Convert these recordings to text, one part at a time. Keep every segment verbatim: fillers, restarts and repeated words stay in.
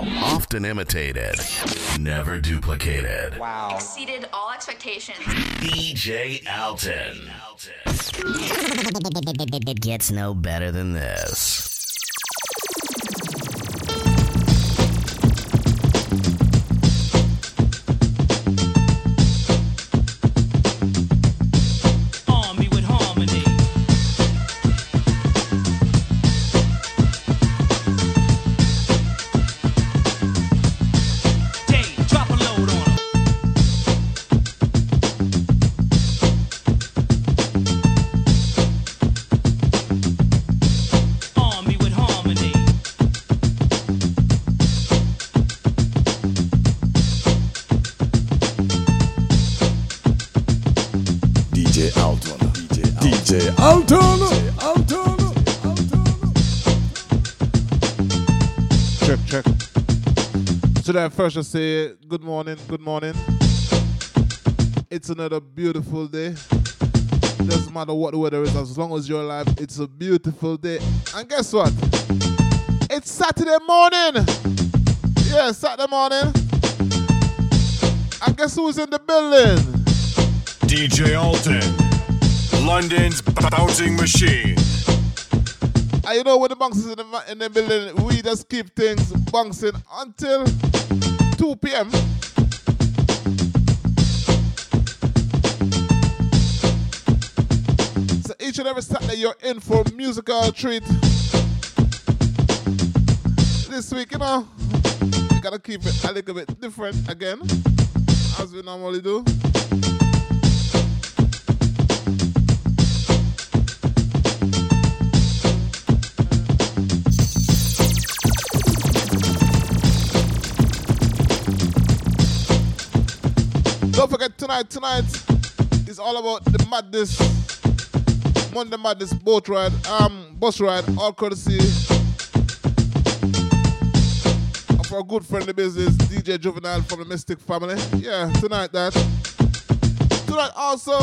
Small, often imitated, never duplicated. Wow. Exceeded all expectations. D J Alton. It gets no better than this. Should I first just say good morning, good morning. It's another beautiful day. Doesn't matter what the weather is, as long as you're alive, it's a beautiful day. And guess what? It's Saturday morning. Yeah, Saturday morning. And guess who's in the building? D J Alton, London's bouncing machine. And you know when the bunks is in the, in the building, we just keep things bouncing until two p.m. So each and every Saturday you're in for a musical treat. This week, you know, you gotta keep it a little bit different again, as we normally do. Don't forget, tonight, tonight is all about the madness, Monday Madness boat ride, um, bus ride, all courtesy of our good friend of business, D J Juvenile from the Mystic family. Yeah, tonight that. Tonight also,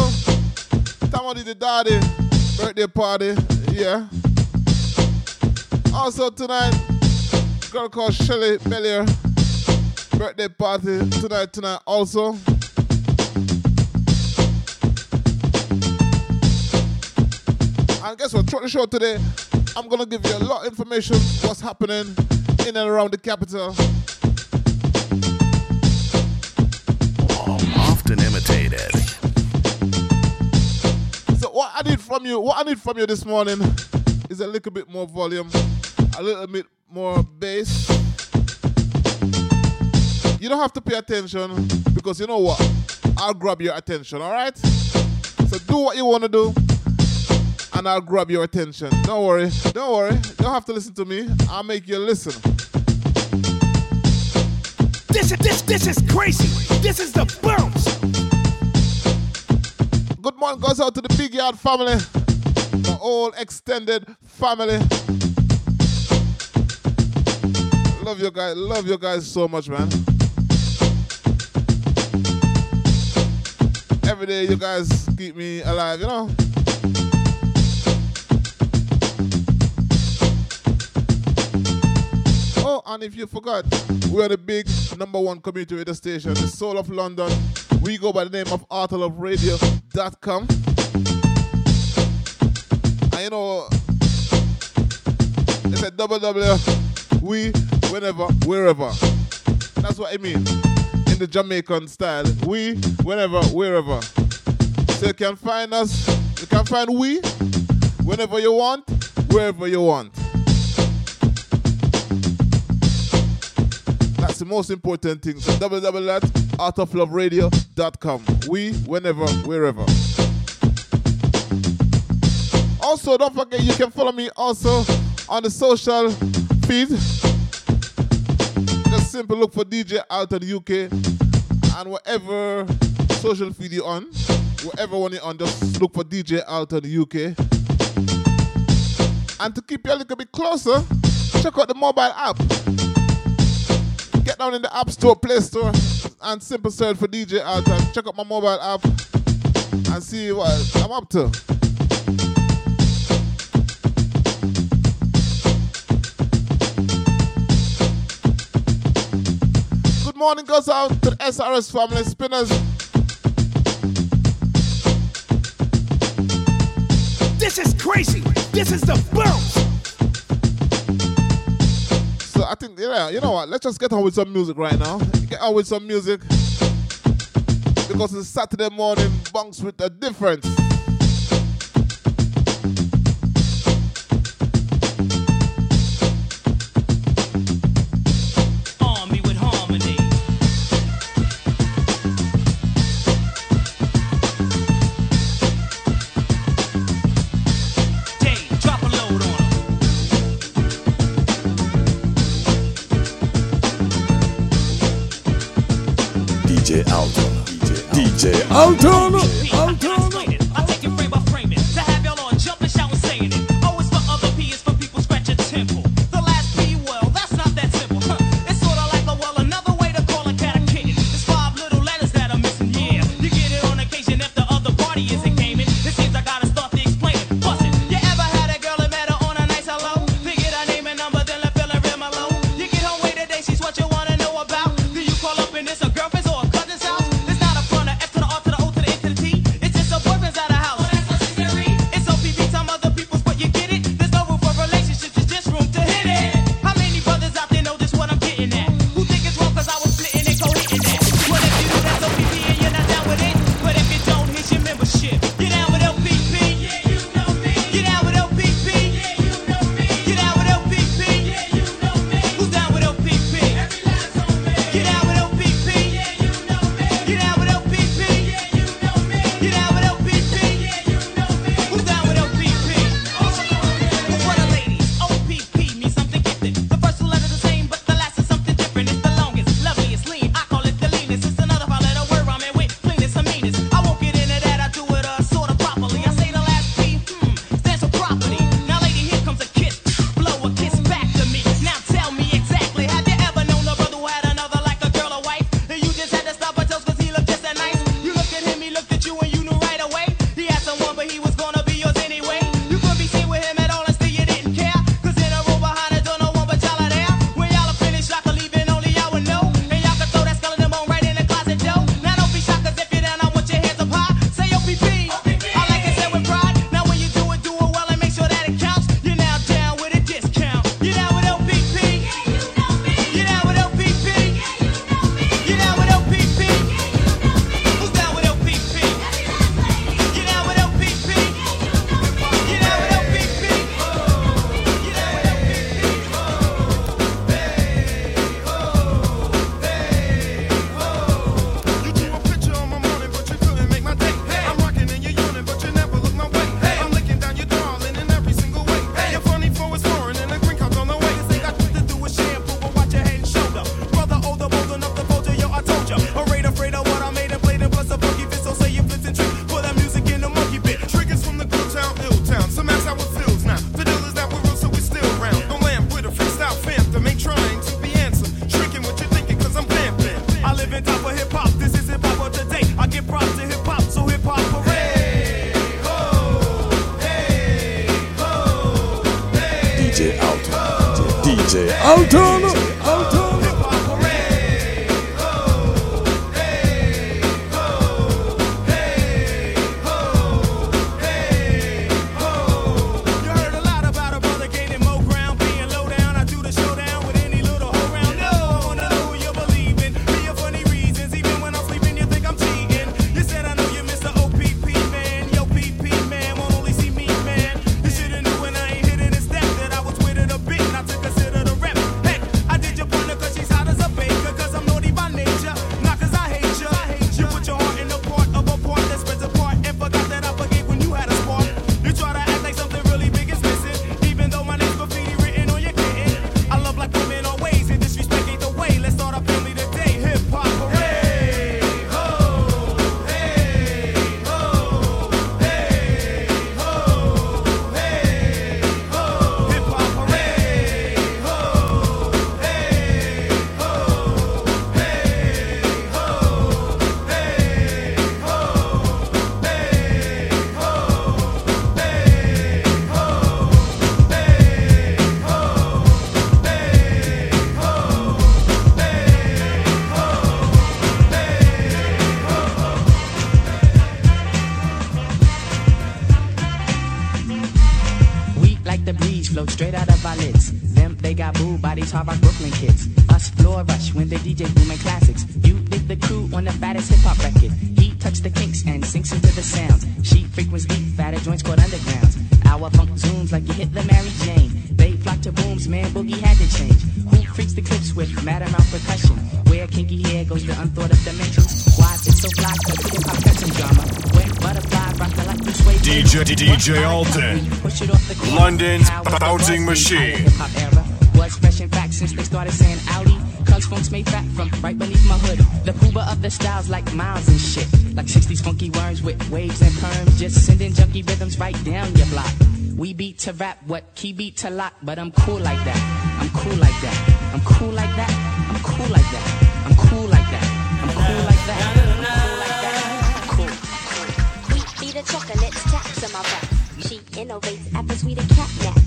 Tamo Di the Daddy birthday party, yeah. Also tonight, girl called Shelly Melia birthday party, tonight, tonight also. And guess what, throughout the show today, I'm going to give you a lot of information what's happening in and around the capital. Oh, often imitated. So what I need from you, what I need from you this morning is a little bit more volume, a little bit more bass. You don't have to pay attention because you know what, I'll grab your attention, alright? So do what you want to do. And I'll grab your attention. Don't worry, don't worry. Don't have to listen to me. I'll make you listen. This is this this is crazy. This is the bounce. Good morning goes out to the Big Yard family, the whole extended family. Love you guys. Love you guys so much, man. Every day you guys keep me alive. You know. Oh, and if you forgot, we are the big number one community radio station, the soul of London. We go by the name of Artel of Radio dot com. And you know, it's a double W, we, whenever, wherever. That's what I mean, in the Jamaican style. We, whenever, wherever. So you can find us, you can find we, whenever you want, wherever you want. The most important thing. So w w w dot art of love radio dot com. We, whenever, wherever. Also, don't forget you can follow me also on the social feed. Just simply look for D J Alton U K and whatever social feed you're on, whatever one you're on, just look for D J Alton U K. And to keep you a little bit closer, check out the mobile app. Get down in the App Store, Play Store, and simple search for D J Alton. Check out my mobile app and see what I'm up to. morning goes out to the S R S family, Spinners. This is crazy. This is the bounce. So I think, yeah, you know what? Let's just get on with some music right now. Get on with some music. Because it's Saturday morning, bunks with a difference. D J Alton, Alton. I take your frame by frame it to have y'all on jumping, shouting, saying it. O is for other, P is for people scratching temple. The last P, well, that's not that simple. Huh. It's sorta like a well, another way to call a cat a kitten. It's five little letters that are missing. Yeah, you get it on occasion if the other party isn't gaming. It seems I gotta start the explaining. Bust it. You ever had a girl that met her on a nice hello? Figured her name and number, then left her in my low. You get home late today, she's what you wanna know about. Do you call up and it's a girlfriend? Starbucks Brooklyn kids. Us floor rush when they D J booming classics. You lead the crew on the baddest hip hop record. He touched the kinks and sinks into the sounds. She frequents deep, fatter joints called undergrounds. Our funk zooms like you hit the Mary Jane. They flock to booms, man, boogie had to change. Who freaks the clips with madam mouth percussion? Where kinky hair goes to unthought of dimensions. Why is it so fly, cause hip hop catching drama. Where butterfly, rock, I like this way. D J, D J Alton, London's bouncing machine. Was fresh in fact since they started saying Audi. Cuz funks made fat from right beneath my hood. The pooba of the styles like miles and shit. Like sixties funky worms with waves and perms. Just sending junkie rhythms right down your block. We beat to rap, what key beat to lock. But I'm cool like that. I'm cool like that. I'm cool like that. I'm cool like that. I'm cool like that. I'm cool like that. I'm cool like that. I'm cool. We be the chocolates, taps on my back. She innovates after sweet and cat naps.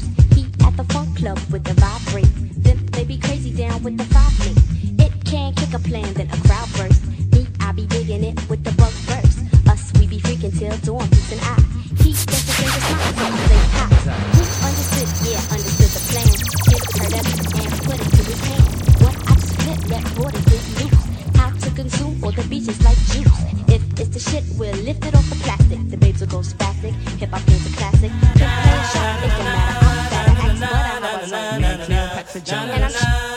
At the funk club with the vibrate. Then they be crazy down with the five plate. It can kick a plan, then a crowd burst. Me, I be digging it with the bug burst. Us, we be freaking till dawn, peace and I. He gets the fingers hot, so he plays hot. Who understood? Yeah, understood the plan. Get hurt up and put it to his hand. What I just split, let water get loose. How to consume all the beaches like juice. If it's the shit, we'll lift it off the plastic. The babes will go spastic. Hip hop games a classic. Just play a shot, it can matter. And I'm here come the hot sniper. I'm the lyrical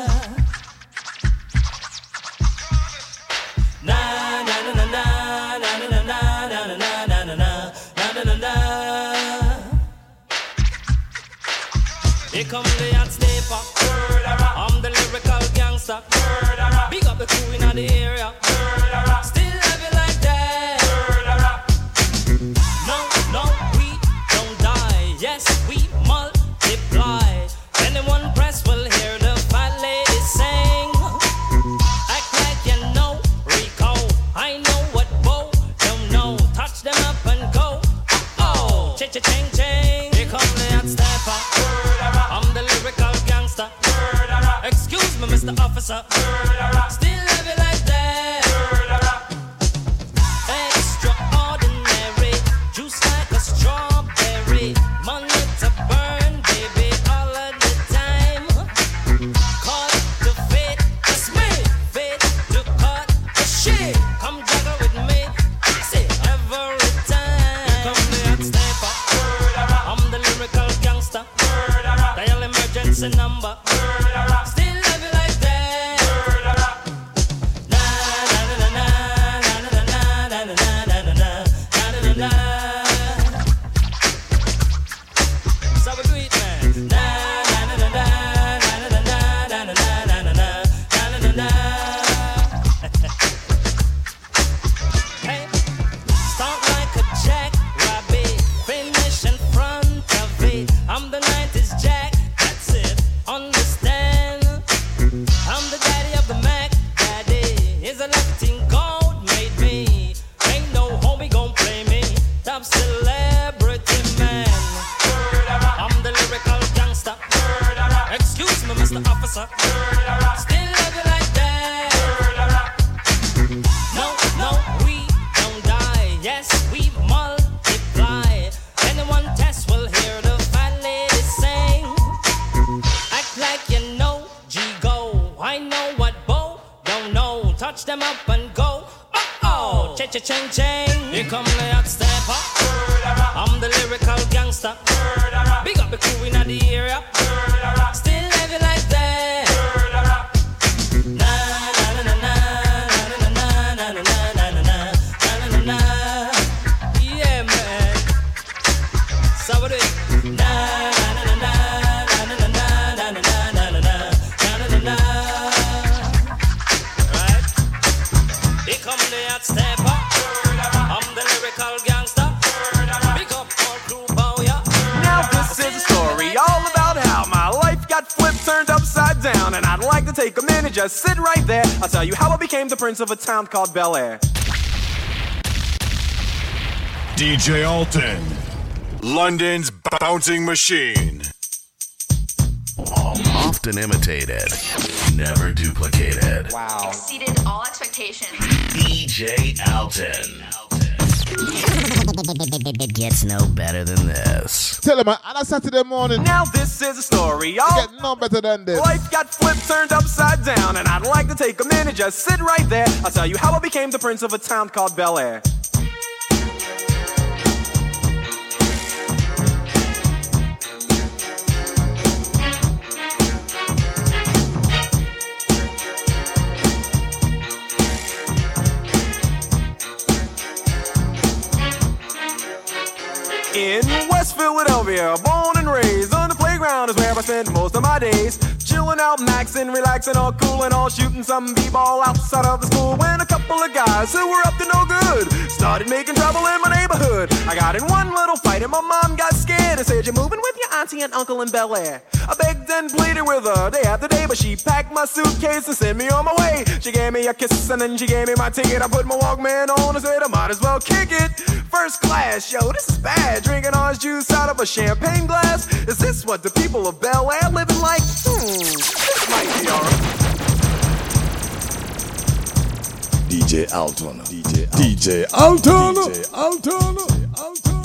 gangster. Big up the crew in the area. Still love you like that. No, no, we don't die. Yes, we multiply. Anyone press will hear the fat lady sing. Act like you know Rico. I know what Bo don't know. Touch them up and go. Oh, cha cha ching ching. Here come the hot stepper. I'm the lyrical gangster. Excuse me, Mister Officer. Still love you like that. Extraordinary, juice like a strawberry. Money to burn. Number still love you like that. Na na na na na na na na na na na na. So we do it, man. Na na na na na na na na na na na na. Hey, start like a jackrabbit, finish in front of it. I'm the nineties jack. Understand, I'm the daddy of the Mac Daddy. Is a nothing gold made me. Ain't no homie gon' play me. Top celebrity man. I'm the lyrical gangster. Excuse me, Mister Officer. Still love you like that. No, no, we don't die. Yes, we multiply. Anyone test will hear the fat lady sing. Like you know, G-Go. I know what Bo don't know. Touch them up and go. Oh-oh, cha-cha-ching-ching. Here come the hot stepper. I'm the lyrical gangster. Big up the crew in the area. Still love you like that. Na-na-na-na-na-na-na-na-na-na-na-na-na-na-na. Yeah, man. So what do you... Na-na-na-na-na. Step up, I'm the lyrical gangster. Big up all crew, bow ya. Now this is a story all about how my life got flipped, turned upside down. And I'd like to take a minute, just sit right there. I'll tell you how I became the prince of a town called Bel-Air. D J Alton, London's bouncing machine. Often imitated, never duplicated. Wow. Exceeded all expectations. D J Alton. It gets no better than this. Tell him, on a Saturday morning. Now this is a story, y'all. It gets no better than this. Life got flipped, turned upside down, and I'd like to take a minute, just sit right there. I'll tell you how I became the prince of a town called Bel-Air. In West Philadelphia, born and raised, on the playground is where I spend most of my days. Chilling out, maxing, relaxing, all cool and all, shooting some b-ball outside of the school. When a couple of guys who were up to no good started making trouble in my neighborhood. I got in one little fight and my mom got scared and said, "You're moving with your auntie and uncle in Bel Air." I begged and pleaded with her day after day, but she packed my suitcase and sent me on my way. She gave me a kiss and then she gave me my ticket. I put my Walkman on and said, "I might as well kick it. First class, yo, this is bad. Drinking orange juice out of a champagne glass. Is this what the people of Bel Air living like? Hmm, this might be alright." D J Alton, DJ, DJ Alton, DJ Alton, DJ Alton.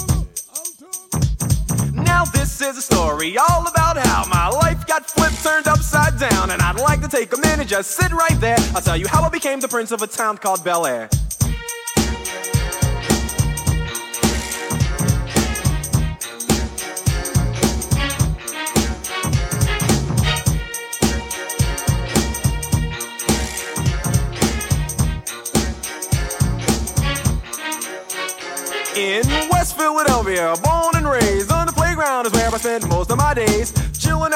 Now this is a story all about how my life got flipped, turned upside down, and I'd like to take a minute, just sit right there. I'll tell you how I became the prince of a town called Bel Air. In West Philadelphia, born and raised, on the playground is where I spend most of my days. Chilling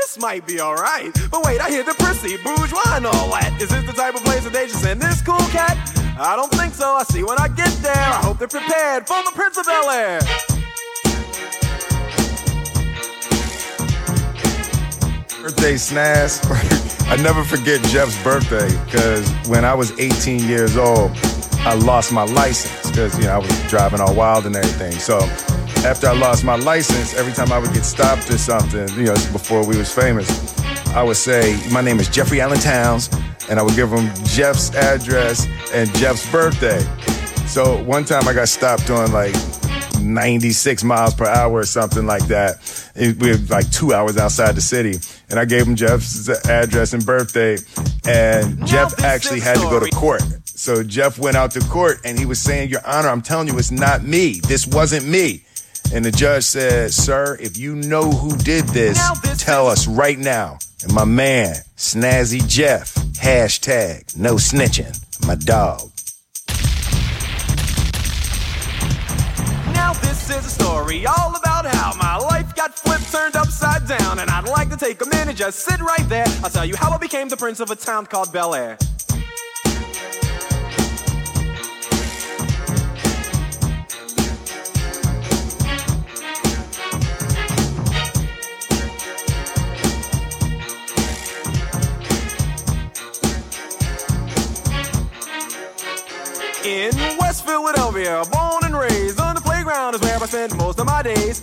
this might be alright. But wait, I hear the prissy, bourgeois and all that. Is this the type of place that they just send this cool cat? I don't think so. I see when I get there. I hope they're prepared for the Prince of Bel Air." Birthday, Snaz. I never forget Jeff's birthday, because when I was eighteen years old, I lost my license because, you know, I was driving all wild and everything. So after I lost my license, every time I would get stopped or something, you know, before we was famous, I would say, my name is Jeffrey Allen Towns, and I would give them Jeff's address and Jeff's birthday. So one time I got stopped on like ninety-six miles per hour or something like that. It, we were like two hours outside the city. And I gave him Jeff's address and birthday. And Jeff actually had to go to court. So Jeff went out to court and he was saying, Your Honor, I'm telling you, it's not me. This wasn't me. And the judge said, Sir, if you know who did this, tell us right now. And my man, Snazzy Jeff, hashtag no snitching, my dog. This is a story all about how my life got flipped, turned upside down, and I'd like to take a minute, just sit right there. I'll tell you how I became the prince of a town called Bel-Air. In West Philadelphia, born and raised, on the playground is where I spend most of my days.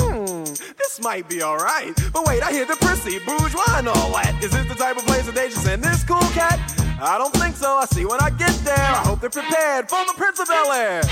Hmm, this might be alright. But wait, I hear the prissy, bourgeois and all that. Is this the type of place that they just send this cool cat? I don't think so. I'll see when I get there. I hope they're prepared for the Prince of Bel-Air.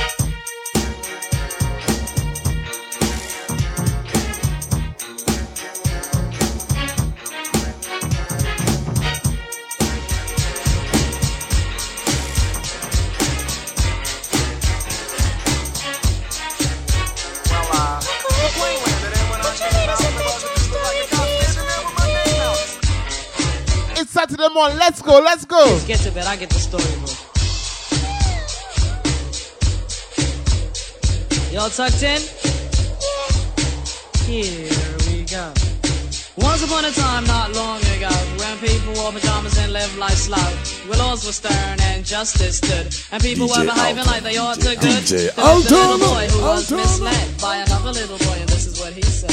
Saturday morning, let's go, let's go. Let's get to bed, I get the story, bro. Y'all tucked in? Here we go. Once upon a time, not long ago, when people wore pajamas and lived life slow, where laws were stern and justice stood, and people D J were behaving Alton, like they ought to good. There was a little boy who was misled by another little boy, and this is what he said.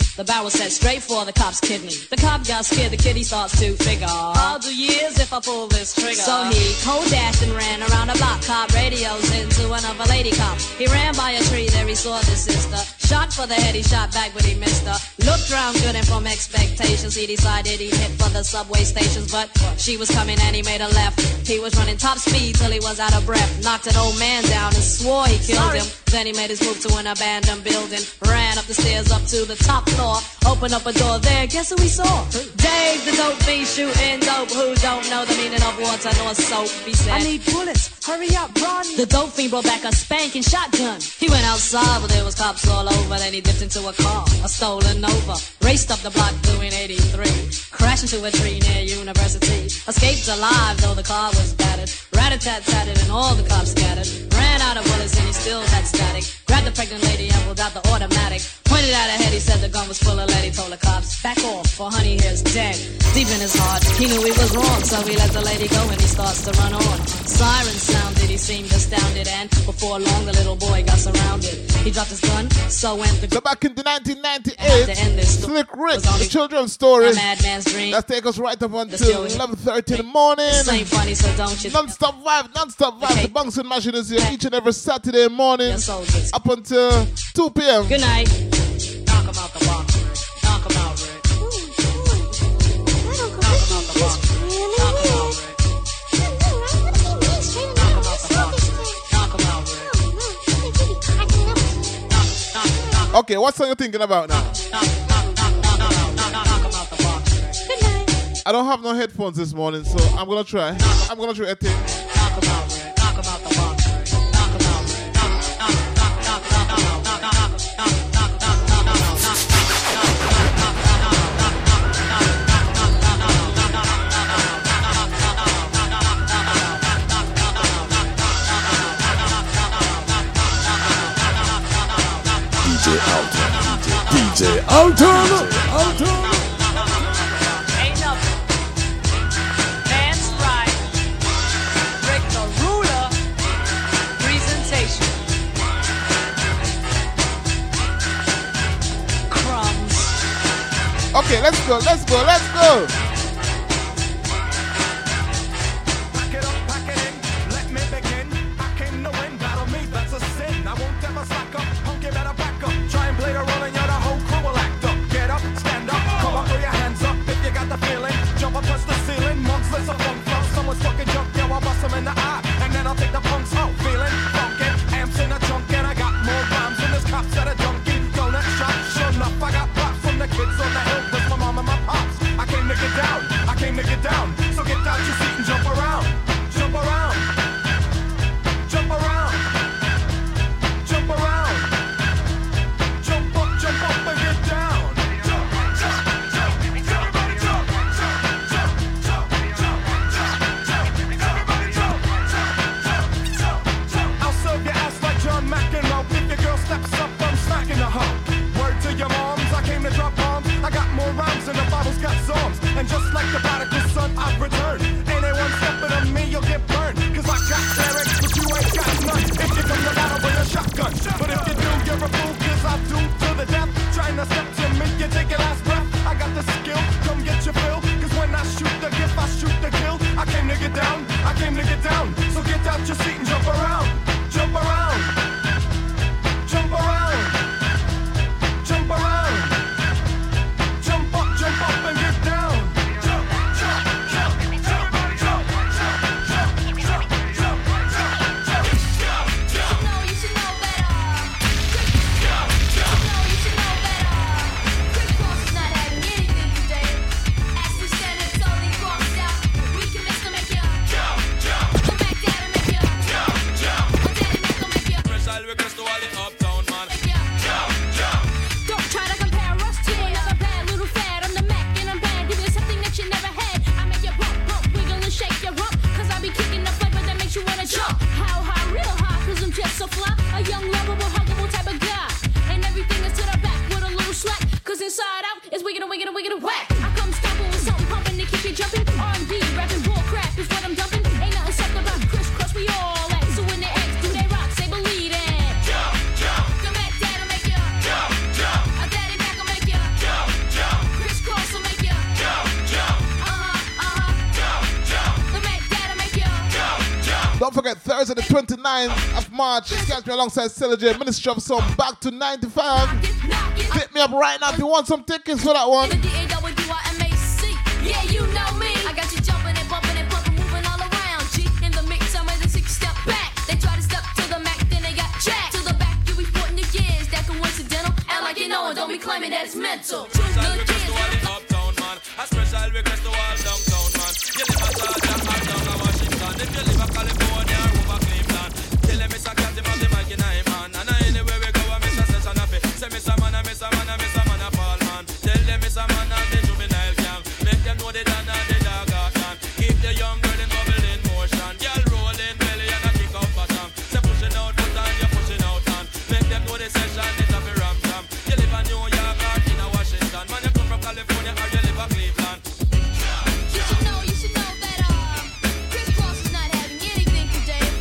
The barrel set straight for the cop's kidney. The cop got scared, the kitty starts to figure, I'll do years if I pull this trigger. So he cold dashed and ran around a block. Cop radios into another lady cop. He ran by a tree, there he saw the sister. Shot for the head, he shot back, but he missed her. Looked round good and from expectations, he decided he'd hit for the subway stations. But she was coming and he made a left. He was running top speed till he was out of breath. Knocked an old man down and swore he killed Sorry. him. Then he made his move to an abandoned building. Ran up the stairs up to the top floor. Open up a door there, guess who we saw? Who? Dave, the dope fiend shooting dope. Who don't know the meaning of water nor soap, he said. I need bullets, hurry up, Ronnie. The dope fiend brought back a spanking shotgun. He went outside, but there was cops all over. Then he dipped into a car, a stolen Nova. Raced up the block doing eighty-three. Crashed into a tree near university. Escaped alive, though the car was battered. Rat-a-tat-tatted and all the cops scattered. Ran out of bullets and he still had static. Grabbed the pregnant lady and pulled out the automatic. Pointed at her head, he said the gun was full of lead. He told the cops, back off, or honey here's dead. Deep in his heart, he knew he was wrong, so he let the lady go and he starts to run on. Sirens sounded, he seemed astounded, and before long the little boy got surrounded. He dropped his gun, so went the... So back in the nineteen ninety-eight, to end this Slick Rick, the children's story. Madman's dream. That takes us right up until eleven thirty in the morning. This ain't funny, so don't you... Non-stop vibe, non-stop vibe. Okay. The Bouncing Machine is here each and every Saturday morning, up until two p.m. Good night. Knock 'em out the box. Knock 'em out, Rick. Ooh, ooh. Knock 'em out the box. Knock 'em out, Rick. Knock 'em out the box. Knock 'em out, Rick. Knock, knock, knock. Okay, what song you thinking about now? Knock, knock, knock, knock. I don't have no headphones this morning, so I'm gonna try. I'm gonna try a thing. Knock 'em out, knock 'em out the box. Knock 'em out, knock 'em out. D J Alton, Alton. Ain't nothing. That's right. Break the ruler. Presentation. Crumbs. Okay, let's go, let's go, let's go. Pack it up, pack it in. Let me begin. I came to win. Battle me, that's a sin. I won't ever slack up. Honky better back up. Try and play the role and you're the whole crew will act up. Get up, stand up, come up, throw your hands up if you got the feeling. Jump up, touch the ceiling, monks, let's up, bump, bump. Someone's fucking junk, yo, I'll bust them in the eye. And then I'll take the punks out, feeling funky. Amps in a junk and I got more rhymes than this cops at a junkie donut shop. Sure enough, I got props from the kids on the hill with my mom and my pops. I came to get down, I came to get down. So get out your seat and jump around, jump around, jump around, jump around. Jump up and get down. Jump, jump, jump. Everybody jump, jump, jump, jump, jump, jump, jump. Everybody jump, jump, jump, jump, jump. I'll serve your ass like John McEnroe. If your girl steps up, I'm smacking the hoe. Word to your moms, I came to drop bombs. I got more rhymes than the Bible's got psalms. And just like the prodigal son, I've returned. Anyone stepping on me, you'll get burned. Cause I got lyrics, but you ain't got none. If you come to battle with a shotgun, but if you do, you're a fool. Cause I do to the death. Trying to step to me, you take your last breath. I got the skill, come get your fill. Cause when I shoot the gift, I shoot the kill. I came to get down, I came to get down. So get out your seat and jump around. Jump around. Jump around. Jump around. Jump up, jump up and get down. Jump, jump, jump, jump, everybody jump, jump, jump, jump, jump, jump, jump, jump, jump. No, you should know better. Jump, jump. No, you should know better. Quick cross is not having anything today. As we stand and slowly cross out, we can make them make you jump, jump. Come back down and make you jump, jump. Come down and make them make you special request to all the uptown man. Jump, jump. Don't try to compare us to another bad little fad. I'm the Mac and I'm bad. Give me something that you never had. I make your bump, bump, wiggle and shake your rump. Cause I be kicking the flavor that makes you wanna jump. How high, real high, cause I'm just so fly. A young, lovable, huggable type of guy. And everything is to the back with a little slack. Cause inside out is wiggin' and wiggin' and wiggin' and whack. I come stomping with something pumping to keep you jumping. R and B, rapping bull crap is what I'm dumping. Ain't nothing sucked about crisscross, we all at. So when they ask, do they rock, they believe it. Jump, jump. Come back down and make you jump, jump. A daddy back will make you jump, jump. Crisscross will make you jump, jump. Uh-huh, uh-huh. Jump, jump. Come back down and make you jump, jump. Don't forget Thursday the twenty-ninth of March. You guys be alongside Celebrate Ministry of Sound back to ninety-five. Hit me up right now if you want some tickets for that one. D A W I M A C. Yeah, you know me. I got you jumping and bumping and bumping, moving all around. G in the mix, I'm at the six step back. They try to step to the Mac, then they got jacked. To the back, you be reporting your kids. That coincidental. Act like you know it, don't be claiming that it's mental. Two Special good request to all the kids. uptown man. A special request to all downtown man. You live in Georgia, I'm down in Washington. If you live in California, over Cleveland. Tell them it's a cat, they must be making a man. And anywhere we go, I miss a session of it. Say miss a man, I miss a man, I miss a man, I fall man. Tell them miss a man and the juvenile gang. Make them know they done and they dog out man. Keep the young girl in bubble in motion. Girl rolling belly and a kick up bottom. Say pushing out foot and you're pushing out hand. Make them know the session is a be ram jam. You live in New York or in a Washington. Man, you come from California or you live in Cleveland. You should know, you should know better. Crisscross is not having anything today.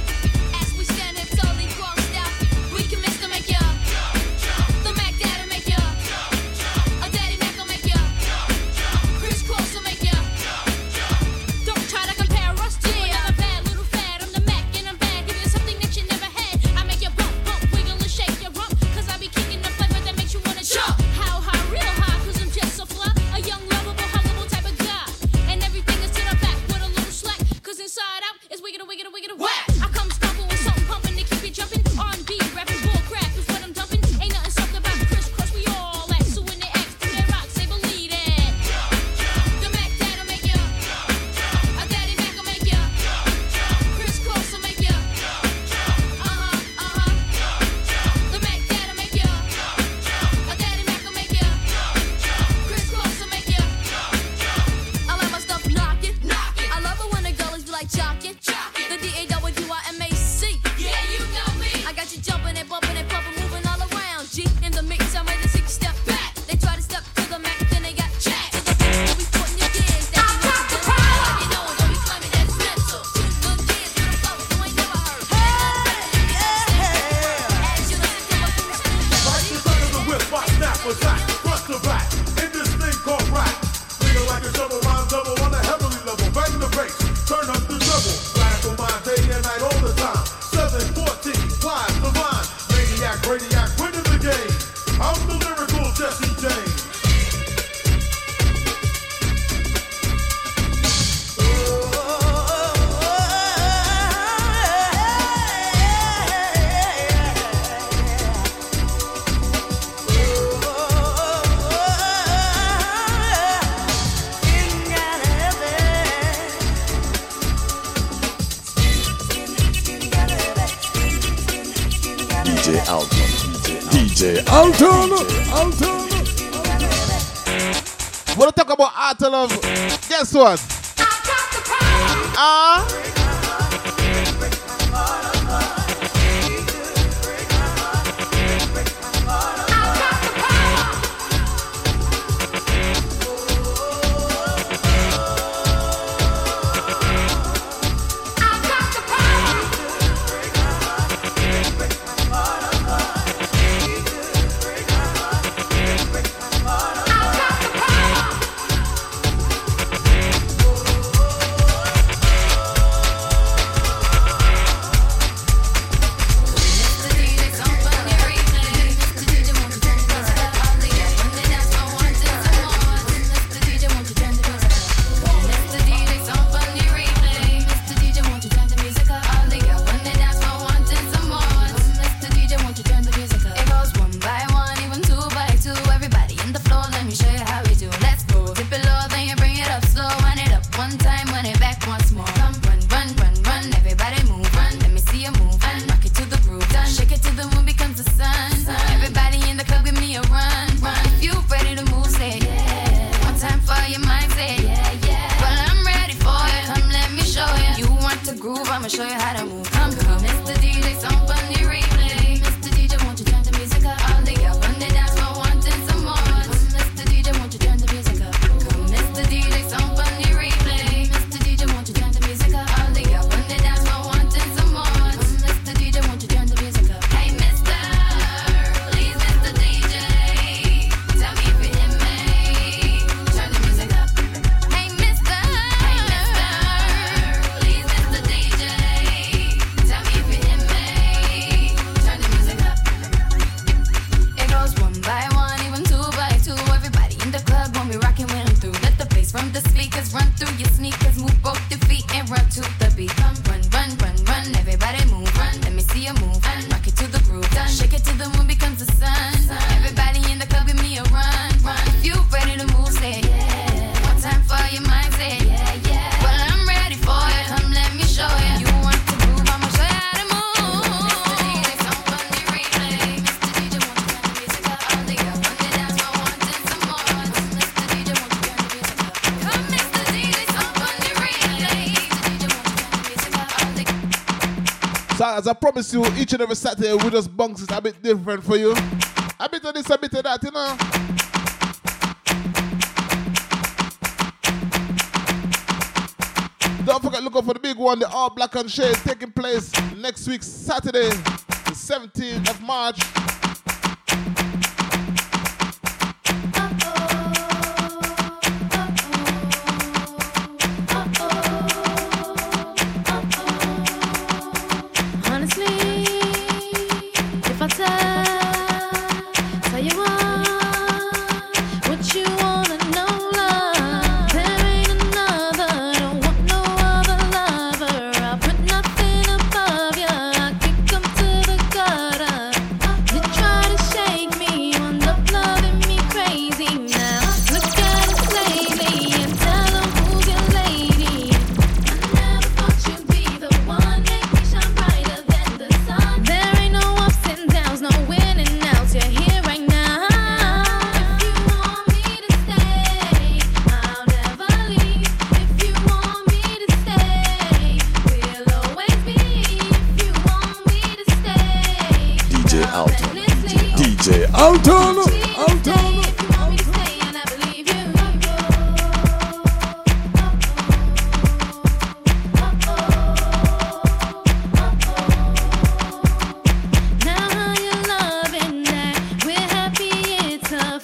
for shot, front to back, in this thing called rap. Nigga like a double rhyme, double on a heavenly level. Bang the bass, turn up the treble. Black on mine day and night all the time. seven fourteen, flies the line. Maniac, radiac, winning the game. I'm the lyrical Jesse James. D J Alton, Alton. Wanna talk about Artelov? Guess what? Ah. As I promise you, each and every Saturday we just bunks it a bit different for you. A bit of this, a bit of that, you know. Don't forget, look out for the big one, the All Black and Shade, taking place next week, Saturday, the seventeenth of March. Tough.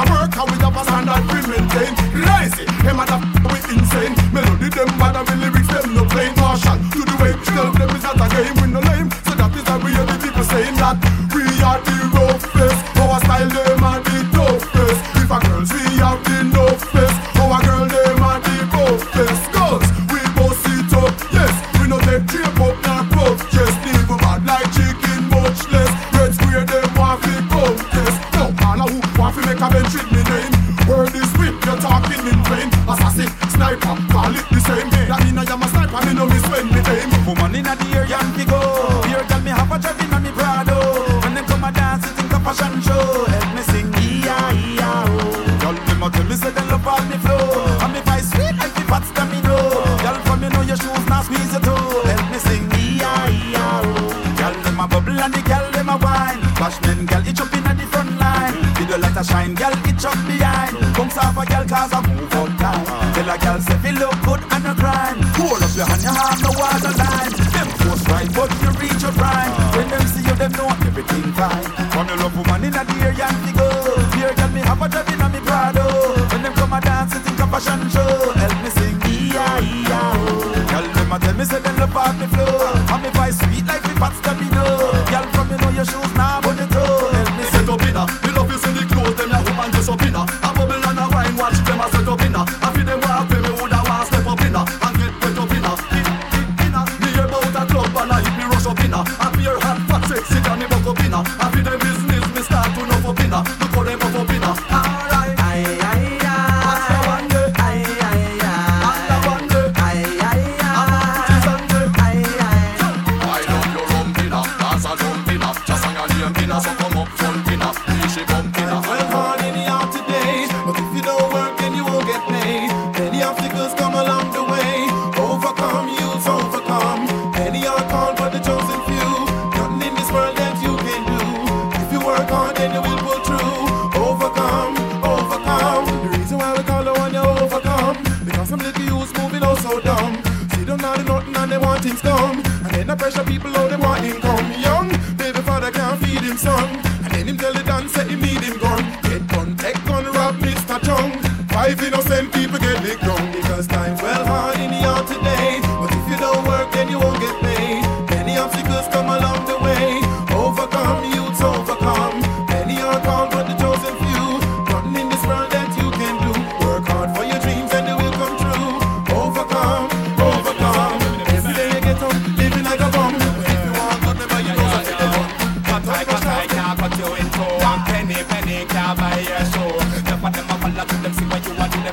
a worker, we have a standard we maintain. Lazy, hey man, we insane. Melody them bad and me lyrics them no plain. Marshall, to the way, tell them it's not a game with no lame. So that is why we hear the people saying that we are the roughest. Our style them are the toughest. If a girls we have the toughest, our girl them are the toughest. Girls, we both sit up, yes. We no take trip up, not rough, yes. Even bad like chicken, much less. Red square them want to come, yes. No man who want to make a bench with me name. Word is weak, you're talking in vain. Assassin, sniper, call it the same. That mean I am a sniper, me no miss when me aim. Woman in the air, Yankee go. Here tell me half a job in a me Prado. Fashion show, help me sing E I E I O. Y'all be my tell me say they love all me flow. And me buy sweet like the pots that me know. Y'all from me know your shoes now squeeze your toe. Help me sing E I E I O. Y'all them a bubble and the girl them a wine. Bashmen girl itch up in the front line. Video light a shine girl itch up behind. Comes off a girl cause I move up down. Tell a girl say feel look good and no crime. Hold up your hand you have no water line. Them post right but you reach your prime. When them see you them know everything fine. From your love woman in a dear Yankee go. Dear girl me have a job in a me Prado. When them come a dance it think a fashion show. Help me sing E I E I O. Girl them a tell me say them love off me flow. And me vice sweet like me pats that me know. Girl from me know your shoes now but the toe. Help me sing up inna. Me love you see the clothes them ya woman dress up inna. A bubble and a wine watch them a set up inna. I feel them want pay me woulda want step up inna. And get wet up inna. In, in, inna. Me hear bout a club and a hit me rush up inna. I feel hot fat sexy and me buck up inna. Look for them up up in a alright. Aye aye aye. After one day. Aye aye aye. After one day. Aye aye aye. After Sunday. Aye aye aye. Why don't you rum dinner? Dance a drum dinner. Just hang a name dinner. So come up front dinner. We should bump dinner. Well born in the out today. But if you don't work then you won't get paid. Many obstacles come along the way. Overcome, you'll overcome. Many are called but the chosen few. Nothing in this world that you can do. If you work hard then you will. Come. And then the pressure people all they want him come. Young, baby father can't feed him son. And then him tell the dancer he need him gone. Get gun, take gun, rob Mister Chung. Five innocent people get licked down. Because time's well hard in the yard today. But if you don't work then you won't get paid. Many obstacles come along the way. Overcome, youths overcome. Many are called but the chosen few. Nothing in this world that you can do. Work hard for your dreams and they will come true. Overcome, overcome.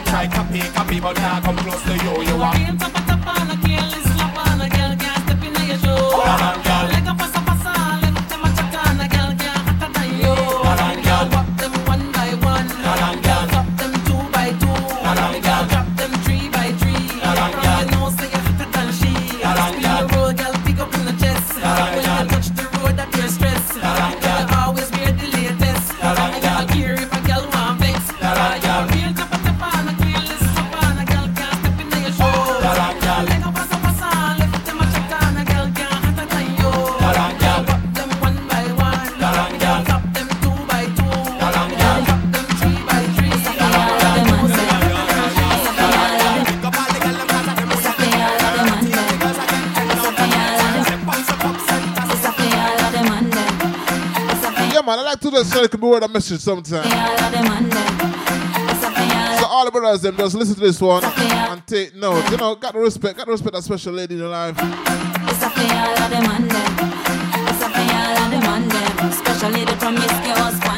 I copy, copy, but now come close to you, you are. Can't stop, stop, all I can't listen, all I can't step in your shoes. Hold on, girl. Like a pasa, pasa, let them a chacana, girl, girl, hotter than you. Hold on, girl. Pop them one by one. Hold on, girl. Pop them two by two. Hold on, girl. Drop them three by three. Hold on, girl. You know, say you're hotter than she. Hold on, girl. Spin the road, girl, pick up in the chest. Hold on, girl. When you touch the road, that you're stressed. Hold on, girl. You always wear the latest. Hold on, girl. I care if a girl want vex. Hold on, girl. So it could be word of message sometimes. So all the brothers them just listen to this one and take note. You know, got to respect, got to respect that special lady in your life. Special lady from Miss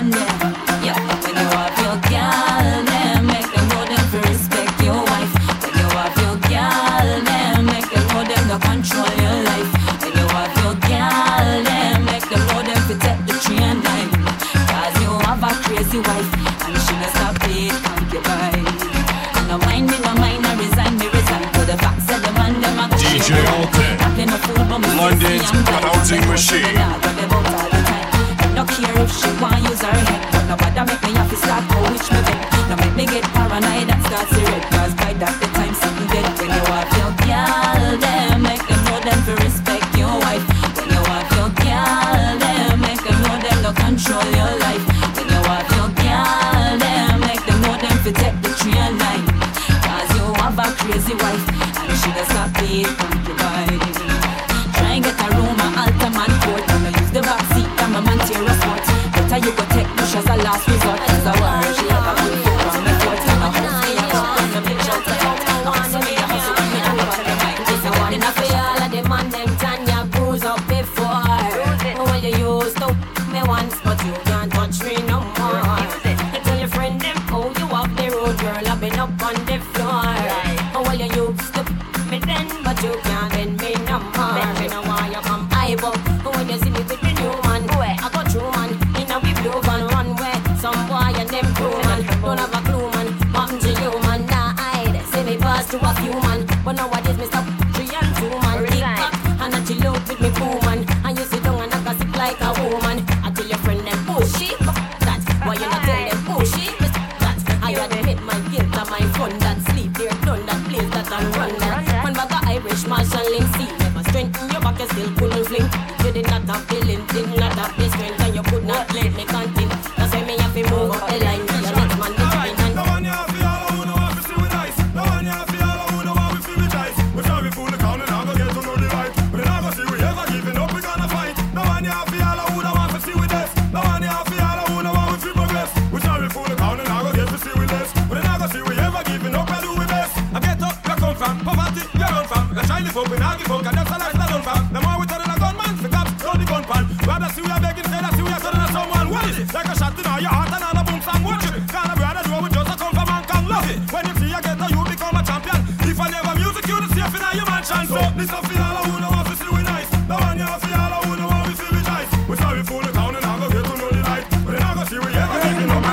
one day. Wife, and she must have paid concubine. And I mind me, no mind, I resign, me resign to the facts of the man, them are D J Alton, London's announcing machine. I got them out all the time. I don't care if she want use her head, but nobody make me have to start for which me bet. No make me get paranoid and start to red, cause by that the time sitting dead. When you have your girl, them make them know them to respect your wife. When you have your girl, them make them know them to control your life. Damn. last resort, cause I want she have a good foot on the court. I'm a host, me a host, I'm a big shot, I'm a host, I'm a hustle, I'm a hustle, I'm a hustle, I'm a hustle, all of them on them Tanya bruise up before. When you used to me once, but you can't touch me no more. You tell your friend them, oh, you off the road, girl, I've been up on the floor. Well, you used to me then, but you can't bend me no more. You know why you come high, but when you see me with the new man, I got true man, you know we blue van one way. Some boy and them crew man, don't have a clue man, pop to you man, nah, hide. See me pass to a few man, but nowadays me stop three and two man. Kick back, and I chill out with me cool man, and you sit down and I gossip like a woman. I tell your friend them, oh she, that's why you not tell them, oh she, that's I admit my guilt and my fun, that sleep there, done that. And run that. One bag of Irish Marshall and see. Never strengthen your back, you still couldn't fling. You did not have the length, did not have the strength, and you could not let me continue. That's why me have to move up the line. You're not man, you're not man. No one you have to all who know what we see with eyes. No one you have to all who know what we see with eyes. We're sorry for the count and I'm gonna get to know the right. We're not gonna see we ever giving up, we're gonna fight. No one you have to all who know what we see with us. No one you have to all who know what we see progress. We're sorry for the count and I'm gonna get to see with us. We're not gonna see we ever giving up, I do we best. I get up. From poverty, we run from. We try to fuck, we now give up, and that's a life that don't from. The more we turn on a gunman, the cops throw the gun pan. Rather see we are begging, rather see we are turning on someone. What is it? Like a shot in all your heart and all the boom slam. Watch it. Can't a brother do it, we just a come from and can love it. When you see a ghetto, you become a champion. If I never music, you don't see a final, you man chance. So this a feel all who know what we see we nice. The one you feel all who know what we see we nice. We sorry for the town and I go get to know the light. But then I go see we ever give it up.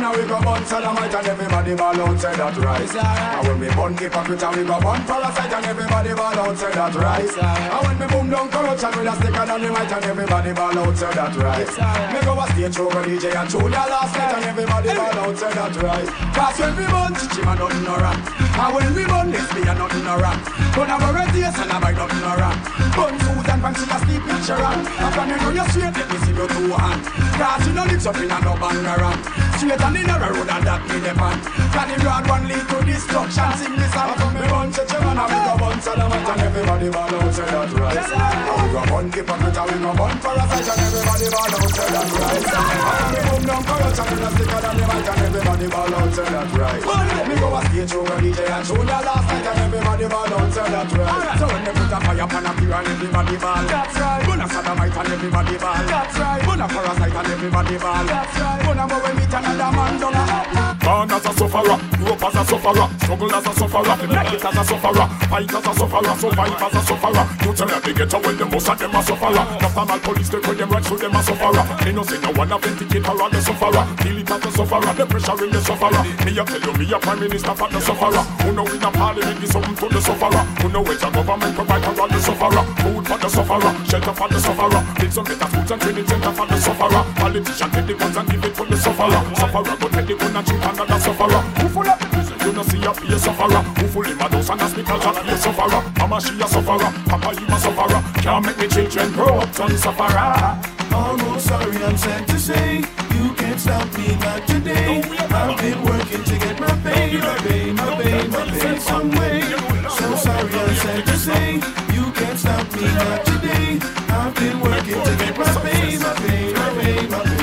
And we go bun sodomite and everybody ball outside that rise. And when we bun hypocrite and we go bun parasite and everybody ball outside that rise. And when we boom down corruption with a stick and dynamite and everybody ball outside that rise. Me go a stage over D J and tune ya last night and everybody ball outside that rise. Cause when we bun, chichi man nothing no rant. And when we bun, this me a nothing no rant. Bun have a red taste and a bite nothing no rant. Bun food and fancy a sleep in Sharon. And from you know you're straight, let me see your two hands. Cause you know lips up in a no bangaran. Straight and in a road and that me the pan. Can the broad one lead to destruction? Sing this song from me bunch of children. And we go bunch of them and everybody ball outside that rise. And we go bun keep a bit and we go bun for a sight and everybody ball outside that rise. And we boom down corruption with a sticker and the mic and everybody ball outside that rise. Me go a stage over D J and show the last night and everybody ball outside that rise. So when they put a fire pan up here and everybody ball. That's right. Bun a sodomite and everybody ball. That's right. Bun a parasite and everybody ball. That's right. Bun a boy we meet and born as a sufferer, grew up as a sufferer, struggle as a sufferer, make it as a sufferer, fight as a sufferer, survive as a sufferer. You tell me they get away, the most of them are sufferer. National police take away them rights, so them are sufferer. They no say no one of them ticket around the sufferer. Feel it as a sufferer, the pressure in the sufferer. Me a tell you, me a prime minister for the sufferer. Who know in a parliament is something to the sufferer. Who know it's a government provide for all the sufferer. Food for the sufferer, shelter for the sufferer. Make some better food and training center for the sufferer. Politicians take the guns and give it to the sufferer. Sufferer, go take the gun and shoot another sufferer. Who full up the prison, you don't see a be a sufferer. Who full in my house and a speaker and be a sufferer. Mama, she a sufferer, Papa, you a sufferer. Can't make me children grow up to sufferer. Oh, sorry, I'm sad to say, you can't stop me, not today. I've been working to get my pay, my pay, my pay, my pay, some way. So sorry, I'm sad to say, you can't stop me, not today. I've been working to get my pay, my pay, my pay, my pay.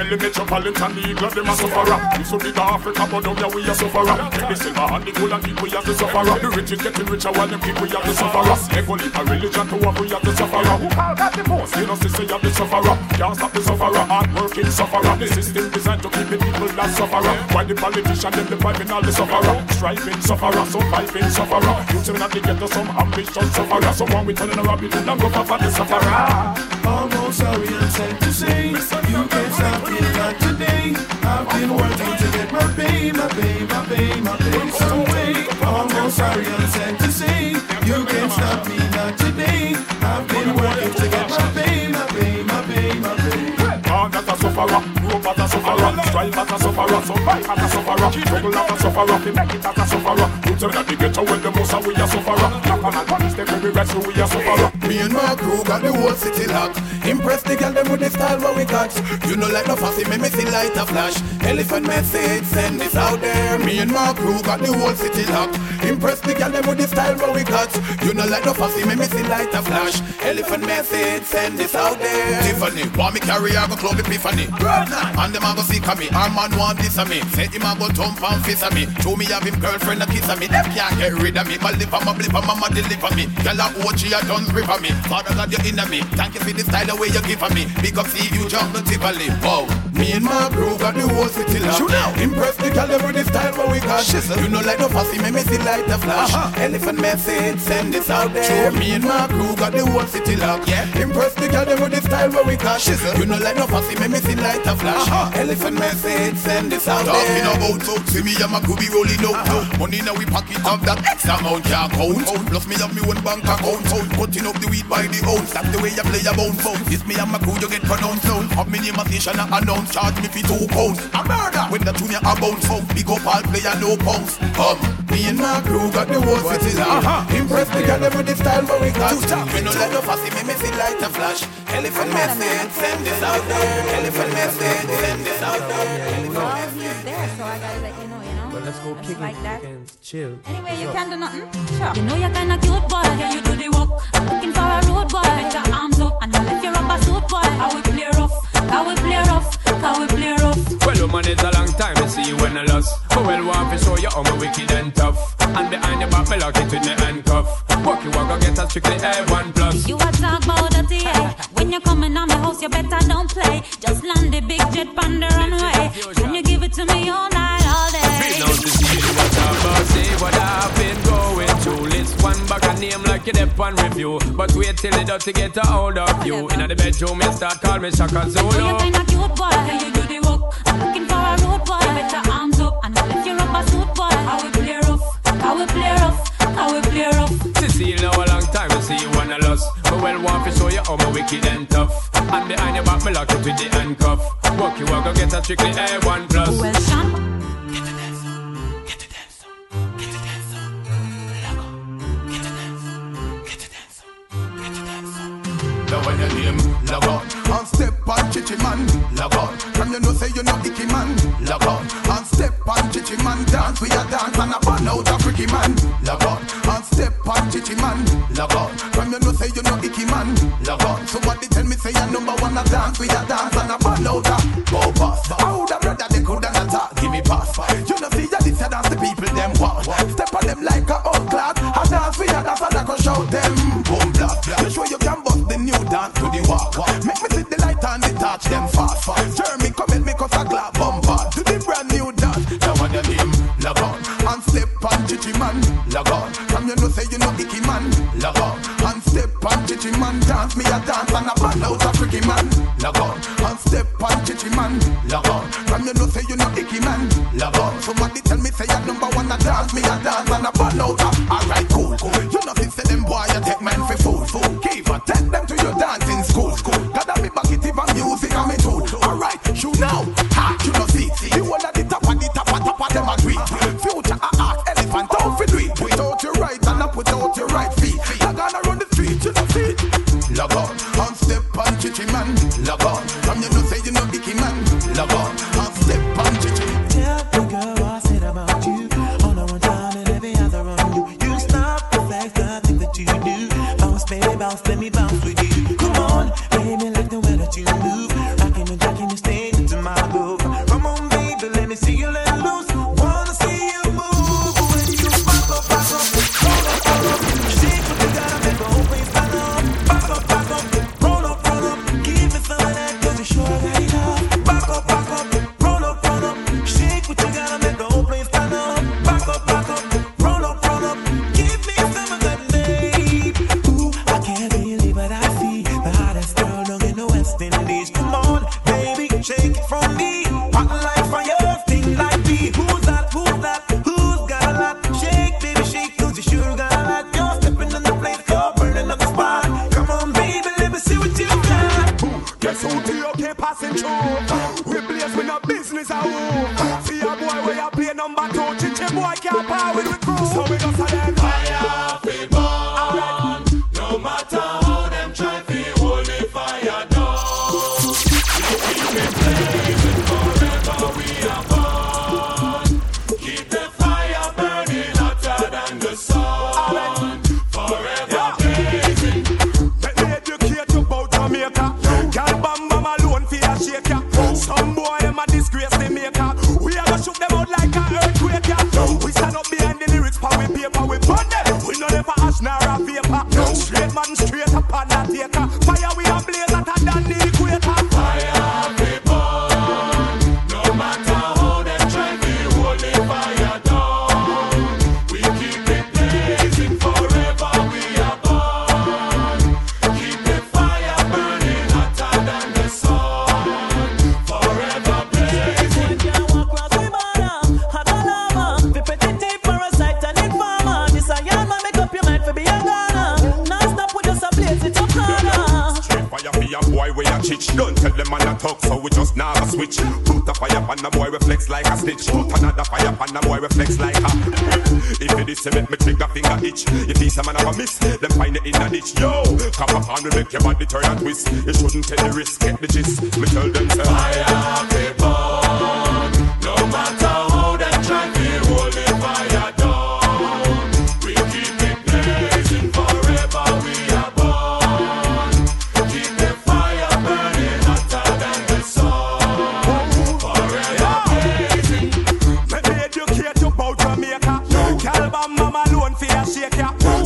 The metropolitan and the eagle, them a sufferer. This will be the Africa, but down there we a sufferer. Take the silver and the gold and keep we as the sufferer. The rich is getting richer while them keep we as the sufferer. Equality, religion to what we as the sufferer. Who all got the most? You know, say you the sufferer. Can't stop the sufferer, hard working sufferer. The system designed to keep the people that sufferer. Why the politician, them depriving all the sufferer. Striving sufferer, surviving sufferer. You turn and they get to some ambition sufferer. Someone we turn in a rabbit and go for the sufferer. Almost sorry I'm sad to say, you can't stop me. Not today, I've been working to get my pay, my pay, my pay, my pay, some way. Almost sorry I'm sad to say, you can't stop me, not today. I've been working to get my pay, my pay, my pay, my pay. Born as a sufferer, grew up as a sufferer, strive as a sufferer, survive as a sufferer, struggle as a sufferer, they make it as a sufferer. You turn at the ghetto when the most are we a sufferer. Knock on and punish them, we rest, we a sufferer. Me and my crew got the whole city locked. Impress the girl them with the style what we got. You know like no fussy, make me see light a flash. Elephant message, send this out there. Me and my crew got the whole city locked. Impress the girl them with the style what we got. You know like no fussy, make me see light a flash. Elephant message, send this out there. Tiffany, want me carry, I go close the Tiffany. And them I go see me, our man want this of me. Say him I go thump and fist of me. Show me have him girlfriend a kiss of me. Them can't get rid of me. My lip and my blip and mama deliver me. Tell her O G a done rip of me. Father God you inna me. Thank you for the style the way you give of me. Big up see you jump the Tivoli. Wow. Me and my bro got the whole city locked. Impress the girl with the style what we got. Shizzle. You know like no fussy, make me see light a flash. Uh-huh. Elephant message, send this out there. True. Me and my crew got the whole city locked. Yeah. Impress the girl with the style what we got. Shizzle. You know like no fussy, make me see light a flash. Uh-huh. Elephant message, send this out Talking there. Talking about talk, see me and my crew be rolling out. Uh-huh. Money now we pocket up that X amount can't count. Plus me have me one bank account. Cutting up the weed by the ounce. That's the way you play your bounce. This me and my crew you get pronounced out. Have me name a station and announce. Charge me for two pounds. A murder. When the tune you a bounce out. Big up all player no pounds. Come. Me and my crew got the whole city locked. Uh-huh. Impressed the girl with the style but we got. Me no let no fussy, me me see light a flash. Elephant message, send this out there. Elephant message, send this out there. Elephant message there, so I gotta let you know, you know. But let's go kick like that. Chill. Anyway, you can't do nothing. Sure. You know you're kinda cute, boy. Yeah, you do the work. I'm looking for a road, boy. With your arms up, and I left your rubber suit, boy. I will play rough. I will play rough. I will play rough. Well, woman, it's a long time to see you when I lost. But well, want to show you how my wicked and tough. And behind your back, me lock it with me handcuff. Walk you walk, I get a strictly A one plus. You a talk about the T A. When you're coming on my house, you better don't play. Just land the big jet pan the runway. Can you give it to me all night, all day? Now to see you what about, see what I've been going through. List one back a name like you dip on review. But wait till it does to get a hold of you. In the bedroom, you start call me Shaka Zulu. You kinda cute, boy. Can you do the work? I'm looking for a road, boy. You better arms up and I'll lift you up a suit, boy. I will play rough. I will play rough, I will play rough. Cecile, now a long time to see you wanna loss. But well, want to show you how my wicked and tough. And behind your back, me lock it with the handcuff. Walk you walk, go get a strictly A one plus. Well, son, get the dance on, get the dance on, get the dance on. Lock on, get the dance on, get the dance on, get the dance on. Now when your name, log on. And step on chichi man, log on. From you know say you know icky man, log on. And step on chichi man, dance with your dance and a burn out a freaky man, log on. And step on chichi man, log on. From you know say you know icky man, log on. Somebody tell me say your number one a dance with your dance and a burn out a go past. I woulda brother they coulda not talk, give me pass. You know see ya this a dance the people them want. Step on them like a old class, a dance with your dance and I go show them boom black. You sure you can bust the new dance to the walk. Make me see the light and the touch them fast. Jeremy come and make us a glad bumper to the brand new dance. Now on your name, log on. And step on chichi man, log on. From you know say you know icky man, log on. And step on chichi man, dance me a dance and a ball out a freaky man, log on. And step on chichi man, log on. From you know say you know icky man, log on. Somebody tell me say your number one a dance me a dance and a ball out a. Alright cool, cool. You know this say them boy you take man for fool, fool. Give or take them to your dance in school, school. Gotta be back it if I'm music and me too. Alright, shoot now, ha, you know see, see. The one at the top and the top and top of them agree. Future a art, elephant out for three. Put out your right and I put out your right feet. I gonna run the street, you know see. Log on, and step on chichi man. Log on, come you know say you know icky man. Log on, and step on chichi. Tell the girl I said about you. On the one time and every other on you. You stop the facts, the thing that you do. Bounce baby bounce, let me bounce with you. Come on, baby, like the way that you move. Rockin' and jackin' you stay into my groove. Come on, baby, let me see you let loose. Wanna see you move. When you pop up, pop up, roll up, roll up. Shake with the diamond, but always pop up. Pop up, pop up, roll up, roll up. Give me some of that, cause you sure got enough. Pop up, pop up, roll up, roll up. Shake with the diamond, but always pop up. Pop up, pop up, roll up, roll up. Give me some of that, babe. Ooh, I can't believe what I see. The hottest girl down in the West Indies. Come on, baby, shake it from me. Hot like fire, thing like me. Who's that? Who's that? Who's got a lot? Shake, baby, shake, cause you sure got a lot. You're stepping on the place, you're burning up the spot. Come on, baby, let me see what you got. Ooh, guess who the okay passing through? We blaze with no business at all. See a boy where you play number two. Chichi boy can't power with the crew. So we just a them fire, people. All right. No matter how a disgrace they make her. We are gonna shoot them out like an earthquake, yeah. We stand up behind the lyrics, power we paper, we burn them. We no never ash nor a vapor. Straight man, straight up on that theater. Fire we a blaze hotter than the equator. Fire we burn, no matter how them try, we hold the fire down. We keep it blazing forever, we are born. Keep the fire burning hotter than the sun. Don't tell them man a talk, so we just now switch. Put a fire on a boy, reflex like a stitch. Put another fire on a boy, reflex like a. If it is a make me trigger finger itch. If he's a man of a miss, then find it in a ditch. Yo, come up on will make your body turn and twist. You shouldn't take the risk, get the gist. Me tell them to fire be born. No matter how they try, we hold the fire down. We keep it blazing forever, we are born.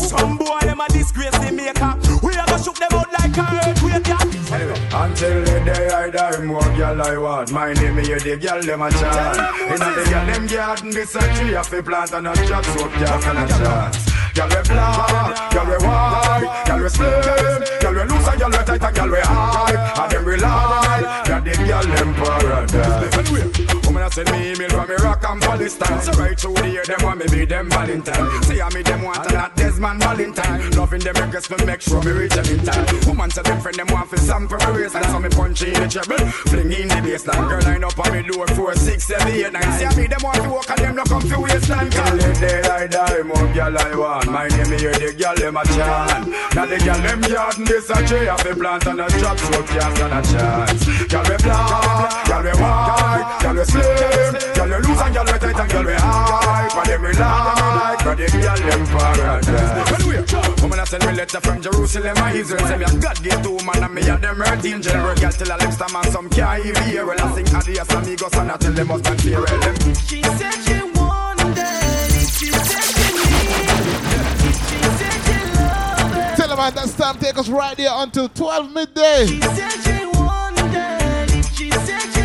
Some boy them a disgrace they make her. We a go shoot them out like an earthquake, yeah. Until the day I die, more girl I want. My name is the girl them a chant. Inna the girl them garden, this a tree a fi plant and a chop so girl can a chance. Girl we black, girl we white, girl we slim, girl we loose and girl we tight and girl we high. And them we lie, that the girl them paradise. Woman send me email from Iraq and Palestine. So right through the year, them want me be them Valentine. See I me them want and not Desmond Valentine. Loving them request me make sure me reach them in time. Woman said them friend them want for some for me race. And so me punch in the treble, fling in the baseline. Girl line up on me door four, six, seven, eight, nine. See I me them want to walk and them no come to wasteland. Girl the day I die, more girl I want. My name here the girl them a chant. Now the girl them yard and this a tree of a plant and a drop so girls and a chance. Girl we black, girl we white, girl we slim. Girl you loose and girl we tight and girl we high. For them we like, for them girl them paradise. Woman a send me letter from Jerusalem and Israel. Say me a God gave two man and me a them hurt in general. Girl till a lipster man some can't even hear. Well I sing adios amigos and I tell them what's not clear. She said she wanted it, she said she needed it, she said she loved it. Tell them at that time take us right there until twelve midday. She said she wanted it, she said she.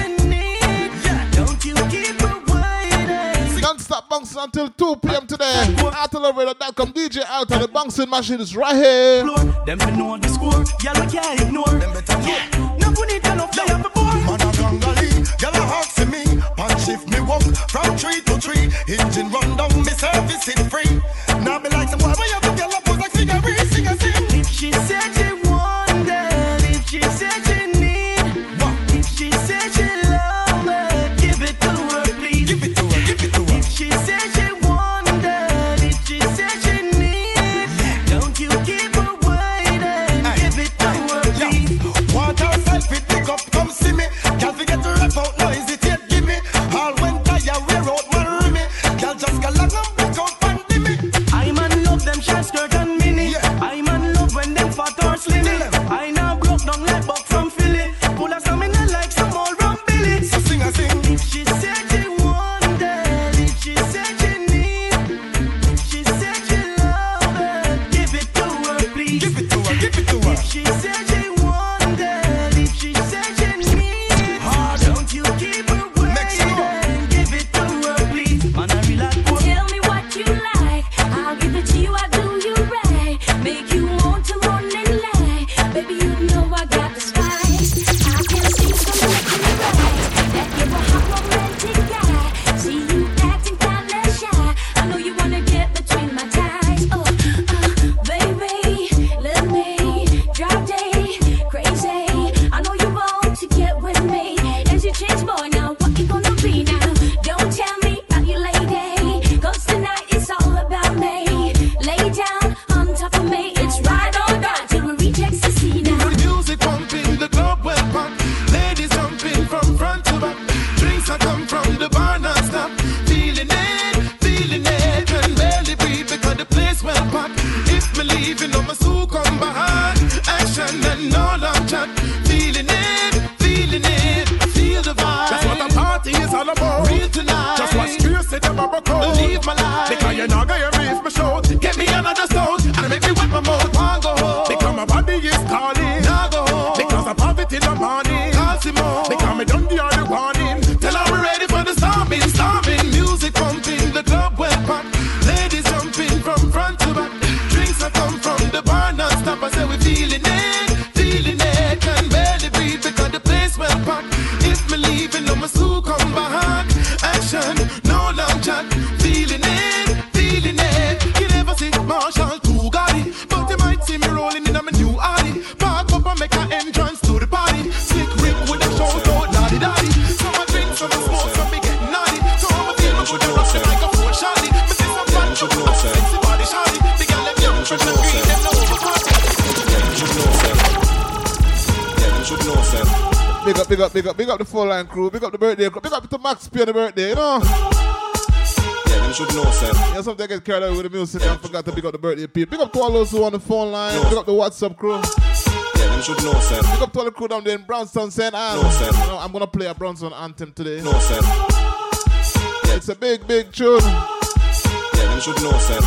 Stop bouncing until two p.m. today. Artelov Radio dot com. D J Alton, the bouncing machine is right here. Them we know the score. Y'all can't ignore. Them better know. No one need to know. They have a boy. Man a gangali. Y'all a hawk to me. Punch shift me walk from tree to tree. Engine run down. Me service it free. Now be like some boy. Why you y'all a pose like cigarette? Sing a sing. If she said she wanted, if she said she need, what? If she said she loved it, give it to her, please. Give it to her. Give it to her. She said she wanted it, she said she needed it. Don't you give her waiting, give it to her, please. Want herself it, pick up, come see me. Can't forget to rap out, no hesitate, give me. All when tired, wear out, man, me. Y'all just gonna borrow code. Leave my life because you're not gonna raise my show. Get me another soul and make me wet my mouth. Can't go home because my body is calling. Can't go home because I poverty in the morning. Can't see more because me done the other warning. Till I'm ready for the storming, storming. Music pumping, the club well packed. Ladies jumping from front to back. Drinks that come from the bar non-stop. I say we feeling it, feeling it. Can barely breathe because the place well packed. If me leaving, no my soul come back. Action, no long chat. Feeling it, feeling it. You never see Marshall Tugari, but you might see me rolling in a my new alley. Park up and make an entrance to the party. Slick Rick with a show, so daddy daddy. So I drink, so I smoke, so me get naughty. So I'm a feel me with the rushing like a poor shawty. Me see some fun, so I'm sexy body shawty. The girl them young from the green, them no over party. Yeah, you should know, sir. Yeah, you should know, sir. Big up, big up, big up, big up the full line crew. Big up the birthday crew. Big up to Max P on the birthday, you know. You should know, sir. Yeah, something get carried away with the music, yeah, and forgot to pick up the birthday people. Pick up to all those who on the phone line. No. Pick up the WhatsApp crew. Yeah, you should know, sir. Pick up to all the crew down there in Brownstown, Saint Anne. No, sir. You know, I'm gonna play a Brownstown anthem today. No, sir. Yeah. It's a big, big tune. Yeah, you should know, sir.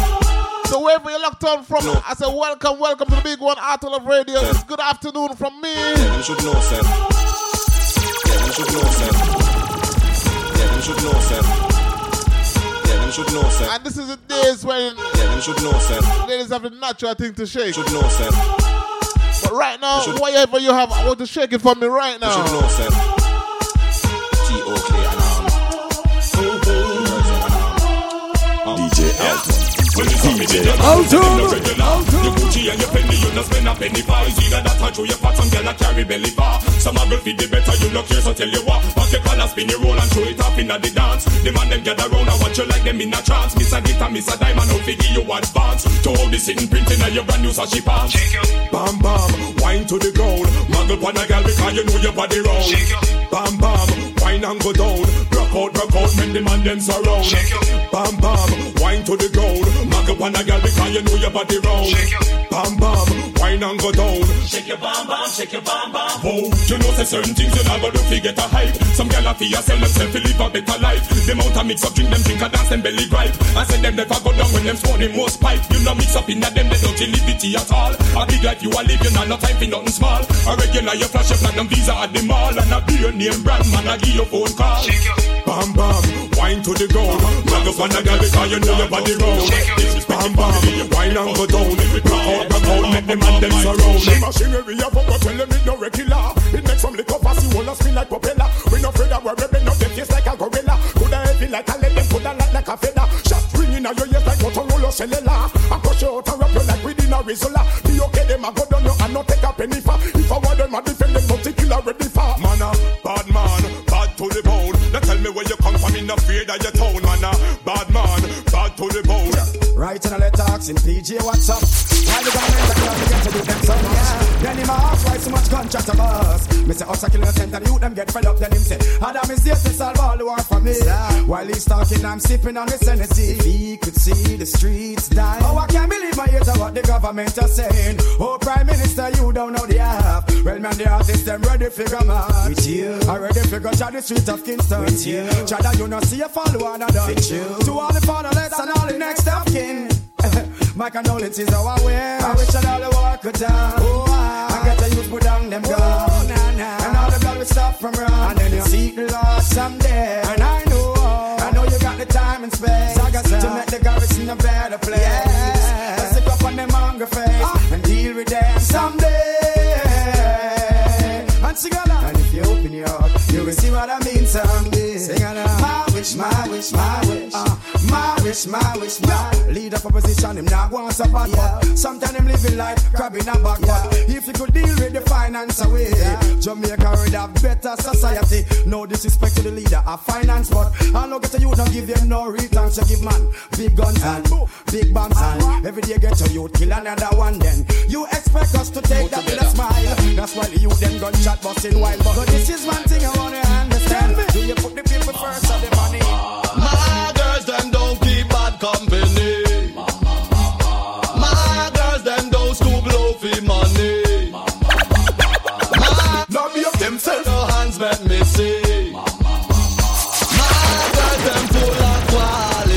So wherever you're locked on from, no. I say welcome, welcome to the big one, Art of Radio. Yeah. It's good afternoon from me. Yeah, you should know, sir. Yeah, you should know, sir. Yeah, you should know, sir. Should know, sir. And this is the days when, yeah, you should know, sir, ladies have the natural thing to shake. You should know, sir. But right now, you whatever you have, I want to shake it for me right now. You should know, sir. T O K and um, um, D J Alton. When you come in, you're not regular. Your Gucci and your penny, you not spend a penny for. You see that I throw your pot, some girl a carry belly bar. Some a girl feed the better, you look here, so tell you what. Pack your collar, spin your roll and throw it up in the dance. The man them gather round and watch you like them in a trance. Miss a guitar, miss a diamond, I'll figure you advance. To all the sitting printing and your brand new sashi pants. Bam bam, wine to the ground. Muggle pan a girl because you know your body round. Bam bam, wine and go down. Rock out, rock out, when the man them surround. Bam bam, wine to the ground. Mark up on a girl because you know your body round. Shake your bam bam, wine and go down. Shake your bam bam, shake your bam bam. Oh, you know say certain things you never do fi get a hype. Some girl a fi yourself themself fi live a better life. Them out a mix up drink, them drink a dance, them belly gripe. I said them never go down when them smoke the most pipe. You know mix up in a them, they don't liberty at all. A big life you a live, you know no time for nothing small. A regular you flash up like them visa at the mall. And a billionaire brand man a give your phone call. Shake your bam bam, wine to the ground. Mark up on a girl because you know your body round. Bam bam, wine and go down. Rock out, rock out, make them and them surround. The machinery of what tell them it no regular. It makes some little fussy wanna spin like propeller. We no afraid of where we been up the face like a gorilla. Coulda heavy like a lead, coulda light like a feather. Shot ringing out your ears like Motorola cellular. I push you out and wrap you like within a razor. Be okay, them I go down you and not take a penny for. If I want them I defend them, don't kill already for. Man a bad man, bad to the bone. Now tell me where you come from, in afraid of your town. Man a bad man, bad to the bone. Writing a letter asking P J what's up. Why the government are going to get to do them so much? Then him ask why so much gun chat of us. Me say us a killing innocent and you them get fed up. Then him say Adam is here to solve all the war for me. Yeah. While he's talking I'm sipping on his Hennessy. He could see the streets die. Oh, I can't believe my ears of what the government are saying. Oh, Prime Minister, you don't know the half. Well, man, the artists them ready figure man. With you I ready figure to the street of Kingston. With you Chada, you not see a follower another. To all the fatherless and all the next of kin. My condolences is how I wear. I wish that all the work could down. Oh, I, I get a youth put down them oh, guns nah, nah. And all the blood will stop from run. And then you seek the Lord someday. And I know, I know you got the time and space so to make the garrison a better place. Yeah. I stick up on them hunger face ah. And deal with them someday. And sing along. And if you open your heart, you will see what I mean someday. Sing along. My wish, my wish, uh, my wish, my wish, my wish. Leader for position, him not wants a bad yeah. Sometimes him living like grabbing a backward. Yeah. If you could deal with the finance away, yeah. Jamaica would have better society. No disrespect to the leader, a finance, but I don't get to you, don't give them no returns. You give man big guns and big bombs and every day get to you, kill another one. Then you expect us to take that with a smile. That's why you then gunshot busting wild. But this is one thing I want to understand. Do you put the people first or the money? My girls, them don't keep bad company. My girls, them don't scoop low for money. My not be of themselves. No hands, let me see. My girls, them full of quality.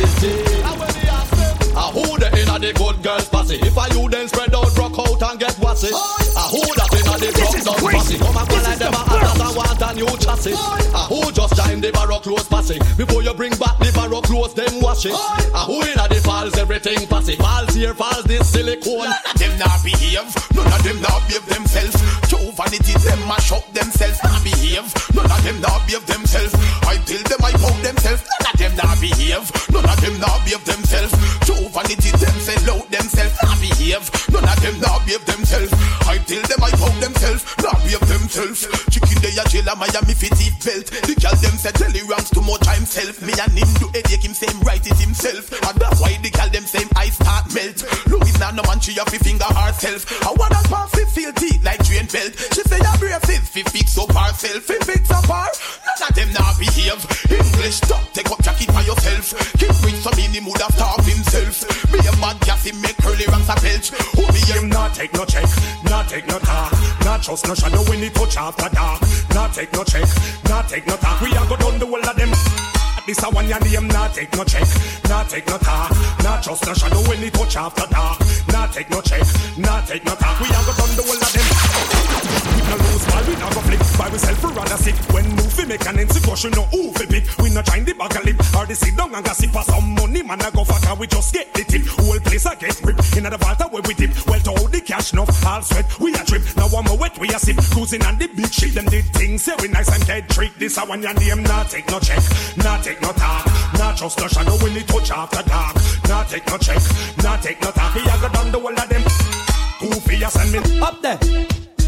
and get wassy. I hold up in the block down passing. Come and go like them a want a new chassis. I who just time the barrow close passing. Before you bring back the barrow close, them wash it. I who in the falls, everything passing. Falls here, falls this silicone. None of them not behave. None of them not behave themselves. Two vanities, them mash up themselves. Not behave. None of them not behave themselves. I tell them I found themselves. None of them not behave. None of them not behave themselves. Two vanities, them sell out themselves. Not behave. None of them not behave themselves. I tell them I found themselves. Not behave themselves. Chicken they are jail and Miami fifty belt. The girl them say tell he wrongs too much I'm self. Me and him do headache him same right it himself. And that's why the girl them same I start melt. Louis now no man she have to finger herself. I wanna pass it feel deep like drain belt. She say I brave sis fi fix up herself. Fi fix up her. None of them not behave. English talk take up jacket by yourself. Keep with some in him would have starved himself. Be a mad gas him make curly ranks a belch. Who be him not take no check. Not take no talk. Not trust no shadow when he touch after dark. Not take no check, not take no talk. We are go down the wall of them. This a one ya name, not take no check, not take no talk. Not trust no shadow when he touch after dark. Not take no check, not take no talk. We are go down the wall of them. We no lose ball, we no go flip. By myself we rather sick. When movie make an insecurity, no who fi pick. We no trying the bag a lip, or the sit down and gossip for some money. Man a go for car, we just get the tip. Whole place a get ripped, inna the vault a where we dip. Well to all the cash nuff, all sweat, we a trip. Now I'm a wet, we a sip. Cruising on the big ship, them did things yeah we nice and dead trick. This a one ya name, not take no check, not take no talk. Not trust no shadow when he touch after dark. Not take no check, not take no talk. He a go down the wall of them. Who fi a send me up there?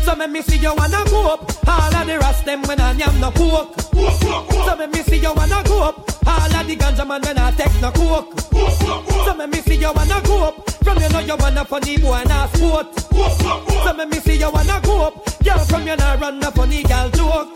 So me me see you wanna go up. All of the rest them when I am no coke. So me me see you wanna go up. All of the ganja man when I take no coke. So me me see you wanna go up. From you know you wanna funny boy and a sport. So me me see you wanna go up. Girl from you know run a funny girl joke.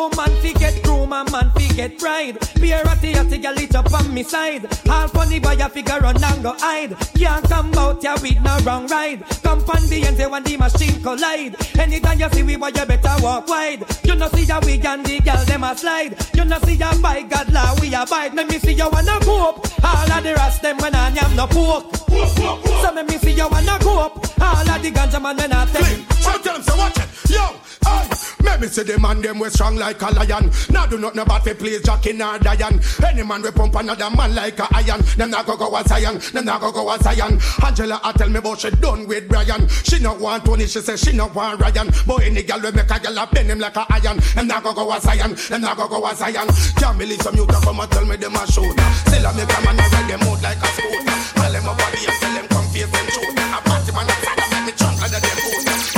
Oh man fi get groom and man fi get bride. Be a ratty atty girl it up on me side. All funny boy a figure run and go hide. Can't come out ya with no wrong ride. Come from the end when the machine collide. Anytime you see we boy, you better walk wide. You no see ya we and the girl them a slide. You no see ya by God law we abide. Let me see you wanna go up. All of the rest them when I am no poke. So let me see you wanna go up. All of the ganja man when I take. So tell them say watch it, yo. Aye. Let me see the man them we strong like a lion. Now do not know about the place jacking or dying. Any man we pump another man like a iron. Them not go go a Zion. Them not go go a Zion. Angela a tell me about she done with Brian. She not want Tony. She say she not. One Ryan, boy any gal we make a gal a bend him like a iron. Them not go go a Zion, them not go go a Zion. Can't believe some youth come and tell me them a shoulder. Still I make a man and ride them out like a scooter. Tell them a body and tell them come face them shoulder. A party man outside and make me drunk under them boots.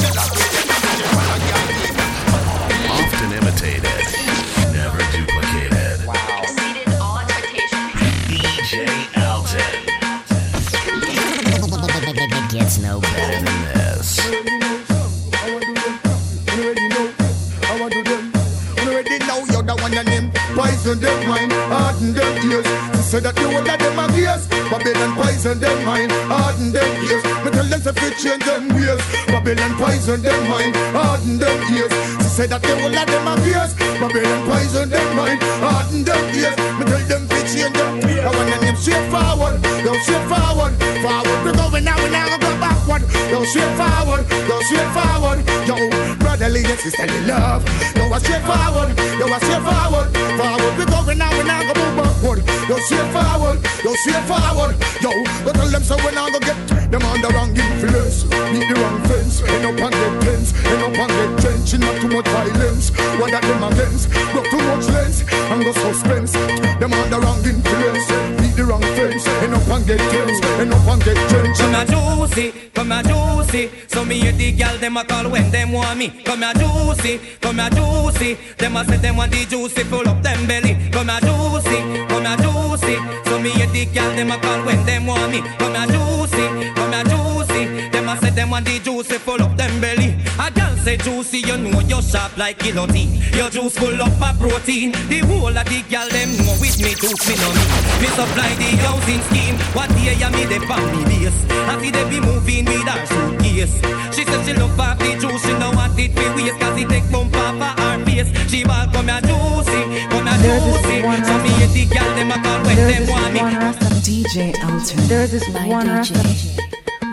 Tell them we just need you when I can't leave. Often imitated, never duplicated. Wow. Exceeded all expectations. D J Alton gets no better than this. Poison their mind, harden their ears. She said that you would let them have ears. Babylon poison their mind, harden their ears. But tell them to change them ears. Babylon poison their mind, harden their ears. She said that you would let them have ears. Babylon poison their mind, harden their ears. But tell them to change them ears. I want your name straight forward, go straight forward. Forward we're going now, we're now go backward. Go straight forward, go straight forward. Yo, brotherly and sisterly love. Go straight forward, go straight forward. Forward we go, we now we now go move backward. Yo, straight forward, yo, straight forward. Yo, go tell them so we now go get them on the wrong influence. Need the wrong fence, end up on their pens, end up on their trench. Not too much violence, what that them against. Got too much lens, and go suspense. Them on the wrong influence, need the wrong fence. End up on their pens, end up on their trench. Come a juicy, come a juicy. So me hear the girl them a call when them want me. Come a juicy, come a juicy. Them a say them want the juicy full up them belly. Come a juicy, come a juicy. So me hear the girl them a call when them want me. Come a juicy, come a juicy. Them a say them want the juicy full up them belly. A girl say juicy, you know you're sharp like guillotine. Your juice full up of protein. The whole of the girl them know with me juice me no me. Me supply the housing scheme. What day ya me the family base? I see they be moving with her suitcase. She says she love off the juice, she know what it be waste. Cause it take bump off of her face. She ball come a juicy, come a juicy. So me hear the girl them a call when them want me. There's this one D J Alton. There's this one D J.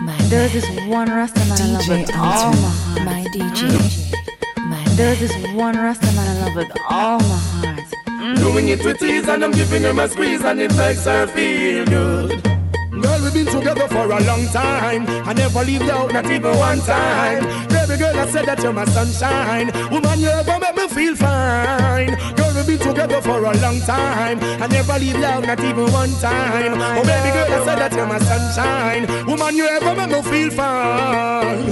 my there was this one Rasta man I love with all my heart. My D J, mm. my there was this one Rasta man I love with all my heart. Mm. Doing it with ease and I'm giving her my squeeze and it makes her feel good. Girl, we've been together for a long time. I never leave you out, not even one time. Baby girl, I said that you're my sunshine. Woman, you're gonna make me feel fine. Girl, we've been together for a long time. I never leave you out, not even one time. Oh, baby girl, I said that you're my sunshine. Woman, you're gonna make me feel fine.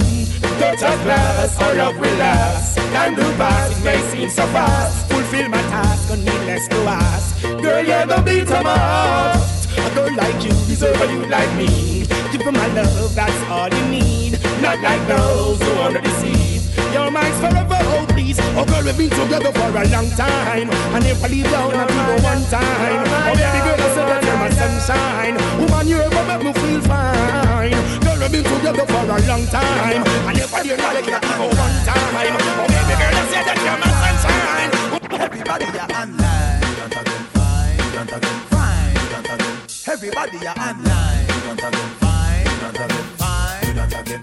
Touch of glass, our love will last. Time to pass, it may seem so fast. Fulfill my task, needless to ask. Girl, you're the beat of my heart. A girl like you deserve a youth like me. Give her my love, that's all you need. Not like those who wanna deceive. Your mind's forever, oh please. Oh girl, we've been together for a long time. I never leave down, not even one time. Oh baby girl, I said that you're my sunshine. Woman, you ever make me feel fine. Girl, we've been together for a long time. I never leave down, not even one time. Oh baby girl, I said that you're my sunshine. Everybody, you're online. Don't talk them fine, don't talk them fine. Everybody are online. You don't have them fine, you don't have them fine, you don't have them.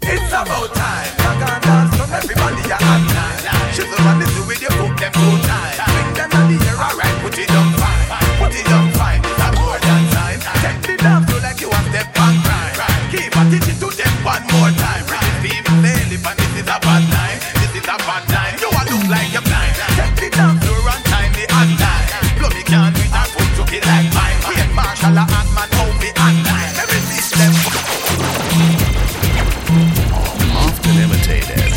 It's about time. I can't dance from everybody are online. She's the one that's doing you put them full time. Bring them on the air, alright, put it on fine. Put it on fine, it's a more than time. Take the dance so like you want them on crime. Keep on teaching to them one more time. Bring it to them, if and this is a bad time. This is a bad time, you are look like you're blind. Take the dance floor on time, the online. Blow me can't do that, put to it like mine. Marshall and man, hold me and time. Every system. Often imitated,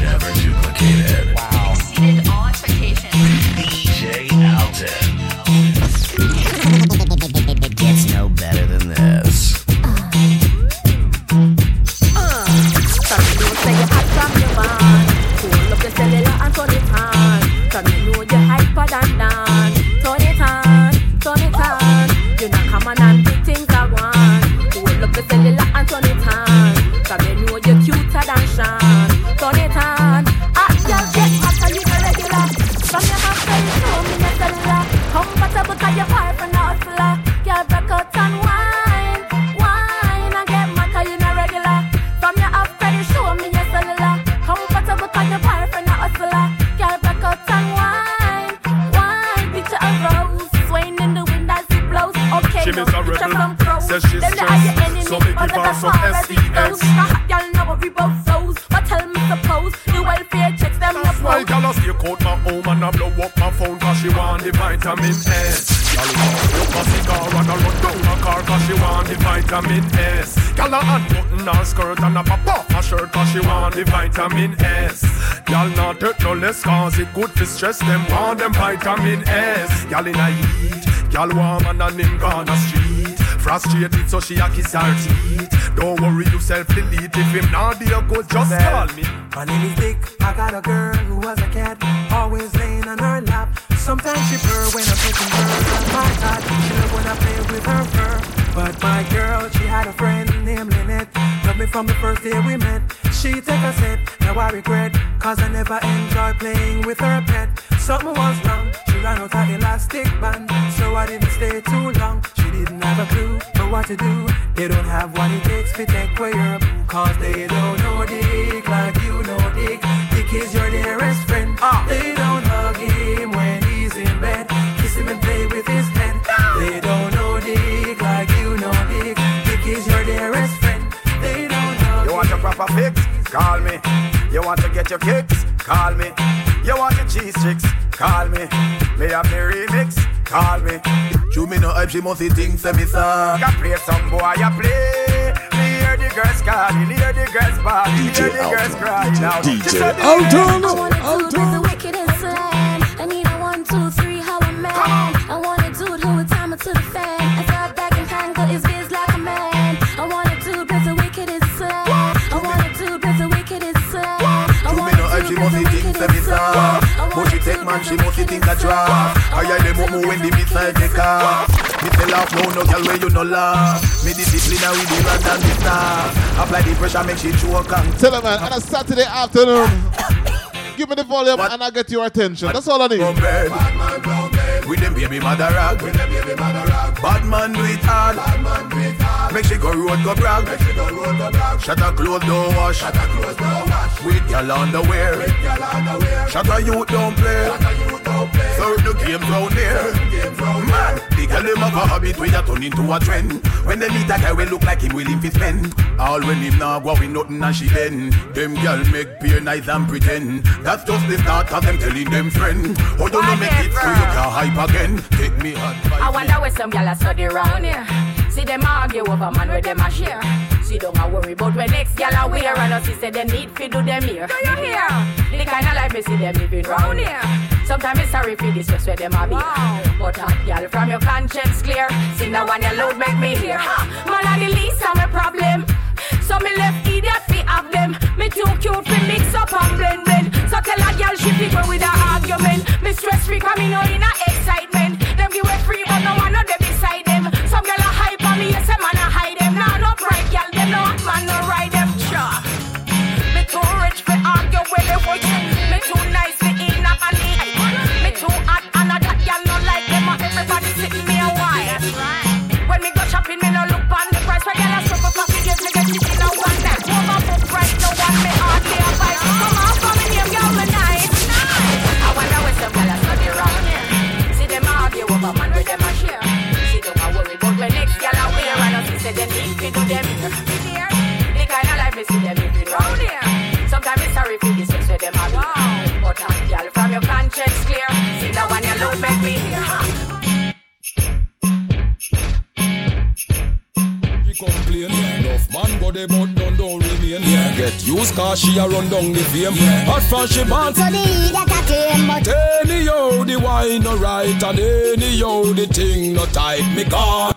never duplicated. Wow. In altercation. D J Alton. It gets no better than this. Uh. Uh. Some people say you hot from your barn. Pull up your cellular and turn it on. Some you know you're hyper than none. Turn it on, turn it on. Come on and do things I want. Hold up the cellular and turn it on. Cause they know you're cuter than Sean. Turn it on. Ah, y'all get hotter, you the regular. From your house to your home in your cellular. Comfortable cause you're far from the hustler. Y'all break out and wine, wine. And get mad cause you're the regular. From your house to your home in your cellular. Comfortable cause you're far from the hustler. Y'all break out and wine, wine. Picture a rose swaying in the wind as it blows. Okay. She miss a rebel, says she's stressed, so make give her some S E X. Y'all know we both those, but tell me suppose the welfare checks them no pros. Why y'all stay cold my home and I blow up my phone cause she want the vitamin S. Y'all smoke a cigar and I run down her car cause she want the vitamin S. Y'all unbutton her skirt and I pop off her shirt cause she want the vitamin S. Y'all not hurt no less cause it could distress them, want them vitamin S. Y'all in a heat. Y'all warm and an in Ghana street. Frustrated so she a kiss her teeth. Don't worry yourself, delete. If him not there goes, just call me. My name is Dick, I got a girl who was a cat. Always laying on her lap. Sometimes she purr when I'm picking her. My God, she love when I play with her fur. But my girl, she had a friend named Lynette. Loved me from the first day we met. She take a sip, now I regret. Cause I never enjoy playing with her pet. Something was wrong, she ran out her elastic band. So I didn't stay too long. She didn't have a clue for what to do. They don't have what it takes to take away her boo. Cause they don't know Dick like you know Dick. Dick is your dearest friend. ah. They don't hug him when he's in bed. Kiss him and play with his head. no. They don't know Dick like you know Dick. Dick is your dearest friend. They don't hug. You want your proper fix? Call me. You want to get your kicks? Call me. You want your cheese chicks? Call me. May have the remix? Call me. Show me no hype, she must think so me sir. You play some boy, you play. Me hear the girls calling, hear the girls barking, hear the girls crying now. D J Alton, I want a dude with the wickedest slam. I need a one, two, three, how a man. I want a dude who would time it to the fan. I thought back and tangle his biz like a man. I want a dude with the wickedest slam. I want a dude with the wickedest slam. Show me no hype, she must think so me sir. But she take man, she must think a draft. I hear them up when they beside the car. Me say laugh, no, no, girl, where you no laugh. Me discipline her with the rod and the staff. Apply the pressure, make she choke and... Tell her, man, on a Saturday afternoon, give me the volume what? And I get your attention. That's all I need. With them baby mother rag. With them baby mother rag. Bad man do it hard. Bad man do it hard. Make she go road go brag. Make she go road go brag. Shut her clothes don't wash. Shut her clothes don't wash. With y'all underwear. With y'all underwear. Shut her youth don't play. Shut her youth don't play. So the game's round there. Man, the girl them have a habit where you turn into a trend. When they meet a guy we look like him willing to spend. All when him now go with nothing and she bend. Them girl make peer nice and pretend. That's just the start of them telling them friend. Oh, don't know make it so you can hype again. Take me on. I wonder where some y'all are study round here. See them argue over man where them a share. She don't a worry about where next y'all are wear. And us she said they need fi do them here. Do you hear? The kind of life me see them living round here. Sometimes it's sorry for this, just where them a be. Wow. But hot y'all from your conscience clear. Sing that one you loud make me hear. Ha! Man are the least of my problem. So me left idiot fi have them. Me too cute fi mix up and blend blend. So tell a girl she fi go with her argument. Me stress free cause me no in a excitement. Them give it free but no one of them beside them. Some girl a hype on me, yes a man a hide them. Now nah, no bright girl, them no hot man no ride them. Sure. Me too rich fi argue where they were. Me too nice fi in up and eat. Too hot and a that y'all not like them. Everybody sitting me a while. That's right. When me go shopping, me no look on the price. When y'all a struggle for me, get me get it in a one night. Come up with price, no one me hard me a fight. Come on, for me name, y'all me nice. I wonder where some y'all a study round here. See them argue over man with them a share. See them a worry about when next y'all a wear. And us see them need to do them here. The kind of life me see them living round here. Sometimes it's sorry for the sex where them a be. But hot y'all from your conscience clear. That one you love make me hear. She complain, yeah. Enough man but they both don't, don't remain. Yeah, get used cause she a run down the fame. Yeah. Hot from she band so the heat that came. But anyhow the wine no right and anyhow the thing no tight. Me God.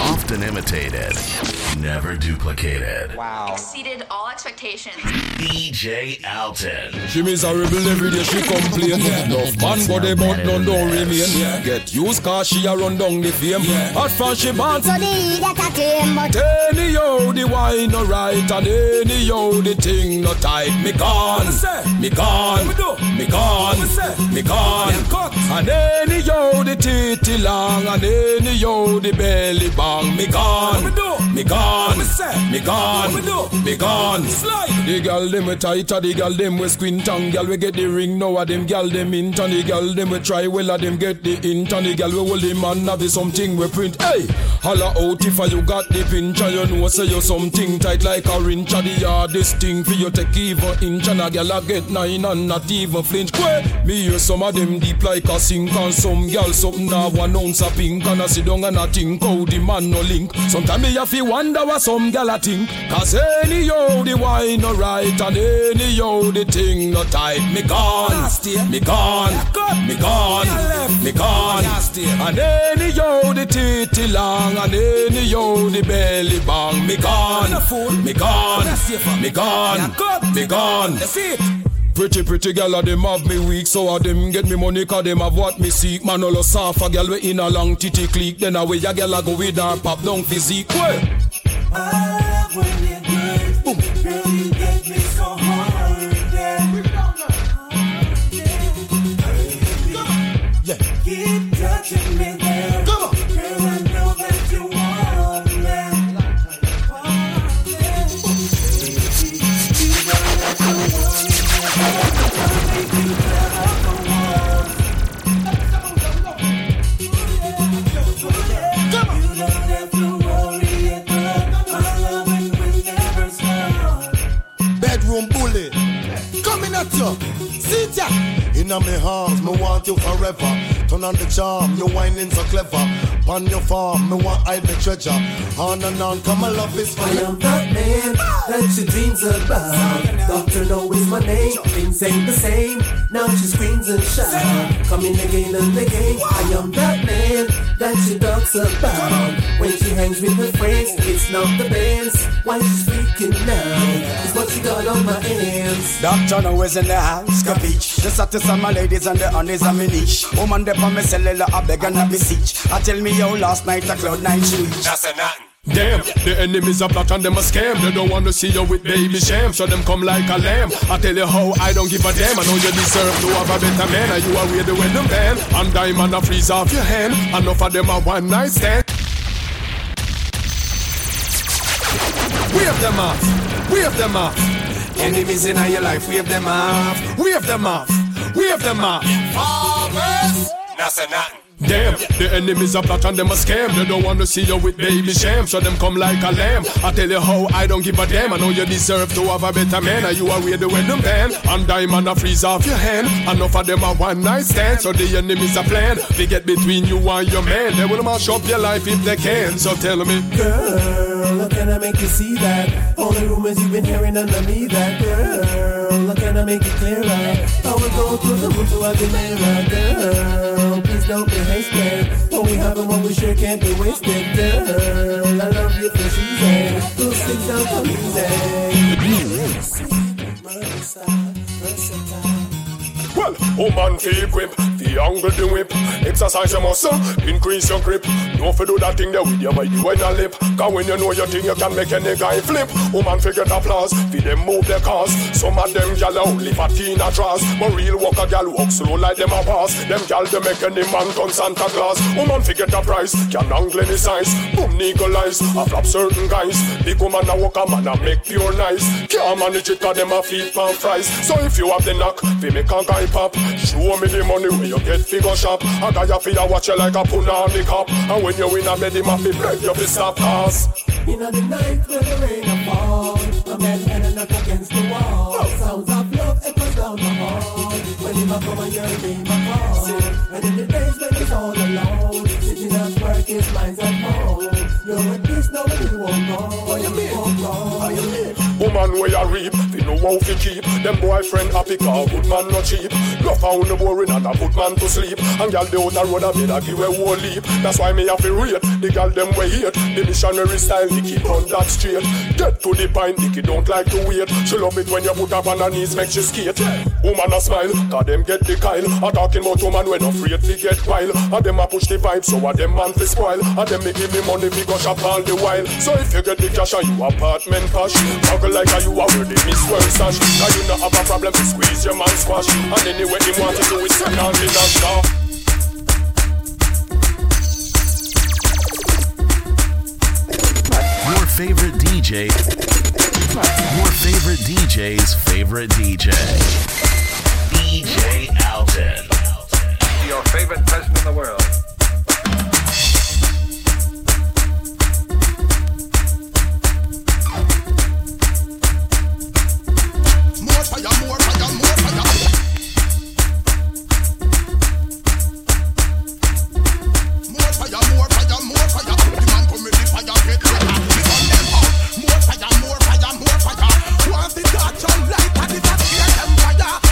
Often imitated, never duplicated. Wow. Exceeded all expectations. D J Alton. She miserable every day, she complain. No man but they both don't don't remain. Yeah. Get used cause she a run down the fame. Yeah. Hot from she band so the heat that a came. But anyhow the wine no right and anyhow the thing no tight. Me gone, me gone, me gone, me gone. And anyhow the titty long and anyhow the belly band. Me gone, me gone, me gone, me gone. The girl them we tighter, the girl them we squint and girl we get the ring now. Them girl them int and the girl them we try well. Them get the int and the girl we hold the man have the something we print. Hey, holla out if you got the pinch and you know say you something tight like a wrench. The hardest thing for you take even inch and a girl a get nine and not even flinch. Quay. Me hear some of them deep like a sink and some girl something that one ounce a pink and a sit down and a think how the man. No link. Sometimes me have to wonder what some gal a think. Cause anyhow the wine no right and anyhow the thing no tight. Me gone, me gone, me gone, me gone. And anyhow the titty long and anyhow the belly bang. Me gone, me gone, me gone, me gone. Pretty, pretty girl, a them have me weak, so a them get me money, cause them have what me seek. Man, all a soft, a girl we in a long titty clique, then away a girl a go with her pop down physique. Well. I love when you get, boom. Girl, you get me so hard, yeah. Yeah. Keep touching me there. Come on. Girl, I know that you want me. You know that you want me. Bedroom bully, coming at you, sit ya. In my arms, me want you forever. Turn on the charm, you whining so clever. Pon your farm, me want hide my treasure. On and on, come my love is for you. I am that man that she dreams about. Doctor Low is my name, things ain't the same. Now she screams and shouts, coming again and again. I am that man that she talks about. When she hangs with her friends, it's not the bands. Why she's freaking now, it's what she got on my hands. Doctor Low is in the house, capiche. The satis on my ladies and the honeys on my niche. Woman, oh, for me, I beg and I beseech. I tell me how last night a cloud nine she reached. That's a nothing. Damn, the enemies are plot and them a scam. They don't want to see you with baby sham, so them come like a lamb. I tell you how I don't give a damn. I know you deserve to have a better man. Are you aware the way them ban? And diamond a freeze off your hand. Enough of them a one night stand. Wave them off, wave them off. Enemies in your life, wave them off, wave them off, wave them off. Farmers, nothing, nothing. Damn, the enemies are plot and them a scam. They don't want to see you with baby sham, so them come like a lamb. I tell you how I don't give a damn. I know you deserve to have a better man. Are you aware the way them ban? And diamond a freeze off your hand. Enough of them a one night stand, so the enemies are plan. They get between you and your man. They will mash up your life if they can. So tell me, girl, how can I make you see that? All the rumors you've been hearing under me, that girl, how can I make it clearer? I will go through the moon to a mirror, girl. Please don't be but we have a one we sure can't be wasted. Girl, I love you for season. Those things are for music. Sweet, versatile, versatile. Well, woman feel grip, feel angle the whip. Exercise your muscle, increase your grip. Don't fi do that thing there with your body when a lip. Cause when you know your thing, you can make any guy flip. Woman fi get applause, fi them move their cars. Some of them gyal only fatty na trust. But real walker gyal walk slow like them a pass. Them gyal they make any man turn Santa Claus. Woman fi get a price, can angle any size. Boom nigga lies, a flop certain guys. Big woman a walk a man a make pure nice. Can't manage it cause them a feed pan fries. So if you have the knock, fi make a guy pop. Show me the money where you get figure shop. A guy a fi a watch you like a puna on the cop. And when you win a bed, him a fi break your fist up ass. You know the night when the rain a fall, a man heading up against the wall. Oh. Sounds of love echoes down the hall. When him a come and your name a call, and in the days when he's all alone, sitting at work, his mind's at home. No at least nobody won't know. What you mean? What you mean? Woman where you reap, fi know how fi keep. Them boyfriend happy car, good man no cheap. No found the boring and a put man to sleep. And y'all the outer road a bit a give a whole leap. That's why me have to rate, the gal them way hate. The missionary style, they keep on that straight. Get to the pint, Dicky don't like to wait. She love it when you put up on her knees, make she skate. Woman a smile, cause them get the kyle. A talking about woman when afraid to get wild. And them a push the vibe, so a them man fi spoil. And them me give me money, fi go shop all the while. So if you get the cash and you apartment cash, juggle like a you a worthy Miss World Sash. Cause you not have a problem to squeeze your man squash. And anyway him want to do it, send on the dash now. Favorite D J, your favorite D J's favorite D J, D J Alton, your favorite person in the world. More fire, more fire, more fire. More fire, more fire, more fire. The man come with the fire, get ready. More fire, more fire, more fire. Want the touch on light and it has scared them fire.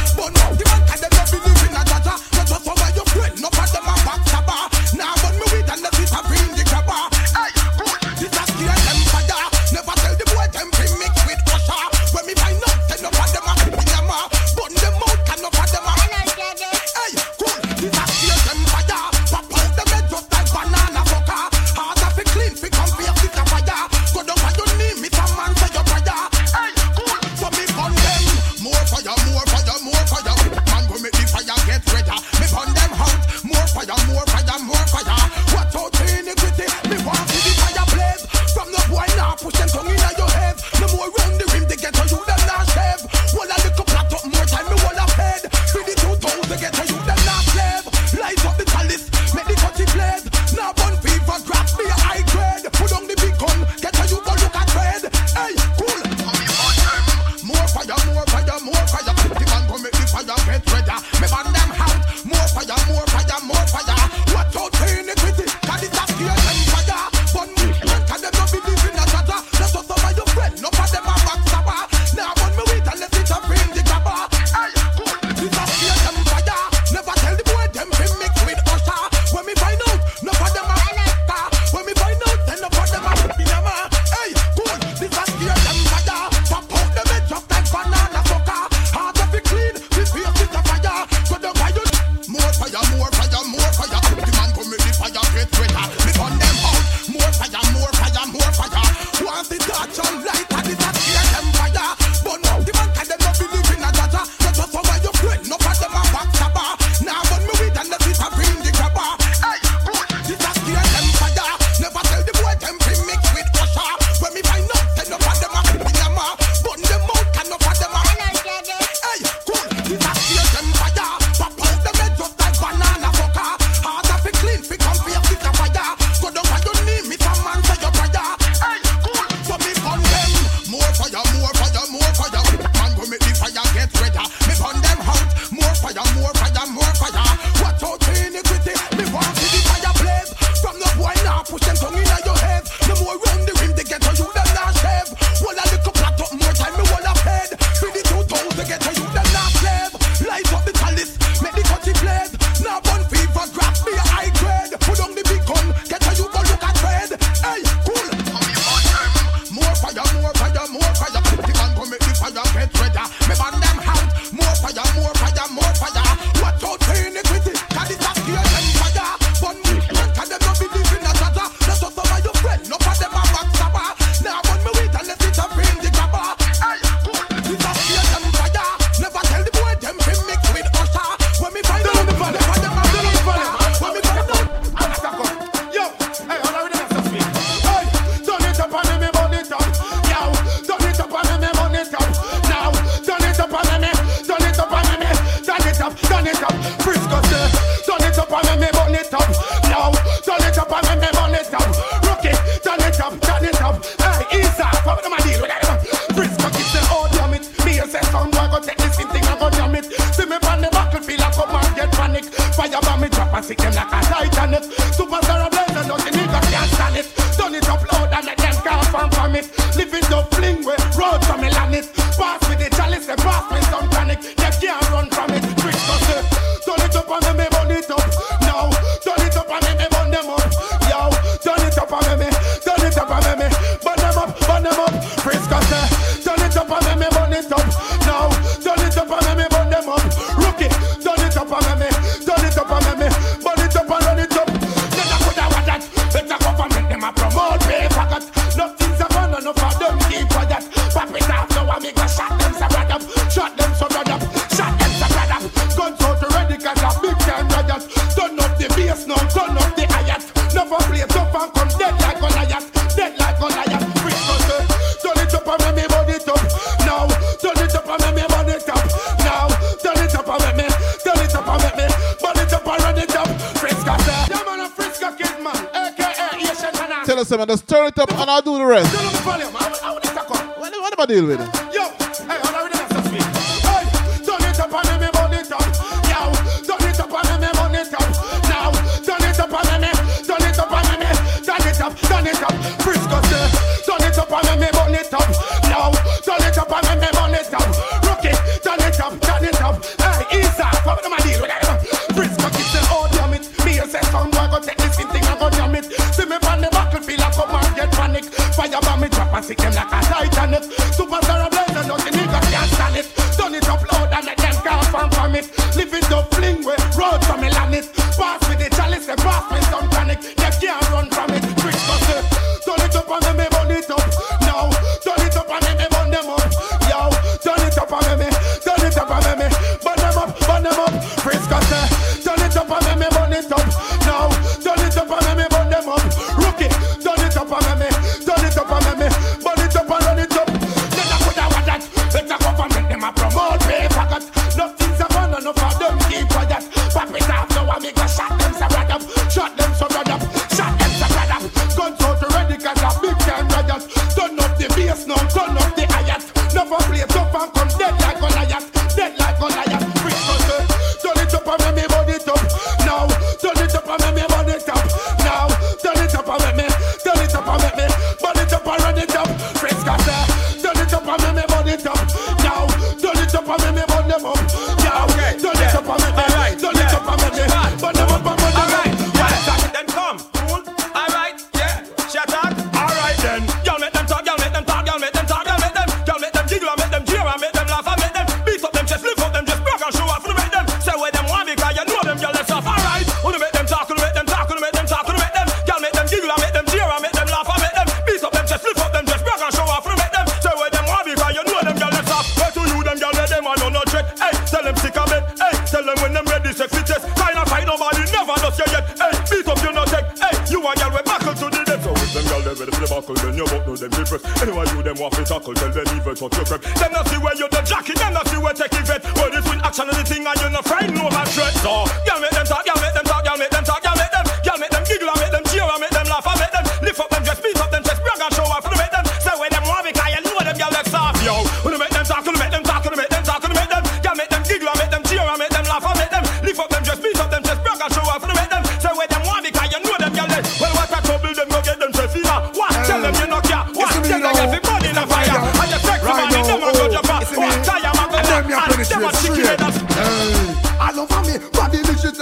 and more fire. Watch out for iniquity, cause it's a scare and fire. But me, man, can them not believe in a shatter. That's what some of your friends, no for them a back sabber. Now run me with and let it up in the cabba. Hey, cool, it's a scare and fire. Never tell the boy them to mix with usher. When me find out, when me find out, when me find out, when me find out, I'm stuck up. Yo, hey, how are we doing this week? Hey, turn it up and me burn it up. Yo, turn it up and me burn it up. Turn it up, Frisco say. Turn it up and me burn it up. Now, turn it up and me burn it up. Rookie, turn it up, turn it up. Hey, Isa, what am I deal with that? Frisco keep say, oh damn it. Me and say son, I go take this thing and go jam it. See me on the battlefield, I come and get panic. Fire bomb me drop and sick them like a Titanic. Superstar blazer, don't the nigga can't stand it. Turn it up loud and let them can't fan from it. Live it up, fling with road from me lanis. Pass with the chalice, they pass with some tonic. They can't run from it. Just turn it up and I'll do the rest. What am I dealing with? Yo, hey, I'm already got something. Hey, turn it up and me burn it up. Yo, turn it up and me burn it up. Now, turn it up and me, turn it up and me, turn it up, turn it up. Frisco say, turn it up and me burn it up. Now, turn it up and me burn it up. Rookie, turn it up, turn it up. Hey, Isa, what am I dealing with? Frisco keep say, oh damn it. Me and say son, I go take this thing and go jam it. See me on the battlefield. Fire bomb me drop and sick them like a Titanic. Superstar blazer, no the nigga can't stand it. Turn it up loud and let them can't fan from it. Live it up, fling with road from me lanis. Pass with the chalice, they pass with some tonic. They can't run from it. Quick bust it. Turn it up and me me burn it up. Now, turn it up and me me burn them up. Yo, turn it up and me me, turn it up and me me, burn them up, burn them up. Quick bust it. Turn it up and me me burn it up. Now, turn it up and me me burn them up. Rookie, turn it up and me me. I love how me, body delicious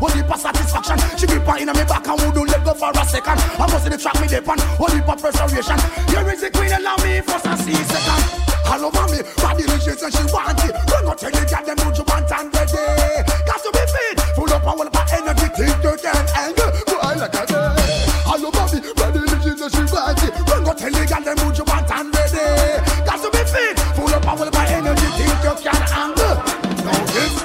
Only for satisfaction. She keep on in my back and who don't let go for a second. I must see the track me dip on. Only for preservation. Here is the queen, allow me first and see second. All over me, body riches and she want it. We're not telling you them who you want and ready. Got to be fit, full up and all of my energy. Think dirty and anger, go on like a girl. All over me, body riches and she want it. We're not telling you them who you want and ready. Got to be fit, full up and all of my energy. Think dirty and anger. No kiss.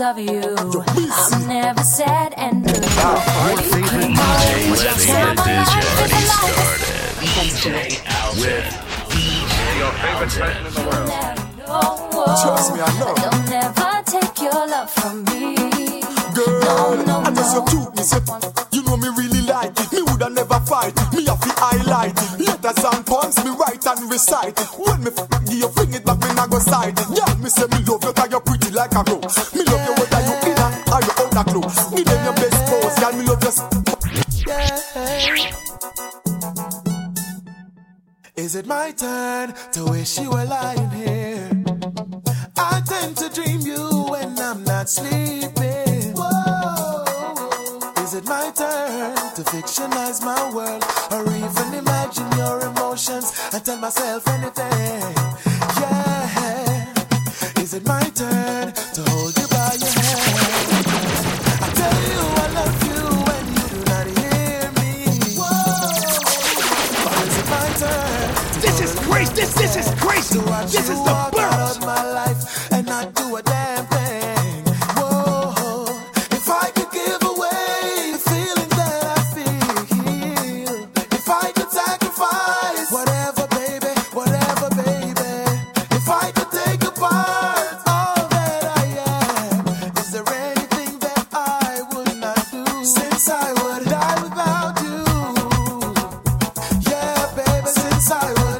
Of you, I'm never sad and blue. Trust me, I know. Don't ever take your love from me, girl. No, no, I just no. Your truth. You know me really like it. Me woulda never fight. Me have the highlight. Letters and poems me write and recite. When me f- give you fling it back, me not go side. Yeah, me say me love you 'cause you're pretty like a rose. Give them your best pose, girl, me love your yeah. Is it my turn to wish you were lying here? I tend to dream you when I'm not sleeping. Whoa. Is it my turn to fictionize my world? Or even imagine your emotions and tell myself anything? Yeah. Is it my turn to hold you by your hand? This, this is crazy. This is the burst. My life and not do a damn thing. Whoa, if I could give away the feeling that I feel, if I could sacrifice whatever, baby, whatever, baby, if I could take apart all that I am, is there anything that I would not do? Since I would die without you, yeah, baby, since I would.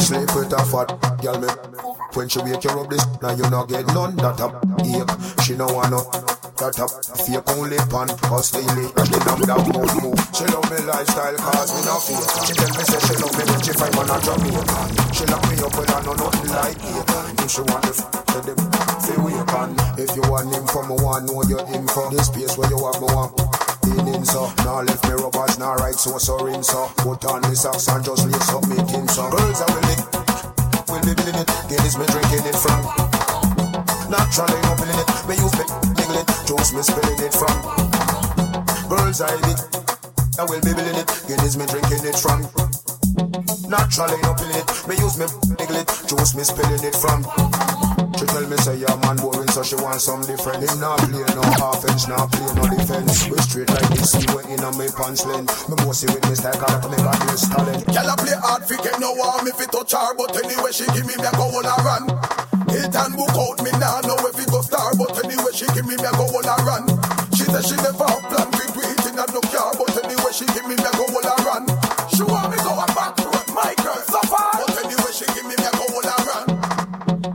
Sleep with a fat girl, me. When she wake you up this, now you not get none. That up, ache. She no want no. That up, fake only pan. Hostilely, she love that move, move. She love me lifestyle, cause me not fake. She tell me say she love me, she fight man a drop me. She lock me up with her, no nothing like it. If she want the f***, tell them, say we can. If you want him for me, want know you're him for. This place where you have me want. In, so. Now left me robbers, now right so sorry so. Put on the socks and just lace up making some. Girls I will lick, will be billing it. Guinness me drinking it from. Naturally no billing it, me use me niggling. Juice me spilling it from. Girls I lick, I will be billing it. Guinness me drinking it from. Naturally no billing it, me use me niggling. Juice me spilling it from. She tell me say your man boring, so she wants some different. Him not play no offense, not play no defense. We straight like this, see we in on my pants lane. Me bossy with me style, cause I can make a dress talent. Y'all play hard, fi get no warm if it touch her. But anyway she give me me a go on a run. Hit and book out, me now know if it go star. But anyway she give me me a go on a run. She said she never have plan, we do it in a no car. But anyway she give me me a go on a run. She want me go a back to it, my girl so far. But anyway she give me me a go on a run.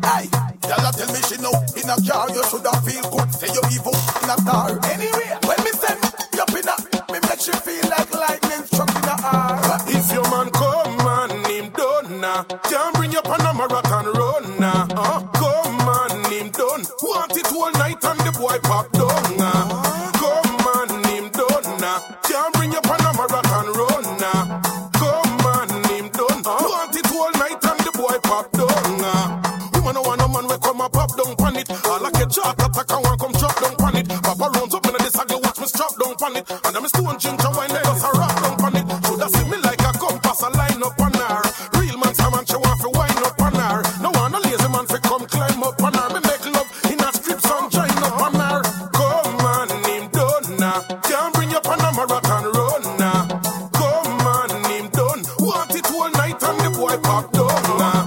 Hey! Y'all tell me she know in a jar, you should have feel good. Say you evil in a tar. Anyway, when me send you up in a, me make she feel like lightning struck in a heart. If your man come and him done now, can't bring you up on a marathon run now. Uh, come and him done, want it all night and the boy pop down now. Come and him done now, can't bring you up on a marathon run now. Come and him done, want it all night and the boy pop down now. Woman, no one, no man, we come and pop down pan it. All I get shot, attack and one come chop down pan it. Papa runs up in a disagree, watch me chop down pan it. And I'm a stone ginger wine, I just a rock down pan it. Should I see me like a compass, a line up on her. Real man, some man, she want to wine up on her. No one, a lazy man, fi come climb up on her. Me make love in a strip, some join up on her. Come on, him done now. Can't bring you up on a marathon run now. Come on, him done. Want it all night and the boy pop down now.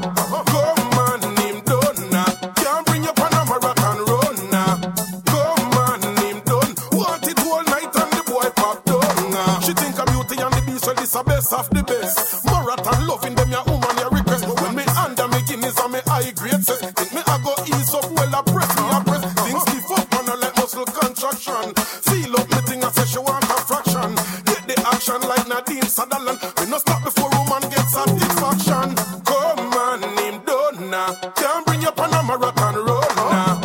Best of the best, marathon loving them, your woman, your request. When me under me Guinness and me high grade says, think me I go ease up, well I press me I press. Things give up and I let muscle contraction. Feel up me thing I say she want a fraction. Get the action like Nadine Sutherland. We no stop before woman gets satisfaction. Come on, him done now. Can't bring you up on a marathon road now.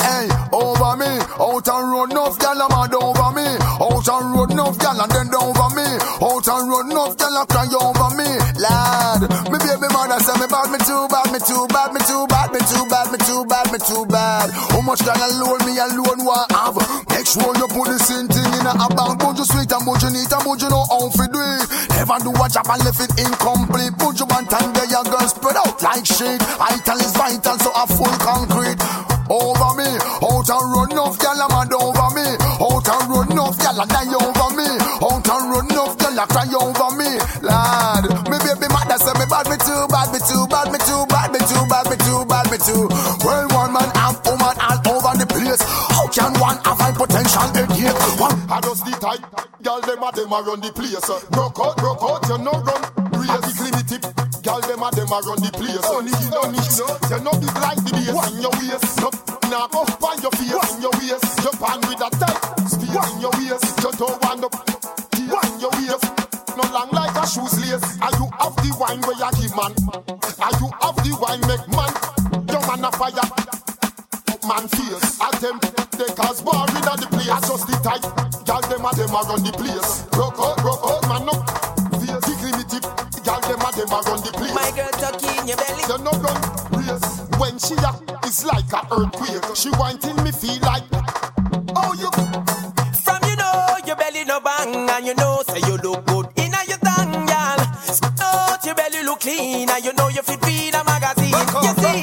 Hey, over me, out and road enough, y'all am mad over me. Out and road enough, y'all and then over me. Out and road enough, tell her cry over me, lad. Me baby mother say me bad, me too bad, me too bad, me too bad, me too bad, me too bad, me too bad. How much can alone me alone want have? Make sure you put the same thing in a bank. But you sweet and but you neat and but you know how to do it. Never do a job and left it incomplete. Put you one time there, your girl spread out like shit. Vital is vital, so a full concrete. Over me, out and road enough, y'all am mad over me. Out and road enough, y'all die over me. Out and road enough, y'all cry over me, lad. Me baby mother say me bad, me too bad, me too bad, me too bad, me too bad, me too bad, me too. Well, one man and woman all over the place. How can one have a potential again? One, I just the type, y'all them a them a run the place. Broke out, broke out, you no run. Real the tip. Y'all them a them a run the place. Only you don't need no. You know this like the bass in your waist. No, now go by your face in your waist. You pan with a tight spear in your waist. You don't want up. Wine your waist, no long like a shoes lace. Are you have the wine where you give man? Are you have the wine make man? Your man a fire, man fierce. At them, they cause boring at the place. I just the tight, y'all them a them a run the place. Rock out, rock out, man up. The creamy tip, y'all them a them a run the place. My girl tucky in your belly, you no run race. When she a, it's like a earthquake. She wanting me feel like, oh you. Your belly no bang and you know say you look good in a your tongue, y'all. Spit out your belly look clean and you know you fit feed a magazine. Up, you see,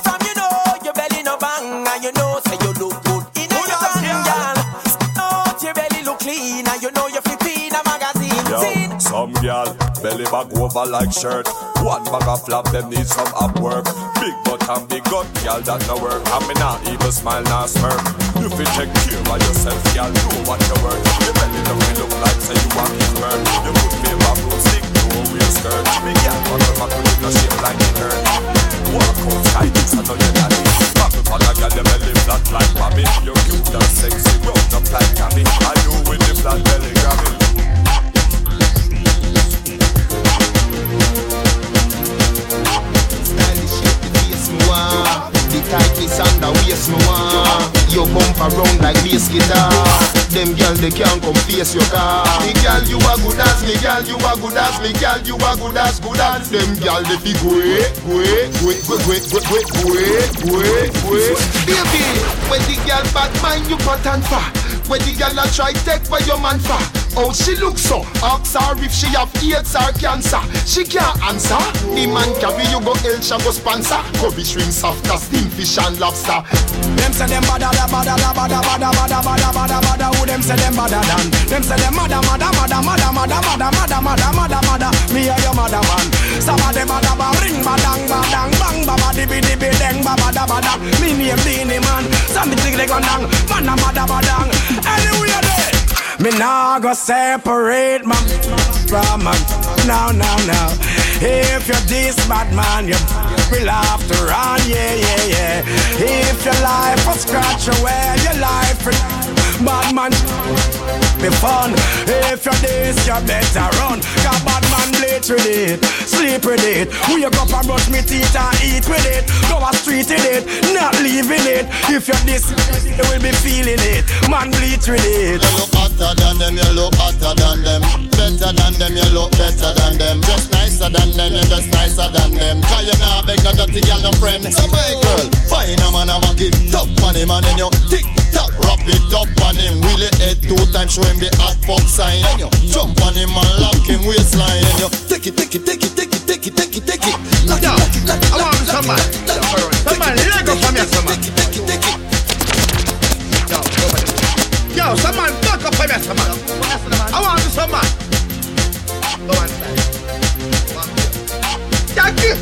from you know your belly no bang and you know say you look good in a your tongue, y'all. Spit out your belly look clean and you know you fit feed a magazine. Yo, some girl belly bag over like shirt. One bag of flap, them need some up work. Big butt and big gut, y'all that no work. I mean, not even smile, not smirk. You feel check care by yourself, y'all know what you work. The belly don't really look like, say you walk in burn. You could feel my foot sick, no real skirt. Me y'all want to back with no shape like a girl. Walk out, sky this, I know you're not this. Pop up on a girl, the belly flat like Bobby. You're cute and sexy, round up like Cammy. I do with the flat belly Grammy. Wow. The tightest and the waist me want. You bump around like bass guitar. Them girl they can't come face your car. Me girl you a good as, me girl you a good as, me girl you a good as, good as. Them girl they be great, great, great, great, great, great, great, great. Baby, when the girl bad mind you put on fire. When the girl a try take for your man far. Oh, she looks so. Ask her if she have AIDS or cancer. She can't answer. The man carry you go El Shago sponsor. Kobe shrimps after steam fish and lobster. Them say them bada da bada da bada bada bada bada bada bada. Who them say them bada dan? Them say them mada mada mada mada mada mada mada mada mada mada. Me and your mada man. Saba de bada ba ring badang badang bang baba dibi dibi deng baba da bada. Me name Dini man. Some thing they go dang. Mana mada badang. Anywhere there. Me nah go separate my from my now now now. If you're this bad man, you will have to run, yeah yeah yeah. If your life was scratch away, your life will bad man be fun. If you're this, you better run. 'Cause bad man bleed with it, sleep with it. Wake up and brush me teeth and eat with it. Go a street in it, not leaving it. If you're this, you will be feeling it. Man bleed with it. Than them, you look hotter than them. Better than them, you look better than them. Just nicer than them, you just nicer than them. 'Cause you nah beg no dirty girl, no friend. So my girl, find a man and walk it top on him and then you tick tock, wrap it up on him. Wheel it head two times, show him the hot fuck sign. Then you jump on him and lock him waistline. Then you take it, take it, take it, take it, take it, take it, take it. Lock it, lock it, lock it, lock it, lock it, lock it. Somebody, let go from here, somebody. Take it, take it, take it. Yo, go back. Yo, someone fuck up for me, someone. I want to someone. Go on, sir. Thank you.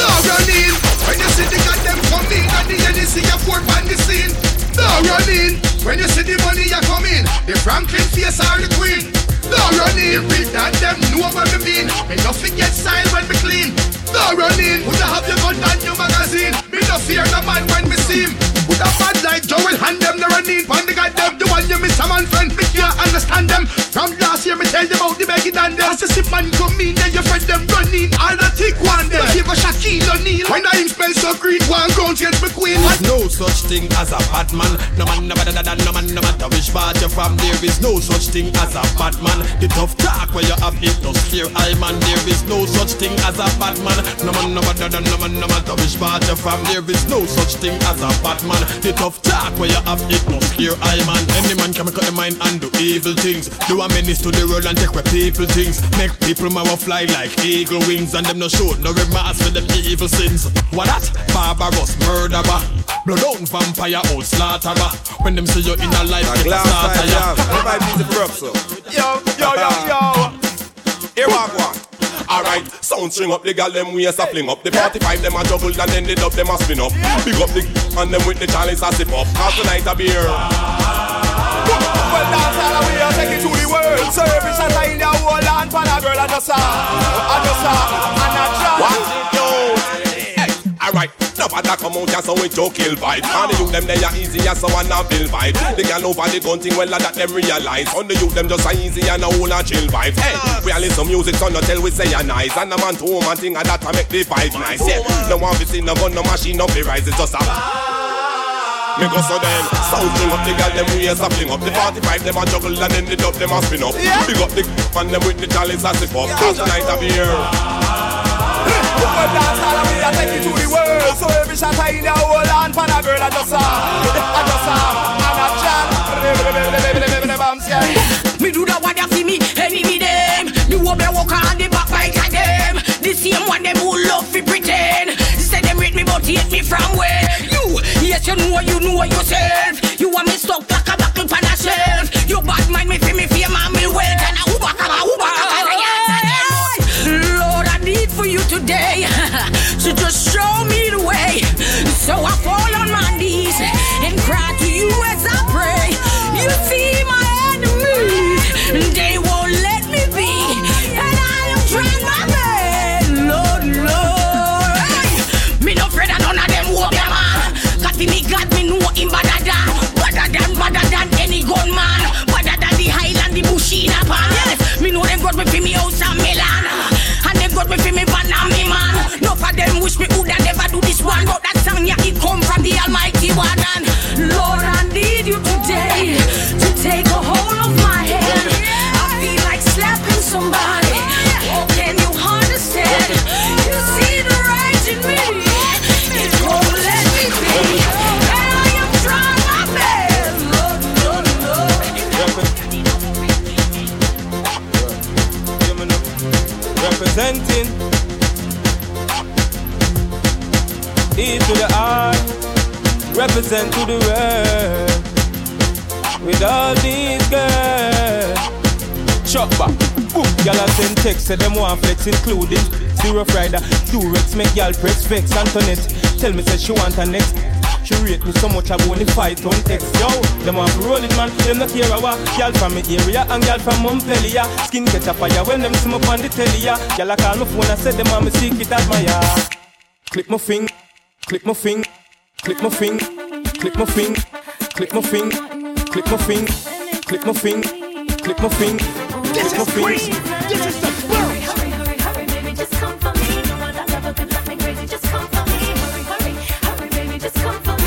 No, running. When you see the goddamn come in, and the N E C you forth on the scene. No, running. When you see the money you come in, the Franklin face are the queen. No, running. The real that them know what we mean. Me nothing get signed when we clean. No, running. Would I have your gun and your magazine? Me no fear no man when we see him. With a bad like Joel hand them the running. When they got them, the one you miss a man friend. But you understand them. From last year me tell them about the begging and them. As a sip man come in then you friend them running. All the thick one them. Give a Shaquille O'Neal. When I him spell so green one ground get me queen. No such thing as a bad man. No man no better than no man. No matter which part you're from, there is no such thing as a bad man. The tough talk where you have it no scare I man. There is no such thing as a bad man. No man no better than no man. No matter which part you're from, there is no such thing as a bad man. The tough talk where you have it no scare I man. Any man can make up their mind and do evil things. Do a menace to the world and take where people things. Make people mouth fly like eagle wings. And them no show no remorse for them evil sins. What that? Barbarous murderer. Blood out vampire old slaughterer. When them see you in a life, it's a slaughter ya. Everybody beat the props up. Yo, yo, yo, yo. Here I go. Alright, sound string up the gal them waist a fling up. The forty-five them a juggle and then the dub them a spin up. Big up the and them with the chalice a sip up. 'Cause tonight a beer. Well dance all the way and take it to the world. Service and I in the whole land. Pan a girl and a song, and a song, and a chant. What's it do? Hey, alright. No matter come out just so it your kill vibe. And the youth them they are easy as so and a bill vibe. They can over the gun thing well that them realize. On the youth them just are easy and a whole a chill vibe. Hey, we are listen music so no tell we say a nice. And the man to home and thing and that a make the vibe nice. Yeah, no one be seen no gun no machine no be rise. It's just a me go so them, sound string up the gal them waist a fling up. The forty-five them a juggle and then the dub them a spin up. Big up the and them with the chalice a sip up. 'Cause tonight a beer. Well dance all the way and take it to the world. So every shot I in the whole land. Pan a girl I just saw, I just saw, and a chant. Me do the what they see me, enemy them. Me hope they walk on the back bike of them. The same one them who love to pretend. Say them rate me but hate me from where? You, yes you know you know yourself. You want me stuck like a buckle pan a shelf. You bad mind me feel me fear man me wealth. And a uba kaba uba kaba. today. So just show me the way. So I fall on my knees and cry to you as I pray. You see my enemies, they won't let me be, and I am trying my best. Lord, Lord, hey. Me no afraid of none of them who them are. Cause me God, me know him better than, better than, better than any gunman, better than the highland, the bushy in a pan. Yes, me know them got me for me house and me land. God me feel me van and me man. No for them wish me woulda never do this one, but that song yeah it come from the Almighty One. And Lord, I need you today to take a hold of my hand. I feel like slapping somebody. Oh, can you understand? You see the rage in me. It won't let me be, and I am trying my best. Lord, Lord, Lord. Representing E to the R, represent to the world. With all these girls, chop back, boom, y'all are send text, say them one flex included. Zero Friday, two Rex, make y'all press vex, Antoinette. Tell me say she want her next. She rate me so much I only fight on X. Yo, them want to roll it man, them not care a what. Y'all from my area and y'all from Montpellier. Skin catch a fire when them smoke on the telly. Y'all a call my phone and said them want me secret admire. Click my fing, click my fing, click my fing, click my fing, click my fing, click my fing, click my fing, click my fing, this is crazy, this is the world. Hurry, hurry, hurry, baby, just come for me. No one that never could nothing crazy, just come for me. Hurry, hurry, hurry, baby, just come for me.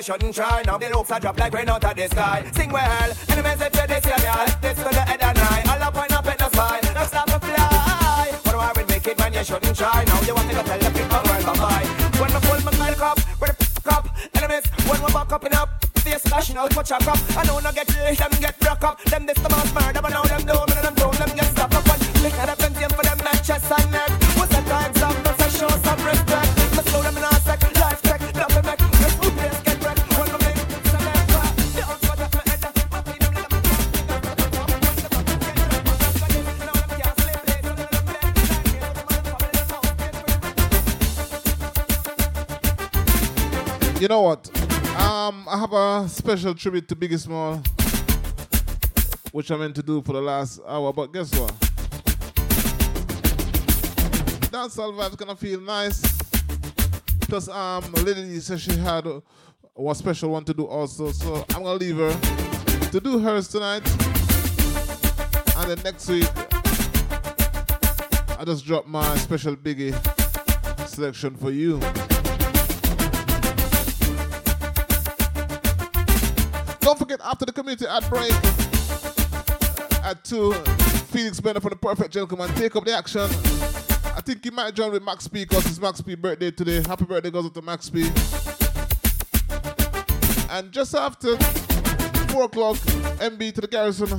Shouldn't try, now the looks are drop like rain out of the sky. Sing well, enemies if you this year, y'all. This to the head and eye, all up and up in the sky. Now stop a fly. What do I would make it when you shouldn't try? Now you want me to tell the people where to buy. When we pull my milk up, with a pick up. Enemies, when we back up and up, they splashing out for chuck up. I know not get you, them get broke up. Them this the most murder, but now them do, but them do, them get stuck up. One click at a plenty for them, not chest and neck. What's the time, some, but I show some respect. Let's slow them in our second life, check, love them back. You know what? Um, I have a special tribute to Biggie Small, which I meant to do for the last hour, but guess what? Dancehall vibes gonna feel nice. Plus, um, Lily said she had uh, one special one to do also, so I'm gonna leave her to do hers tonight, and then next week I just drop my special Biggie selection for you. Don't forget, after the community ad break at two, Felix Bender from The Perfect Gentleman, take up the action. I think he might join with Max P because it's Max P's birthday today. Happy birthday goes out to Max P. And just after four o'clock, M B to the Garrison.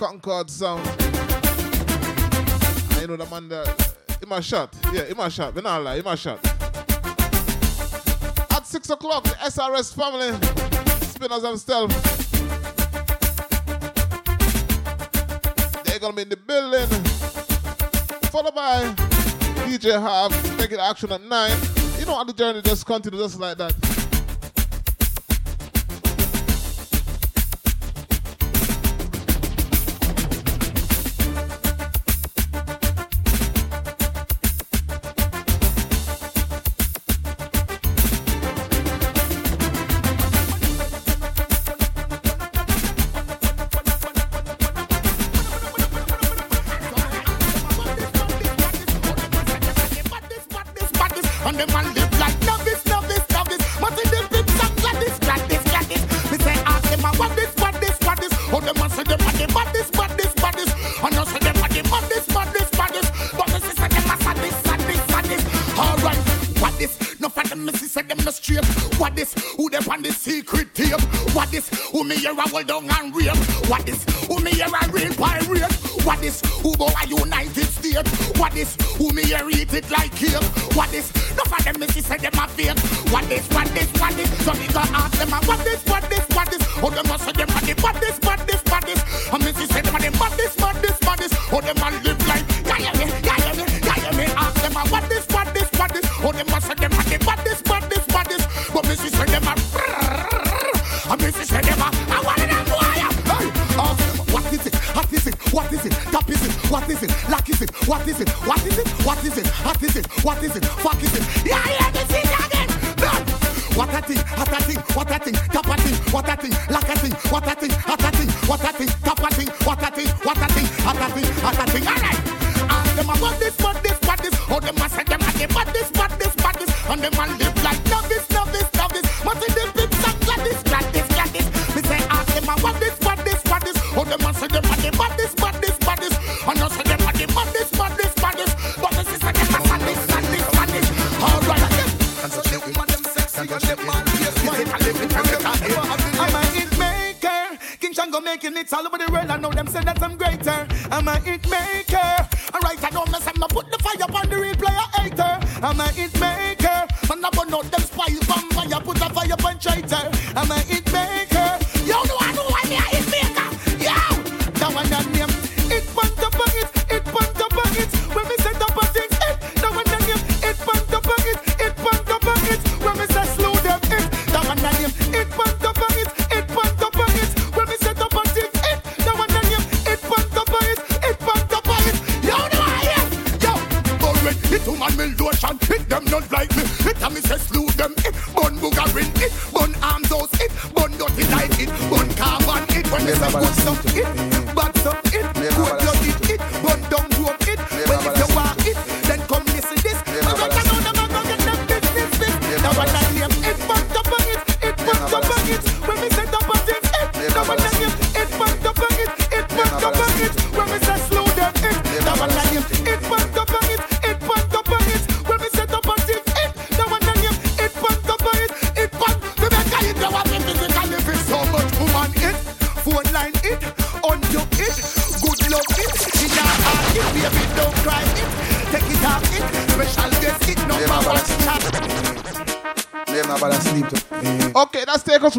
Concord sound. I know the man that in my shot. Yeah, in my shot. We're not lying, in my shot. At six o'clock, the S R S family, Spinners themselves. They're gonna be in the building. Followed by D J Harv, taking action at nine. You know how the journey just continues just like that.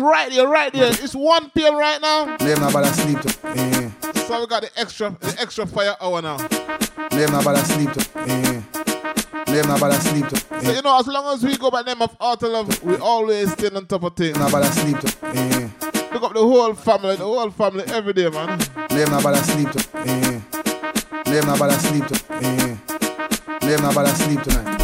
Right here, right here. It's one p.m. right now. Sleep yeah. So we got the extra, the extra fire hour now. Sleep yeah. Sleep yeah. So you know, as long as we go by the name of Auto Love, we always stay on top of things. Sleep yeah. Look up the whole family, the whole family every day, man. Sleep yeah. Sleep yeah. Sleep tonight.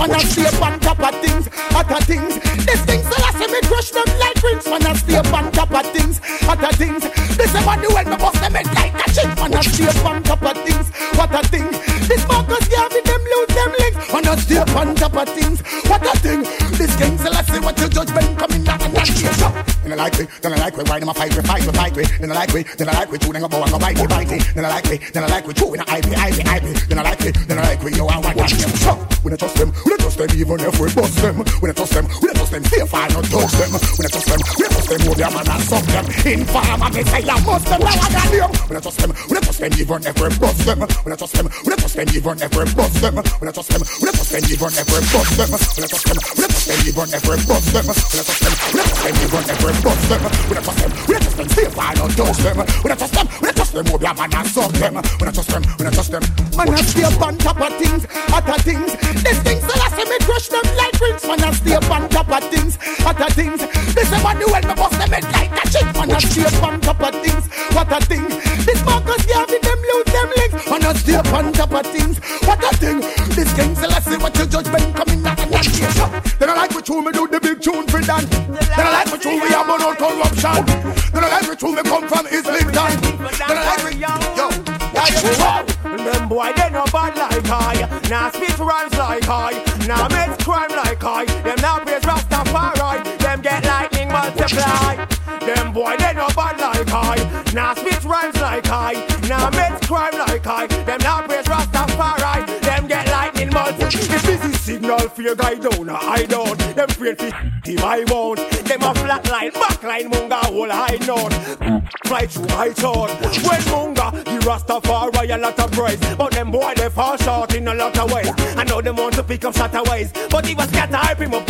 And I stay on top of things, other things. These things that I see me crush them like rings. And I stay on top of things, other things. This is what the world me bust them in like a chick. And I stay on top of things, other things. This focus girl with them lose them legs. And I stay on top of things, other things. These things that I see what your judgment coming out and I stay up. And I like me, then I like me. Why them a fight me, fight me, fight me? Then I like me, then I like me. You then go bow and go bite me, bite me. Then I like me, then I like me. You in a I P, I P, I P. Then I like me, then I like me. You and what? We don't trust them, we don't trust them. Even if we bust them, we don't trust them, we don't trust them. Stay far, not touch them. We don't trust them, we don't trust them. Move them and stop them. Inform and they say I must them. Now I got them. We don't trust them, we don't trust them. Even if we bust them, we don't trust them, we don't trust them. Even if we bust them, we don't trust them, we don't trust them. Even if we bust them, we don't trust them, we don't trust them. Even if we bust them, we don't trust them, we don't trust them. Even if we bust them, we don't trust them, we don't trust them. Stay far, not touch them. We don't trust them, we don't trust them. Move them and stop them. We don't trust them, we don't trust them. Man, I stay on top of things, other things. These things that I say me crush them like rings. Man, I stay on top of things, other things. This Emmanuel me bust them head like a chick. Man, I stay on top of things, other things. This Marcus Garvey them lose them links. Man, I stay on top of things, other things. This King Selassie what your judgment coming out and not here. They don't like what you me do the big tune for that. They don't like what you we have on all corruption. They don't like what you me come from Islington. They don't like me, yo. Them boy they no bad like I. Now spit rhymes like I. Now make crime like I. Them now praise Rastafari. Them get lightning multiply. Them boy they no bad like I. Now spit rhymes like I. Now make crime like I. Them now praise Rastafari. Them get lightning multiply. The busy signal for your guy down I don't. Them afraid for him I won't. Them a flat line, back line Munga whole high note. Fly through high thought. When Munga the Rastafari a lot of praise, but them boy they fall short in a lot of ways. I know them want to pick up ways, but he was scatter, hype him up.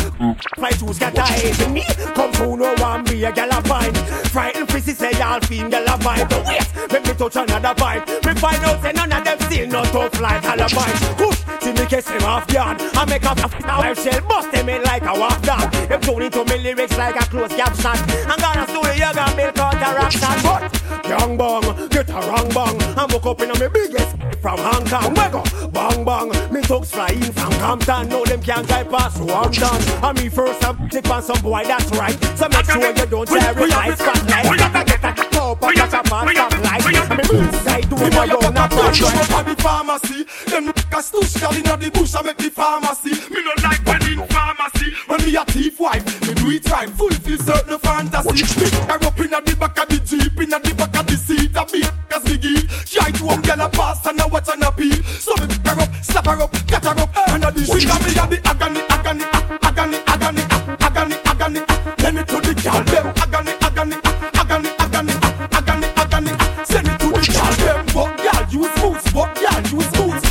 Fly to scatter, hating me. Come through no one be a gal a find. Frightened prissy say y'all fiend gal a find. But wait, make me touch another bite. Me find out say none of them still not tough like alibis. Whoosh, see me kiss them off guard. I make up a f***ing shell, bust them in like a walk dog. Them tune into me lyrics like a close gap shot. I'm gonna steal the young and milk out a rock shot. But, young bong, get a wrong bong. I'm woke up in a me biggest from Hong Kong. Wake up, bang bang. Me thugs flying from Compton. No them can't drive past who I'm done. I me first up tip on some boy, that's right. So make sure you don't try to realize that life. We gotta get a top and get a man top life. I me inside do my own a punch. We gotta the pharmacy. Them a stush girl inna the bush. I make the pharmacy. Me no like when in pharmacy. When me a thief wife, me do it right. Fulfill certain fantasy. Me I up inna the back of the jeep, inna the back of the seat. I be as Biggie. She I do a girl a pass and a watch and a pee. So me pick her up, slap her up, catch her up. And a the sugar me a the agony, agony, agony, agony, agony, agony. Let me to the girl them, agony, agony, agony, agony, agony, agony. Send me to the girl them, but girl you smooth, but girl you smooth.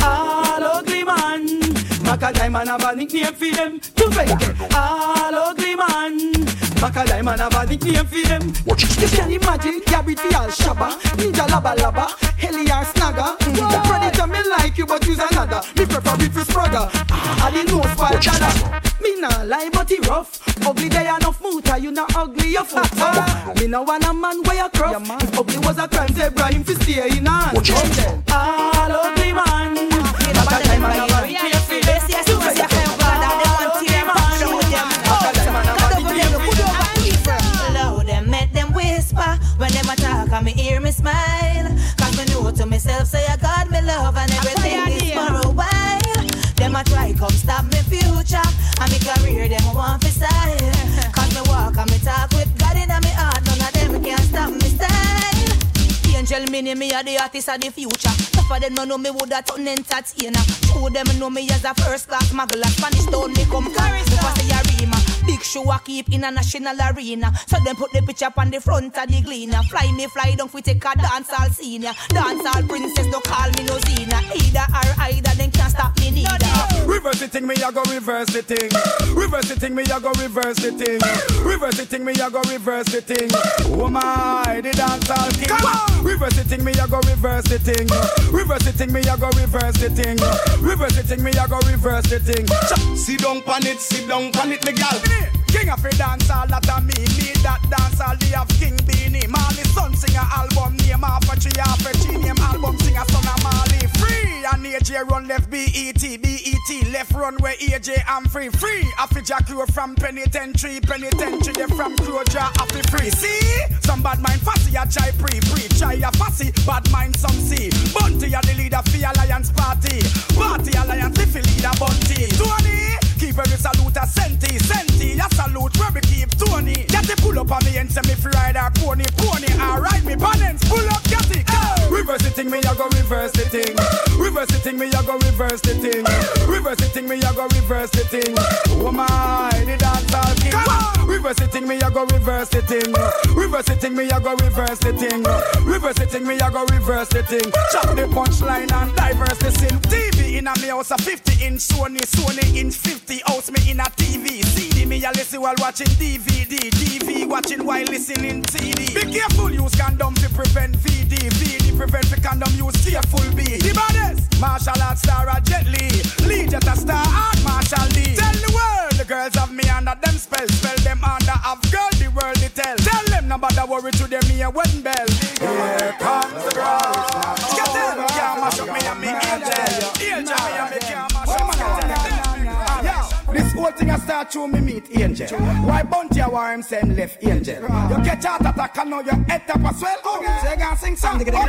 All ugly man, Maca Diamond have a nickname for them to fake. All ugly man. Maca Diamond have a nickname for them. You can imagine Gabby Al Shaba, Ninja Laba Laba, Heli and Snagger. No predator me like you, but use another. Me prefer it with brother. I didn't know spy dada. Me nah lie, but he rough. Ugly day enough muta, you nah ugly your foot. Me nah want a man where a crop. If ugly was a crime, zebra him fi stay in hand. All ugly man. Maca Diamond have a nickname for them. When them attack and me hear me smile, cause me know to myself say I got me love and everything is for a while. Them a try come stop me future and me career them want fi style. Cause me walk and me talk with God in me heart, none of them can stop me style. Angel me name me a the artist of the future. Some of them no know me would a turn entertainer. Two them know me as a first class smuggler. Spanish don't me come carries the Yarima. Big show I keep in a national arena. So them put the picture up on the front of the gleaner. Fly me, fly down, we take a dance all senior. Dance all princess, don't call me no Zina. Either or either, then can't stop me neither. Reverse the thing, me I go reverse the thing. Reverse the thing, me I go reverse the thing. Reverse the thing, me I go reverse the thing. Oh my, the dance all king. Come on! Reverse the thing, me I go reverse the thing. Reverse the thing, me I go reverse the thing. Reverse the thing, me I go reverse the thing. Sit down pan it, sit down pan it, me gal. King of a dance all that I mean. Need that dance all day of King Beanie. Marley son sing a album name half a tree half a tree name album sing a son of Marley. Free and A J run left B E T B E T left run where A J I'm free. Free after Jack crew from penitentiary penitentiary from closure after free. See some bad mind fussy a chai pre pre chai a fussy bad mind some see. Bunty are the leader for Alliance Party. Party Alliance if you leader Bunty. Tony Keep every salute a senti, senti. A salute where we keep Tony. Get the pull up on me and send me free ride our pony, pony. I ride me balance, pull up, get it. Hey. Reverse the thing, me I go reverse the thing. Reverse the thing, me I go reverse the thing. Reverse the thing, me I go reverse the thing. Oh my, the dancehall king. Reverse the thing, me I go reverse the thing. Reverse the thing, me I go reverse the thing. Reverse the thing, me I go reverse the thing. Chop the punchline and diverse the sin. T V in a me house a fifty inch Sony, Sony in fifty house me in a T V. C D me a listen while watching D V D. T V watching while listening T V. Be careful, use condom to prevent V D. V D prevent the condom use, careful be. The baddest martial arts star a Jet Li. Lee Jet a star art martial Lee. Tell the world the girls have me under them spell. Spell them under have girl the world they tell. Tell them no bother worry to them me a wedding bell. Here comes the crowd. Get them, can't mash up me and me angel. Angel me and me can't mash up whole thing I start to me meet angel. Why bounty I war him same left angel? You catch out attack and now your head up as well. They can sing song. Okay. Bout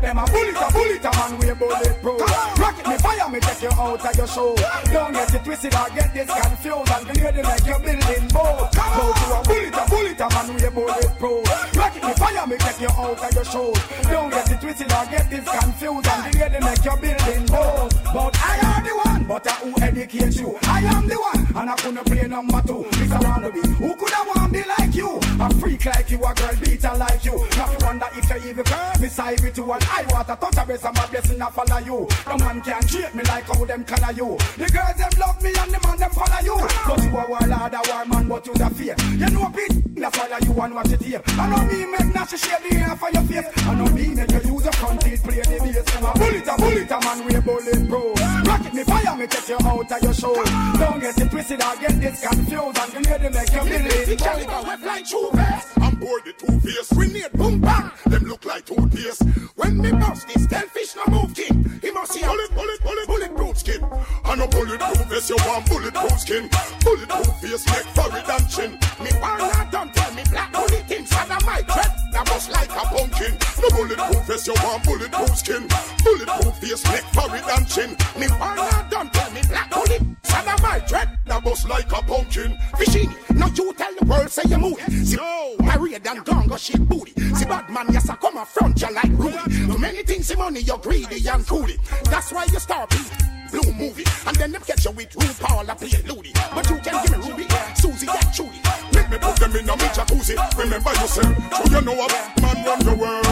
them a bullet a bullet a man we bullet pro. Rocket me fire me take you out of your show. Don't get it twisted or get this confused and clear them like you're building boat. Bout you a bullet a bullet a man we bullet pro. Rocket me fire me take you out of your show. Don't get it twisted or get this confused and clear them like you're building boat. But I am the one, but I who educate you. I am the one, and I couldn't play number two. This I wanna be. Who could I want be like you? A freak like you, a girl beater like you. Now you wonder if you're evil. Beside me to an eye water, touch a base and my blessing I follow you. The man can't treat me like how them color you. The girls them love me and the man them follow you. But you a warlord, a war man, but you the fear. You know bitch, that's why you want what you hear. I know me make nasty shade the air for your face. I know me make you use a front teeth, play the bass. Bullet a bullet a man, we a bullet bro. Rocket me fire, me take you out of your show. Don't get it twisted, I get this confused and the lady make you believe it. Caliber wet like two face. I'm bored the two face. Grenade boom bang. Them look like two face. When me bounce this ten fish no move king. He must see bullet, bullet, bullet, bulletproof skin. And a bulletproof face, you want bulletproof skin. Bulletproof face, make forehead and chin. Me partner don't tell me black bullet things and I might dread. I must like a pumpkin. No bulletproof face, you want bulletproof skin. Bulletproof face, make forehead and chin. Me partner don't tell me black bullet. And I might dread the bus like a pumpkin. Fishini, now you tell the world say you move. See, no. Married and gone go shit booty. See, bad man, yes, I come affront you like Rudy. No many things, see money, you're greedy and coolie. That's why you start beat blue movie. And then them catch you with RuPaul, I play Ludi. But you can give me Ruby, Susie, and Trudy. Let me put them in a me jacuzzi. Remember yourself, so you know a man run the world.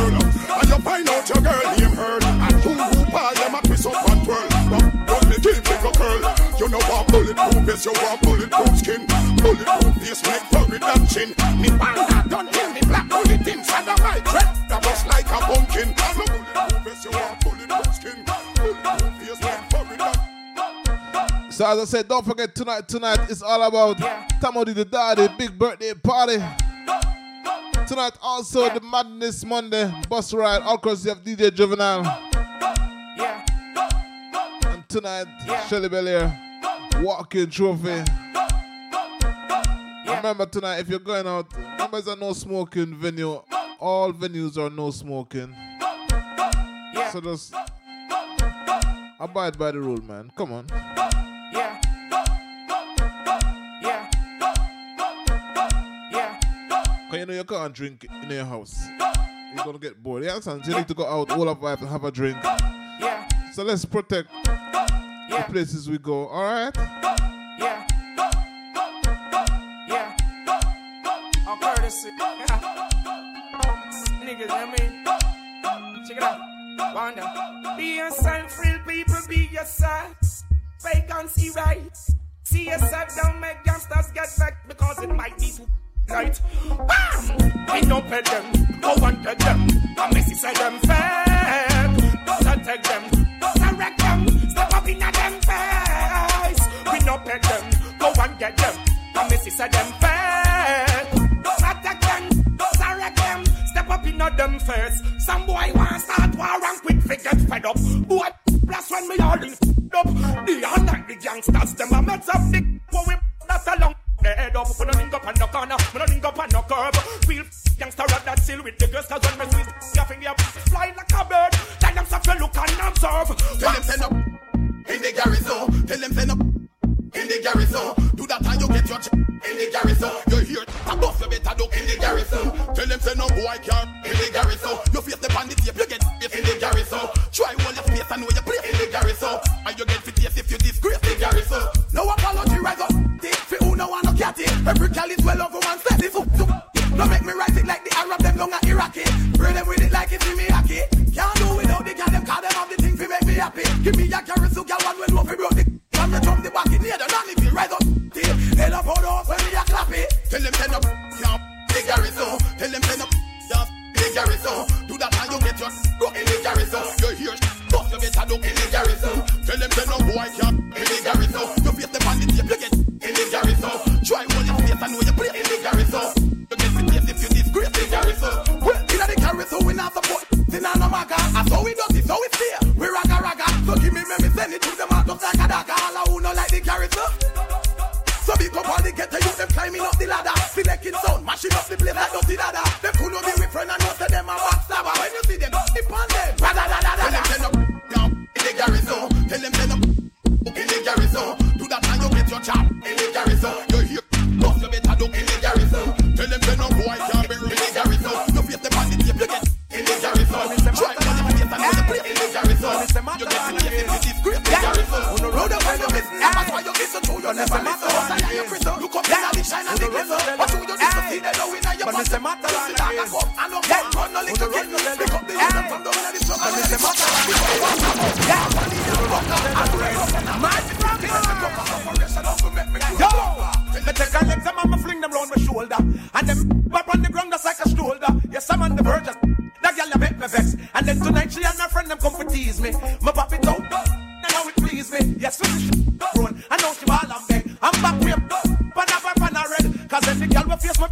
And you find out your girl named Hurl. And who RuPaul, them a piss up and twirl. Don't me give me a curl. You know what bulletproof is, you want bulletproof skin. Bulletproof face, make forehead and chin. Me panda don't hear me black bullet things and I might dread the bus like a pumpkin. No bulletproof is, you want bulletproof skin. Bulletproof face, make forehead and. So as I said, don't forget tonight, tonight it's all about yeah. Tamo Di the Daddy, big birthday party. Tonight also yeah. the Madness Monday, bus ride, all course you have D J Juvenile. Yeah. And tonight, yeah. Shelly Melia. Walking trophy. Yeah. Remember tonight, if you're going out, remember it's a no smoking venue. All venues are no smoking. Yeah. So just abide by the rule, man. Come on. Yeah. Yeah. Yeah. Because you know you can't drink in your house. You're going to get bored. You understand? You need to go out all of life and have a drink. Yeah. So let's protect the places we go, all right? Yeah. Yeah. I'm courtesy. Niggas, I mean. Check it out. Wanda. Be yourself, real people, be yourself. Fake and see right. See yourself, don't make youngsters get back because it might be too right. BAM! I don't pay them. Go and get them. I miss it, say them fake. Don't take them. Don't wreck them. Step up in a them face. We no pet them. Go and get them. I miss it a them face. Don't attack them. Don't direct them. Step up in a them face. Some boy want start war and quick forget fed up. Boy, plus when me all in up. The all night the gangsters them a mess up the boy we that's a long head up. We no link up on the corner. We no link up on the curb. Feel gangster up that seal with the girls cause when me squeeze scuffing me up flying like a bird. Like them stuff you look and observe. Tell them send up. In the garrison, tell them send up. In in the garrison. Do that and you get your ch in the garrison. You hear that buff, you better duck in the garrison. Tell them say no boy can't in the garrison. You face the bandit, you get in the garrison. Try all your space and know your place in the garrison. And you get fifty if you disgrace the garrison. No apology, rise up. Take for who no one no cat it. Every gal is well over one set. This up to no make me write it like the Arab them long at Iraqi. Bring them with it like it's in me hockey. Can't do without the gal them call them have the thing to make me happy. Give me your garrison, gal one when Wolfie broke the and me jump the back in here, the land if you rise up. They love all those when we are clapping. Tell them turn up, yeah, the garrison. Tell them turn up, yeah, the garrison. Do that and you get your go in the garrison. You hear stuff, you better look in the garrison. Tell them turn up, boy, yeah, in the garrison. You face the bandit, you get in the garrison. Try all your face and know you play in the garrison. You get the place if you disgrace the garrison. Well, in the garrison, we not support. It's not no maga. And so we don't, so it's here. We raga raga. So give me me, me send it to them out of like a dagger. All who don't like the garrison. So big up all the ghetto youth, them climbing up the ladder. Selecting sound, mashing up the place like Dusty Dada. Them could not be with friend and not say them a backstabber. When you see them, dip on them. Tell them turn up, down in the garrison. Tell them turn up, in the garrison. Do that and you get your job in the garrison. You hear, boss, you better do in the garrison. Tell them turn up, boy, can't be in the garrison. You face the bandit, you get in the garrison. Try one of the place and know the place in the garrison. You get in the disgrace in the garrison. On the road, you listen, that's why you listen to your never listen. But it's a matter of the I know that one no little get no pick up the other from the other shop. But it's a matter of the yeah, I need to rock up and race. Magic rock is a cup of operation also make me go. Yo, let the guy let them mama fling them round my shoulder. And them up on the ground that's like a shoulder. Yes, I'm on the verge of that girl that make me vex. And then tonight she and my friend them come to tease me. My papi don't do and how it please me. Yes, this is grown. I know she ball I'm dead. I'm back with him. But I'm up and I red. Cause then the girl will face my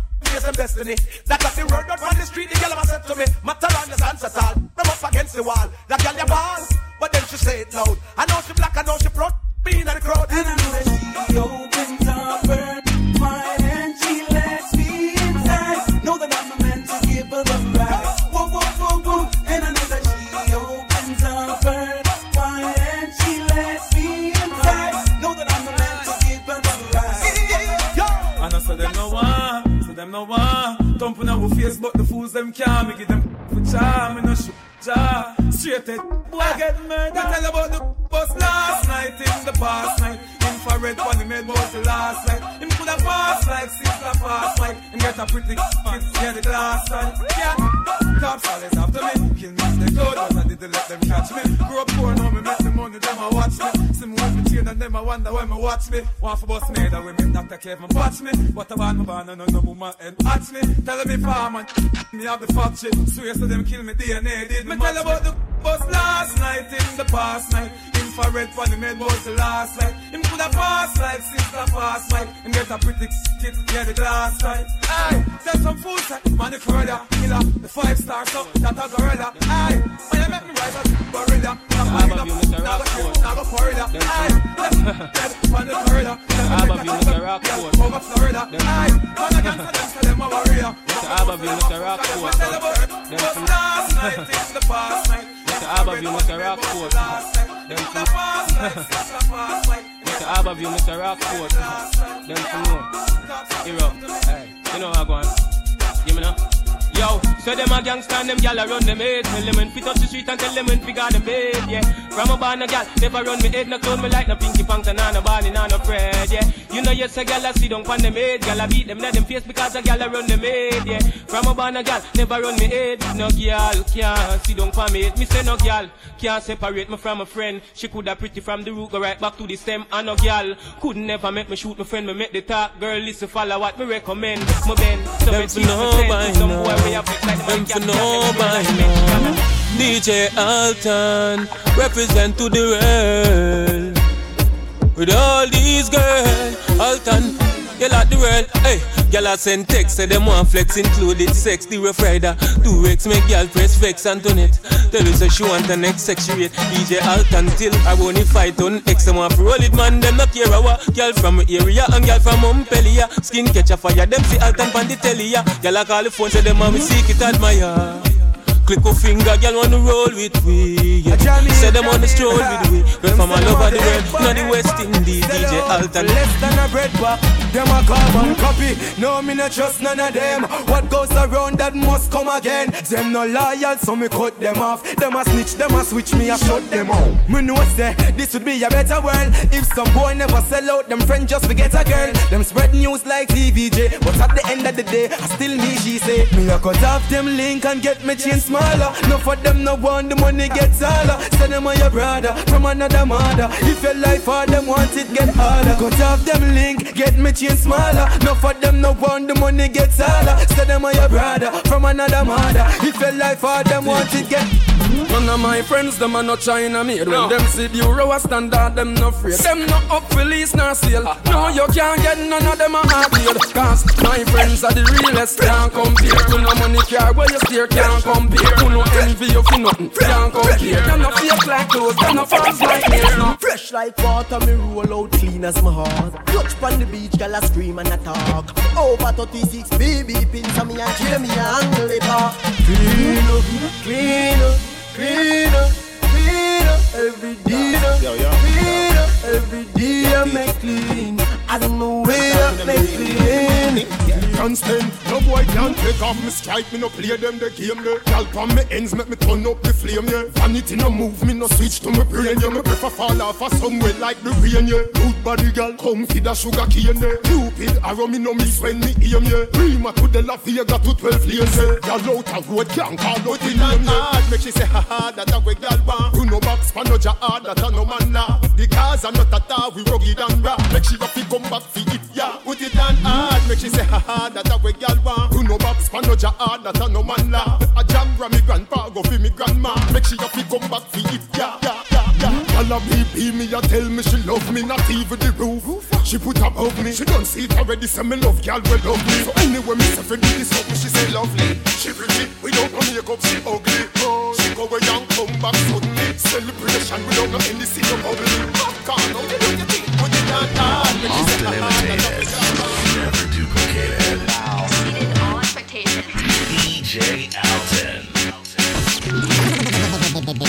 destiny. That's the word out on the street. The girl said to me, matter on this answer all. I'm up against the wall. That girl your ball. But then she said it loud. I know she black, I know she proud. Being in the crowd. And I know that she opens up her mind and she lets me inside. Know that I'm a man to give her a ride. Whoa, whoa, whoa, whoa. And I know that she opens up her mind and she lets me inside. Know that I'm a man to give her a ride. And I said them no one. Them no one, don't put on face, but the fools them can't. Me give them for charm, me no shit jar. Straight head, boy get murdered. I tell about the bus last night in the past night. Infrared when he made both the last night. Him coulda passed like six la past night. Him get a pretty kids near the glass night. Yeah, cops always after me. Kill me with the clothes, I didn't let them catch me. Grew up poor, now me make the money, them a watch me. See me watch me chain and them a wonder why me watch me. One for bus made a women, doctor kept me watch me. What a band, my band, and no woman and watch me. Tell me farm and me have the fat shit. Swear so them kill me, D N A did me. Me tell about the bus last night in the past night. Infrared for the made boys the last night. Him coulda passed like six la past night. Him get a pretty kid near the glass night. Aye, sell some food set, man the corridor killer, the five star stuff that a gorilla. Aye, when you make me rise up, gorilla. I'm a music rock boy. Now go Florida. Aye, that's man the corridor. I'm a music rock boy. Over Florida. Aye, man I can't tell them I'm a warrior. I'm a music rock boy. Bus last night in the past night. Above you, Mister Rockport. Them two. Mister Above you, Mister Rockport. Them two more. Hero. Hey, you know how I go on. Give me now. Yo, so them a gangsta and them gyal a run them head. Tell them and fit up the street and tell them and figure the bed, yeah. From a barn a gyal, never run me head, no clothes me like no pinky pants and no barney, no no bread, yeah. You know yes a gyal a sit down pon them head, gyal a beat them let them face because a gyal a run them head, yeah. From a barn a gyal, never run me head, no gyal can't sit down pon me head. Me say no gyal can't separate me from a friend. She coulda pretty from the root go right back to the stem. And no gyal could never make me shoot my friend, me make the talk. Girl listen follow what me recommend, me bend. So me treat me some boy. Them for know by now. D J Alton represent to the world. With all these girls, Alton, you like the world. Hey, y'all a send text, say them want flex included sex. The rough rider, do X make y'all press vex and turn it. Tell us she want an X section rate. D J Alton till I won't fight on X. Them want to roll it, man. Them not care our girl from area and girl from Montpellier. Skin catch a fire. Them see Alton pan the telly. Y'all a call the phone, say them want me seek it admire. Click a finger, girl wanna roll with we. Yeah. Say them on the stroll with we. Girl from all over the world, not the West Indies. D J Alton. Less than a bread bar. Them a come and copy. No, me not trust none of them. What goes around that must come again. Them no loyal, so me cut them off. Them a snitch, them a switch, me a shut them out. Me know say this would be a better world if some boy never sell out. Them friends just forget a girl. Them spread news like T V J, but at the end of the day, I still me she say. Me a cut off them link and get me chain smaller. No for them no want the money get taller. Send them on your brother from another mother. If your life hard, them want it get harder. Cut off them link, get me chain smaller. No for them no want the money get taller. Send them on your brother from another mother. If your life hard, them want it get. None of my friends them are not China made. When no. them see the euro standard, them no afraid. Them no up release nor sale. No, you can't get none of them a hard. Cause my friends are the realest. Can't compare to no money car where you steer. Can't compare to no envy you for nothing. Can't compare. Them no fake like clothes. Them no false like nails. No. Fresh like water, me roll out clean as my heart. Clutch pon the beach, girl a scream and a talk. Over thirty-six B B pins on me and Jamie handle the park. Clean up, clean up, clean up, clean up. Every day, clean up, every day I make clean. I don't know where I make clean. Can't stand, no boy can't take off me strike. Me no play them the game there. Calp on me ends, make me turn up the flame yeah. Vanity no move, me no switch to my brain yeah. Me prefer fall off a somewhere like the rain yeah. Good body girl, come feed a sugar cane yeah. Cupid arrow me no miss when me aim yeah. Rima to the La Vega to twelve lanes yeah. Girl out a road can't call out the name yeah. Make she say ha ha, that a way girl want. You no box for no jihad, that a no man la. The cars are not tata, we rugged and raw. Make she rough come back for it yeah. Put it on hard, make she say ha ha. That a way girl want. You know box for no jihad, that a no man la. A jam from me grandpa go for me grandma. Make she up fi come back fi it yeah yeah yeah yeah. Call a B P me a tell me she love me not even the roof. She put above me, she don't see it already. Say me love girl well love me. So anyway me say fi do this up me she say lovely. She pretty, we don't know makeup she ugly. She go away and come back suddenly. Celebration we don't know any see no ugly. Back on how you do your thing, put it on hard. Make she say ha ha, that a way girl want. Wow. Exceeded all expectations. D J Alton.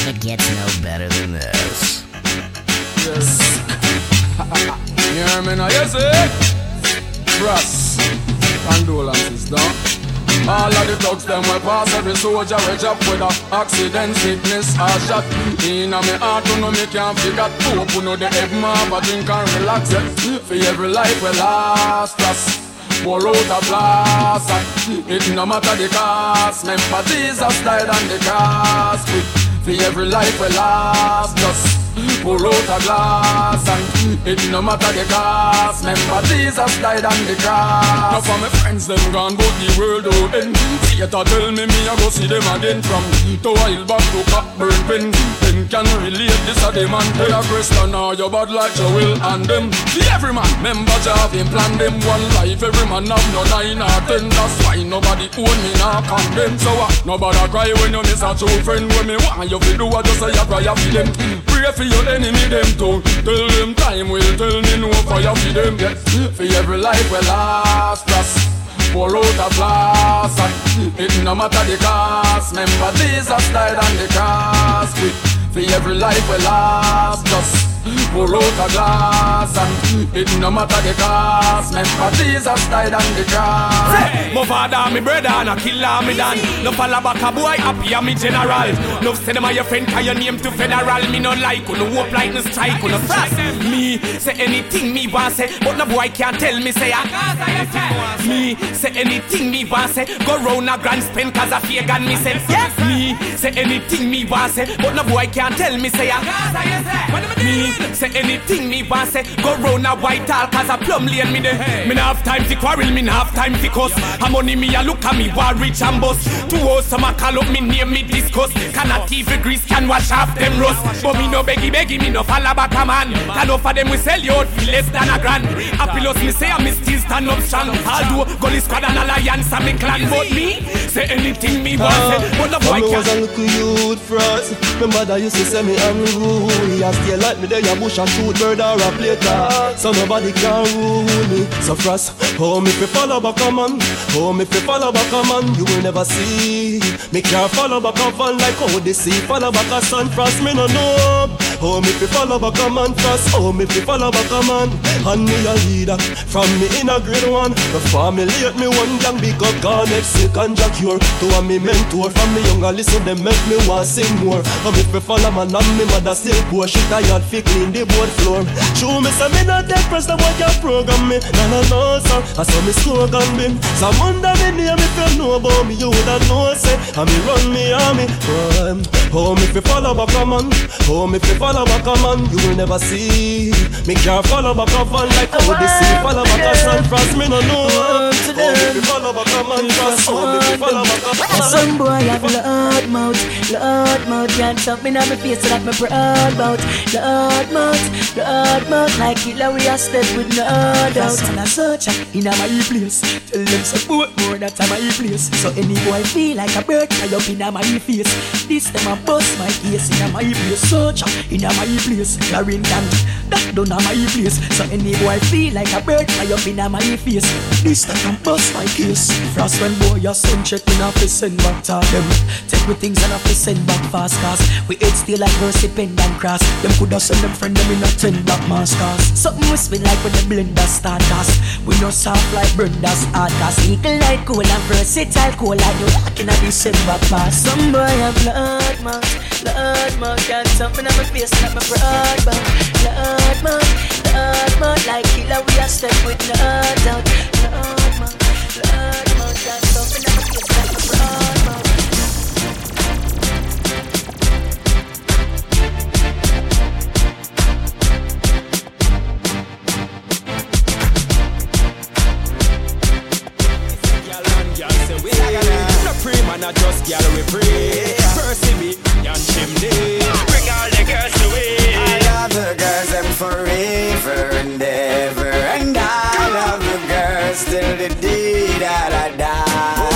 It gets no better than this. Yes. You hear me now? Yes, it. Trust. Condolences, dog. All of the thugs them will pass every soldier will drop with a accident, sickness or shot. In a me heart you know me can't forget. Hope you know the heaven have a drink and relax it. For every life will last us. Pour out a blast. It no matter the cost. Remember Jesus died on the cross. For every life will last us. Pour out a glass and it no matter the cost. Remember Jesus died on the cross. Now for my friends them gone but the world out end. Theater tell me me I go see them again. From to Wild back to Cockburn Pen. Them can relate this a them and they are Christian. Now your bad like you will and them. Every man member Jah been plan them. One life every man have no nine or ten. That's why nobody own me nor condemn. So uh, nobody cry when you miss a true friend. When me want you fi do I just say I cry for them. Pray for your enemy them too. Tell them time will tell me no fire for them yes. For every life will last us. Pour out a blast. It no matter the cost. Remember Jesus died on the cross. For every life will last us. Pour out a glass and it no matter the cost. Remember Jesus died on the cross. Hey. My father, my brother, and a killer, me dan. No follow back a boy, happy and me general. No say them a your friend, cause your name to federal. Me no like, no hope like, no strike, no trust. Me say anything me want say, but no boy can't tell me say a cause. Me say anything me want say, go round a grand spend cause a fear gun me say. Yes. Me say anything me want say, but no boy can't tell me say a cause. Me say anything me want say, go round a white hall cause a plum lane me de. Hey. Me nah have time to quarrel, me nah have time to cuss. A money me a look at me war rich and boss. Two hoes some a call up me name me discuss. Cannot even grease can wash off them rust. But me no beggy beggy, me no follow back a man. Can offer them we sell you out for less than a grand. A pillows me say I me still stand up strong. Although goalie squad and alliance and me clan. But me say anything me want ah, say. But I was a little youth for us. Remember that used to say me unruly. I still like me there, you bush and shoot bird or a plater. So nobody can rule me. So for us, oh me fi follow back a man. Oh me fi follow back a man. You will never see me can't follow back a van like how they see. Follow back a son frost, me no know. Oh me fi follow back a man frost. Oh me fi follow back a man. And me a leader from me in a grade one. The family let me one gang big up gone sick and jack your. To a me mentor from me younger listen them make me want sing more. Oh me fi follow man and me mother still poor. She tired fi clean the board floor. True me say me not take press the boy can program me. No no no sir, I saw me slogan me. Some under me name if you know about me you woulda know say. And me run me and me run. Oh me fi follow back a man. Oh me fi follow back a man. You will never see me can't follow back a man like how they see. Follow back a son frost, me no know. Oh me fi follow back a man frost. Oh me fi follow back a man. Some boy have loud mouth, loud mouth. Can't stop me now me face so that me proud bout. Loud mouth, loud mouth. Like Hitler we are step with no doubt. And I search in a my place. Tell them support more that I'm my place. So any boy feel like a bird fly up in a my face. This time I bust my case in a my place. Search in a my place. Clarendon, that don't a my place. So any boy feel like a bird fly up in a my face. This time I bust my case. Frost when boy your son check in a face and back to them. Take me things and a face and back fast cause we head still like Versi Pen and Cross. Them coulda send them friend them in a ten black mask cause something we spin like when the blender start us. We no soft like Brenda's hard cause eagle like cool and versatile cool like you walk in a December past. Some boy have blood mouth, blood mouth. Can't stop me now my face like my broad mouth. Blood mouth, blood mouth. Like killer we are stuck with no doubt. Blood mouth, blood mouth. Can't stop me now my face like my broad mouth. I just gather we pray. Percy me and chimney. Bring all the girls to it. I love the girls them forever and ever. And I love the girls till the day that I die.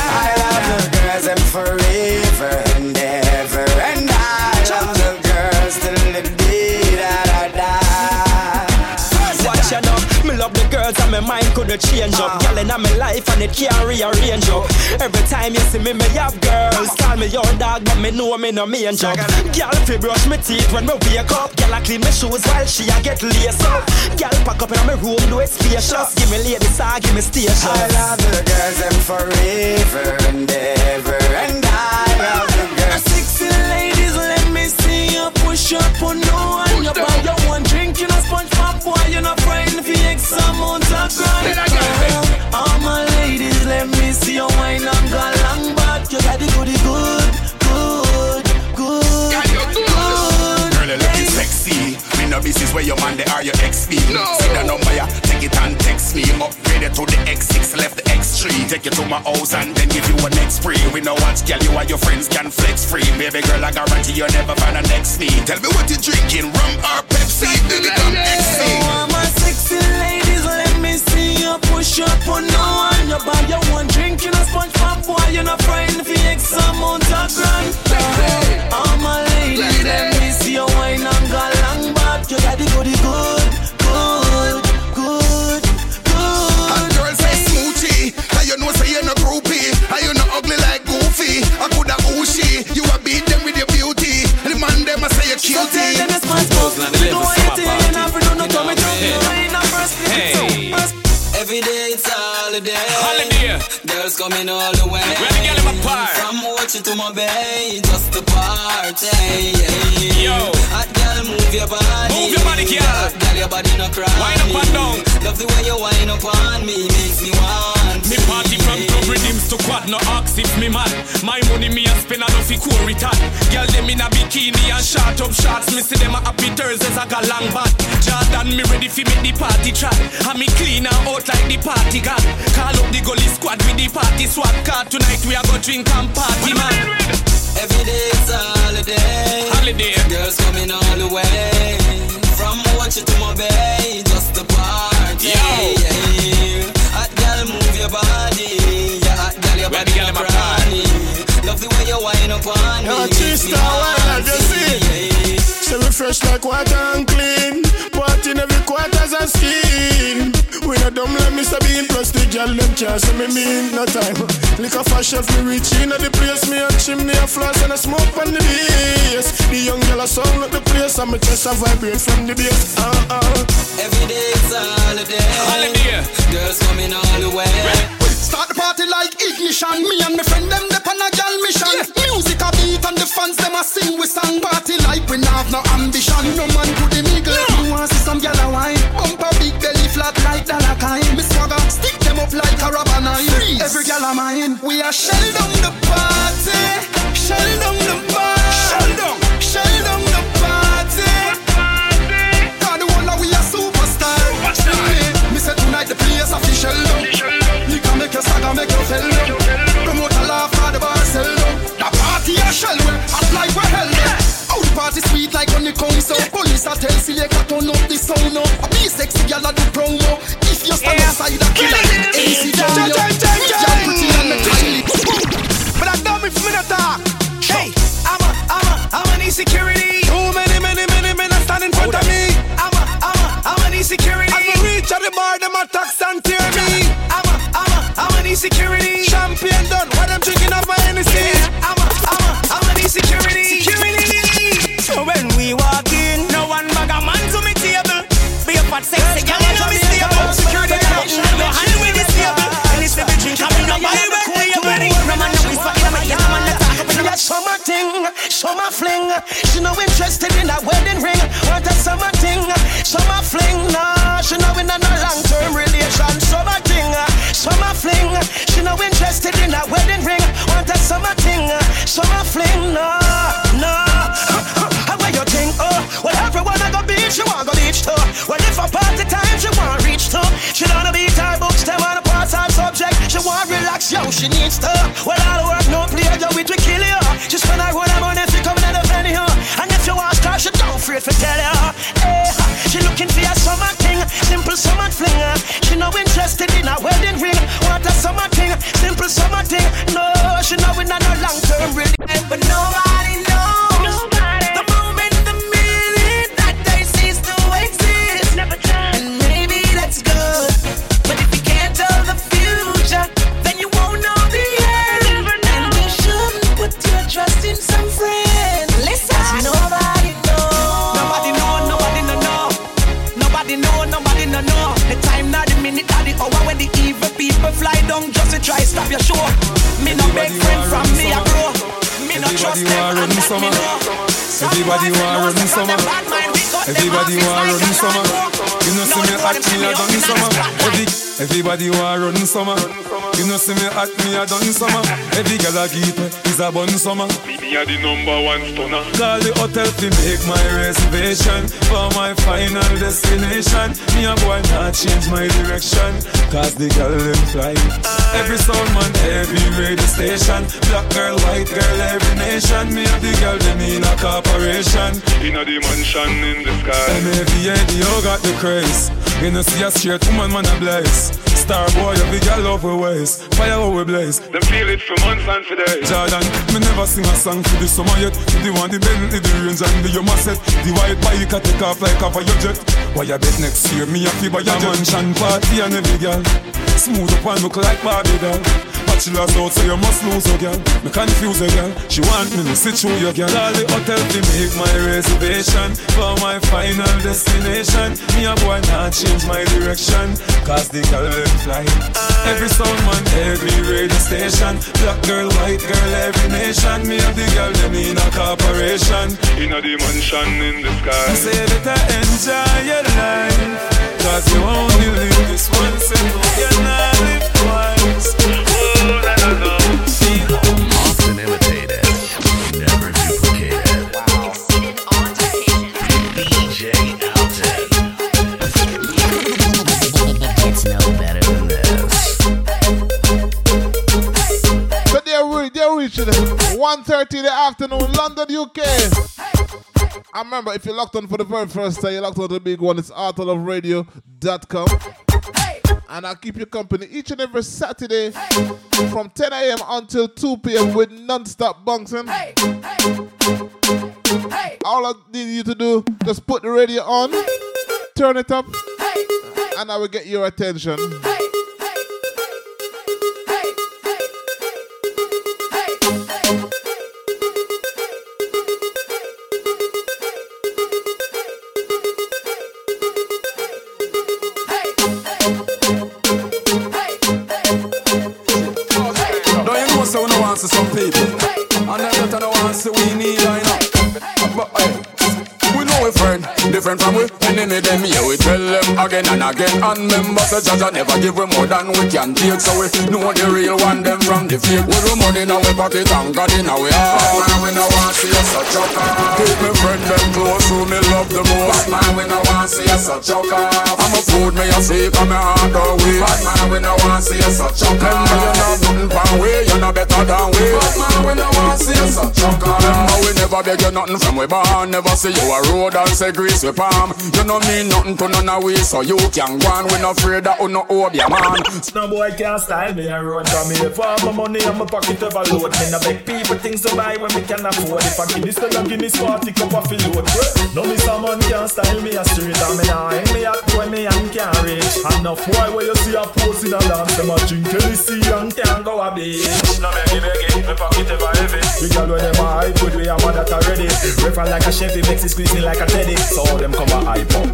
I love the girls them forever and ever. And I love the girls till the day that I die. Watch out now, me love the girls and my mind could change up. Girl in my life and it can't rearrange up. Every time you see me, me have girls. Call me your dog, but me know me no main job. Girl, fi brush me teeth when me wake up. Girl, I clean me shoes while she a get laced up. Girl, pack up in my room, do it spacious. Give me lady side, give me stations. I love the girls them forever and ever. And I love the girls. Sexy ladies, let me see you push up on no one. You buy your one drink, you no sponge pop boy. You no frightened for X amount of grand. All my ladies, let me see your wine and go long back. You got it goody good, good, good, yeah, you're good, good. Girl, you looking sexy. Me no business where your man, they are your X P. No. See the number, yeah, take it and text me. Upgrade it to the X six, left the X three. Take you to my house and then give you a next free. We know what, girl, you and your friends can flex free. Baby girl, I guarantee you'll never find a next me. Tell me what you drinking, rum or Pepsi? Did it come X C? Oh, I'm a sexy ladies, let me see you push up on no one. You buy your one drink, you no sponge pop boy. You're not frightened for X amount of grand. All my ladies, let me see you wine and go long back. You got the goody good, good, good, good. And girl say smoochie, and you know say you're not groupie, and you're not ugly like Goofy. I coulda ooshy, you a beat them with your beauty. The man them a say you're cutie. So tell them it's my smoke, you know what you think, and I don't know coming through. You ain't no first name, so first. Every day it's holiday. Holiday. Girls coming all the way. Ready, girl, I'm a part. From Ochi to my bay, just to party. Yo, hot girl, move your body. Move your body, girl. Hot girl, your body no cry. Wind up and down. Love the way you wind up on me, makes me want. Me party from club rhythms to quad, no ox if me mad. My money me a spin and off it cool retard. Girl, them in a bikini and short up shots. Me see them a happy Thursdays, I got long back. Jordan, me ready for me the party track. And me clean and out like the party god. Call up the goalie squad with the party swap. Car tonight we are go drink and party man. Every day it's a holiday. Holiday. Girls coming all the way. From Ochi to my bay, just a party. Yo. hot girl, move your body. Your hot girl, your body, your body. Love the way you wind up on me. Your cheese star wild, you see. She look fresh like water and clean. Part in every quarters and skin. We not dumb like Mister Bean. Plus the girl them care, so me mean no time. Lick off a chef, me reach in at the place. Me a chimney, a floss, and a smoke on the base. The young girl a song at the place, and me chest a vibrate from the base. Uh uh. Every day it's a holiday. Holiday. Girls coming all the way. Ready? Start the party like ignition. Me and my friend them the panagal mission. Yes. Music a beat and the fans them a sing. We sang party like we have no ambition. No man could eagle. You want to see some yellow wine? Bump a big belly flat like Dalakai. Me swagger stick them up like Carabanai. Freeze. Every gal a mine. We are shell down the party. Shell down the party. Shell down. Shell down the party. Party. Cause the whole of we are superstar. Superstar. Yeah. Me say tonight the place official. Shell down. Make your saga, make your fell down. Promote a laugh at the bar, sell down. The party a shell way, hot like we're hell down. Out the party sweet like when it comes out. Police a tell silly, I turn up the sound up. A be sexy girl a do promo. If you stand outside a killer, A C down yo. You're pretty and make you chill it. But I don't me from the talk. Hey, I'm a, I'm a, I'm an insecurity. Too many, many, many men are standing in front of me. I'm a, I'm a, I'm an insecurity. As we reach at the bar, them attacks and tear me. I'm a, I'm a security champion done. What I'm drinking off my Hennessy. Yeah. I'm a, I'm a, I'm an insecurity. Security. So when we walk in, no one bag a man to me table. Be a fat sexy girl and I'm stable. Security corruption, no hand with this table. And it's the bitch coming up my back. No man know we fucking a man. No man let her happen. That summer thing, summer fling. She no interested in a wedding ring. Or that summer thing, summer fling. Nah, she no in a long-term relation. Summer thing. Summer fling, she no interested in a wedding ring. Want a summer thing, summer fling, no, no. How you think, oh, well everyone I go beach, she wanna go beach too. Well if a party time, she wanna reach too. She don't beat her books, them on a part-time subject. She wanna relax, yo, she needs to. Well all the work, no play, yo, it will kill you. She spend her whole money if you coming out of venue. And if you ask her, she don't afraid to tell you. Hey, she looking for a summer thing, simple summer fling. She no interested in a wedding ring. What a summer thing, simple summer thing. No, she know we not no long-term really. But nobody knows. Nobody. The moment, the minute that day cease to exist. Never done. And maybe that's good. But if you can't tell the future, then you won't know the end. Never know. And you shouldn't put your trust in some friend. Listen, nobody knows. Nobody know, nobody no know. Nobody know, nobody no know. The time, not the minute, not the hour when the evil people fly down just to try stop your show. Me no big friend from me a bro. Me no trust them and that me know. Everybody want run in summer. Everybody want run in summer. You know see me at me a done in summer. Everybody want run in summer. You know see me at me a done in summer. Every girl a keeper is a bun summer. Me a the number one stunner. Call the hotel to make my reservation for my final destination. Me a boy not change my direction. Cause the girl them fly. Every sound man, every radio station. Black girl, white girl, every nation. Me have the girl them in a corporation. In a dimension in the sky. M A V A D O got the craze. You know see a straight woman man a blaze. Star boy, every girl love her ways. Fire over blaze. Them feel it for months and for days. Jordan, me never sing a song for the summer yet. The one the Bentley, the Range and the Yuma set. The white bike a take off like half a jet. Why you bet next year me a fee by your mansion party and every girl. Smooth up and look like Barbie girl. But she lost out so you must lose her girl. Me confuse her girl. She want me to sit through your girl. All the hotel to make my reservation for my final destination. Me a boy not change my direction. Cause the girl will fly. Every sound man, every radio station. Black girl, white girl, every nation. Me have the girl them in a corporation. In a dimension in the sky. I say better enjoy your life. Cause you only live this once and you not live twice. Oh, that I love. Often imitated, never duplicated. Wow. Exceeded on occasion. D J Alton. It's no better than this. So they're, re- they're reaching one thirty in the afternoon, London, U K. And remember, if you're locked on for the very first time, you're locked on to the big one. It's artel of radio dot com. Hey. And I'll keep you company each and every Saturday hey. from ten a.m. until two p.m. with non-stop bouncing. Hey. Hey. Hey. All I need you to do, just put the radio on, hey. turn it up, hey. and I will get your attention. Hey. Some people, hey. and I don't know what we need, I know. Hey. But hey, we know a friend, hey. different from we enemy. Them here we tell them again and again, and members the judge never give we more than we can take. So we know the real one, them from the fake. We do money now we pocket and God in our heart. Man, we no want to see you such a car. Keep me friend them close, who me love the most. Bad man, we no want to see you such a car. I'm a food me a sick and me heart away. Bad man, we no want to see you such a car. Remember you know nothing from we, you know better than we. Bad man, we no want to see you such a car. Remember we never beg you nothing from we born. Never see you a road and say grease we palm. You know mean nothing to none of we, so you can go on. We no afraid that you no owe your man. No boy can't style me and run from me. For my money and my pocket overload. Me no beg people things to buy when we can afford. If I give this to give this party cup of fill load. No me someone can't style me a street. And me nah hang me up when me and can't reach. And no boy where you see a post in a dance. Them a drink till you see and can't go a bitch. No beggy beggy, me pocket ever heavy. We got when them a hype with we a mother that already. Refer like a chef, he makes it squeeze me like a teddy. So them come a hype up.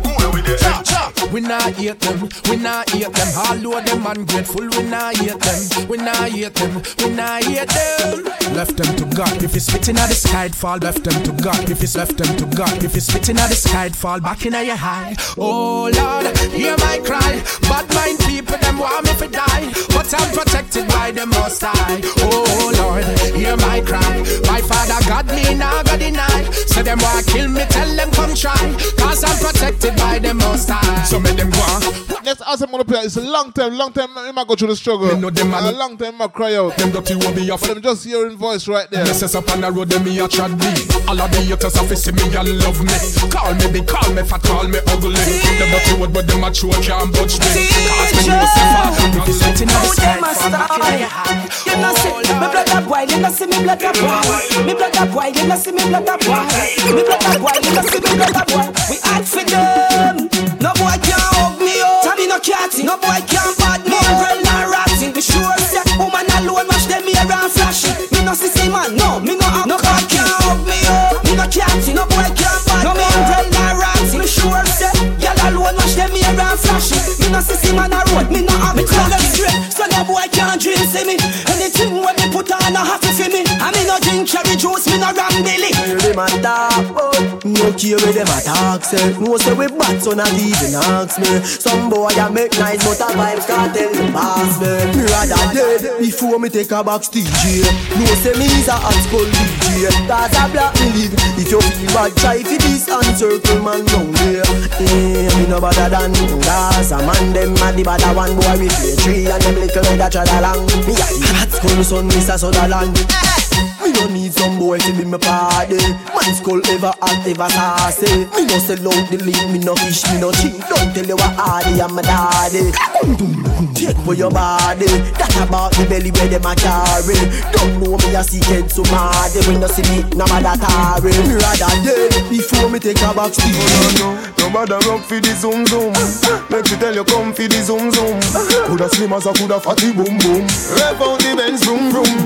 We nah hate them, we nah hate them. All of them ungrateful, we nah hate them. We nah hate them, we nah hate them. Left them to God, if it's spitting at the sky, fall. Left them to God, if it's left them to God. If it's spitting at the sky, fall back in a your high. Oh Lord, hear my cry. Bad mind people, them want me to die. But I'm protected by the Most High. Oh Lord, hear my cry. My Father God me nah go deny. So them want kill me, tell them come try. Cause I'm protected by the Most High. So make them go on. Next awesome gonna play. It's a long time, long time I might go through the struggle. Me know them a long time I cry out. Them dirty won't be off. But them just hearing voice right there. This is up on the road, them me a trad me. All of the haters have to see me and love me. Call me big, call me fat, call me ugly. Them dirty word, but them a true can't budge me. Cause me no suffer. If it's sitting on the sky, fall back in your hand. You not see me blood up wild, you not see me blood up wild. Me blood up wild, you not see me blood up wild. Me blood up wild, you not see me blood up wild. We act for them. No boy can't hug me up. Tell me no catty. No boy can't bad me. Real and ratty. The sure set woman alone watch them here and flashing. Me no sissy man. No, me no. No boy can't hug me up. Me no catty. No boy can't bad me. Real and ratty. The sure set y'all alone watch them here and flashing. Me no sissy man a road. Me no have me cracky. So no boy can't dream see me. Anything when me put on a happy for me. I me no drink cherry juice. Me no ram belly. Them a talk. No care where them a talk. No say we bad so not even ask me. Some boy a make nice but a vibes can't tell the past me. Me rather dead before me take a box D J. No say me is a hot school D J. That's a black me live. If you feel bad try for this and circle man down there. Eh, me no better than that's a man them a the bad one boy we play three and them little head a trad along. Me a the hot school son Mister Sutherland. Me no need some boy to be my party. Man school ever hot ever sassy. Me no sell out the league, me no fish, me no cheat. Don't tell you what hardy and my daddy. Take for your body. That about the belly where them a carry. Don't know me a secret so mad. When you see me, no matter tarry. Me rather dead before me take a box tea. No, no, no, no bother rock for the zoom zoom. Make you tell you come for the zoom zoom. Coulda slim as I coulda fatty boom boom. Rev out the Benz vroom vroom.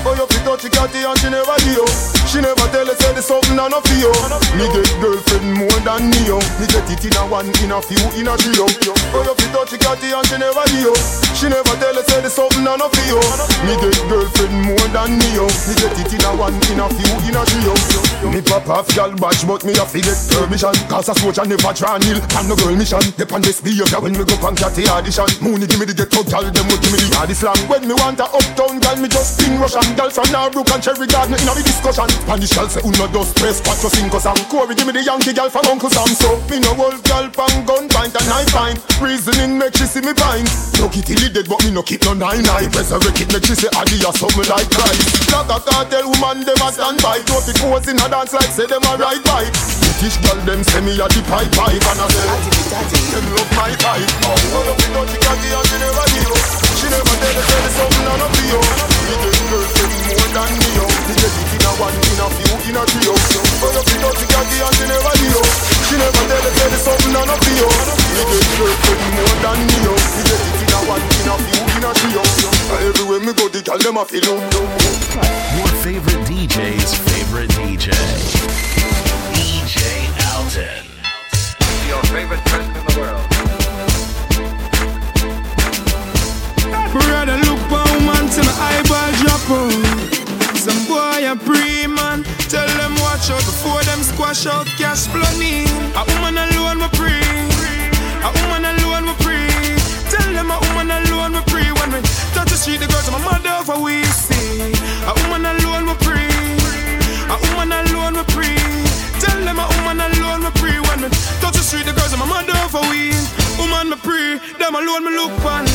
Oh, you fit touchy catty and she never deal. She never tell you say the something and a feel. Me get girlfriend more than Neo. Me get it in a one, in a few, in a trio. Oh, you fit touchy catty and she never deal. She never tell you say the something and a feel. Me get girlfriend more than Neo. Me get it in a one, in a few, in a trio. Me pop off girl badge but me a forget permission. Cause a soldier never draw nil and no girl mission. Depend this behavior when me go pan catty audition. Mooney give me the ghetto girl, them would give me the hardest slang. When me want a uptown girl me just sing Russian. Girl from now Brook and Cherry Garden in the discussion. And the shell say, who not just press, but you sing cause I'm Corey, give me the Yankee girl from Uncle Sam. So, me no old girl from gun pint and I find reasoning make she see me blind. No kitty dead, but me no keep no nine nine. Resurrect it, make she say, Adi, you're something like Christ. Black a cartel woman, them a stand by. Don't be close in a dance like say them a ride bike. British girl, them say me a the pipe pipe. And I say, them love my type. All up in dirty khaki and she never deal. She never tell the girl something on a video. Me just girls them more than me yo. Me get it in a one, in a few, in a trio. All up in dirty khaki and she never deal. She never tell the girl something on a video. Me get girls them more than me yo. Me get it in a one, in a few, in a trio. Everywhere me go, the girl them a feel up. Your favorite D J's favorite D J, D J Alton. Your favorite person in the world. Brother, look for woman till my eyeball drop out. Some boy a pre-man, tell them watch out before them squash out cash flooding. A woman alone will pre. A woman alone will pre. Tell them a woman alone will pre. When we touch the street, the girls my mother over we see. A woman alone will pre. A woman alone will pre. Tell them a woman alone will pre. When we touch the street, the girls my mother over we. Woman me pre, them alone me look pan.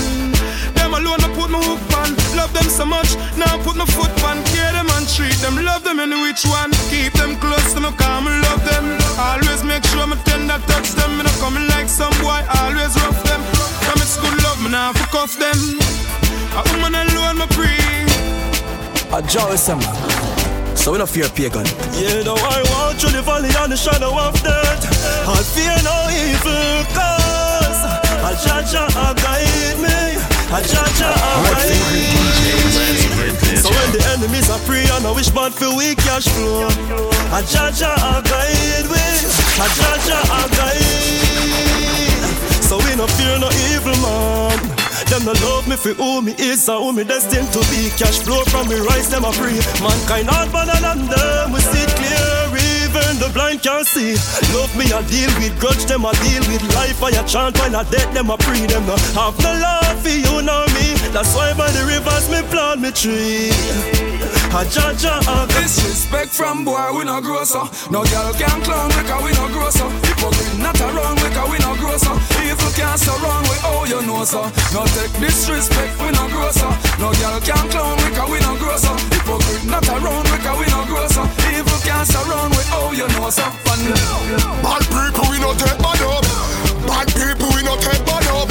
Them alone I put my hook on. Love them so much, now I put my foot on. Care them and treat them, love them in which one. Keep them close to me, calm and love them. Always make sure me tender touch them. Me not coming like some boy, always rough them. From it's good love, me now fuck off them. A woman alone, my pre. A joy summer, so we no fear pagan. Yeah, though I walk through the valley and the shadow of death, I fear no evil cause I judge and I guide me. I judge her guide. So when the enemies are free and I wish bad for weak cash flow, I judge her guide with, I judge her guide. So we no fear no evil man. Them no love me for who me is and who me destined to be. Cash flow from me rise, them a free. Mankind hard better than them, we see clear. Even the blind can see. Love me I deal with grudge, them I deal with life. I a chant when I dead, them I free. Them no have no love for you know me. That's why by the rivers me plant me tree. I judge a disrespect from boy we no grow so. No girl can clown like a we no grow so. Hypocrite not a wrong like a we no grow so. Evil can't so wrong with all you know so. No take disrespect we no grow so. No girl can clown like a we no grow so. Hypocrite not a wrong like a we no grow so. Evil can't so wrong with all oh, you know some fun. Bad people we no take bad up. Bad people we no take bad up.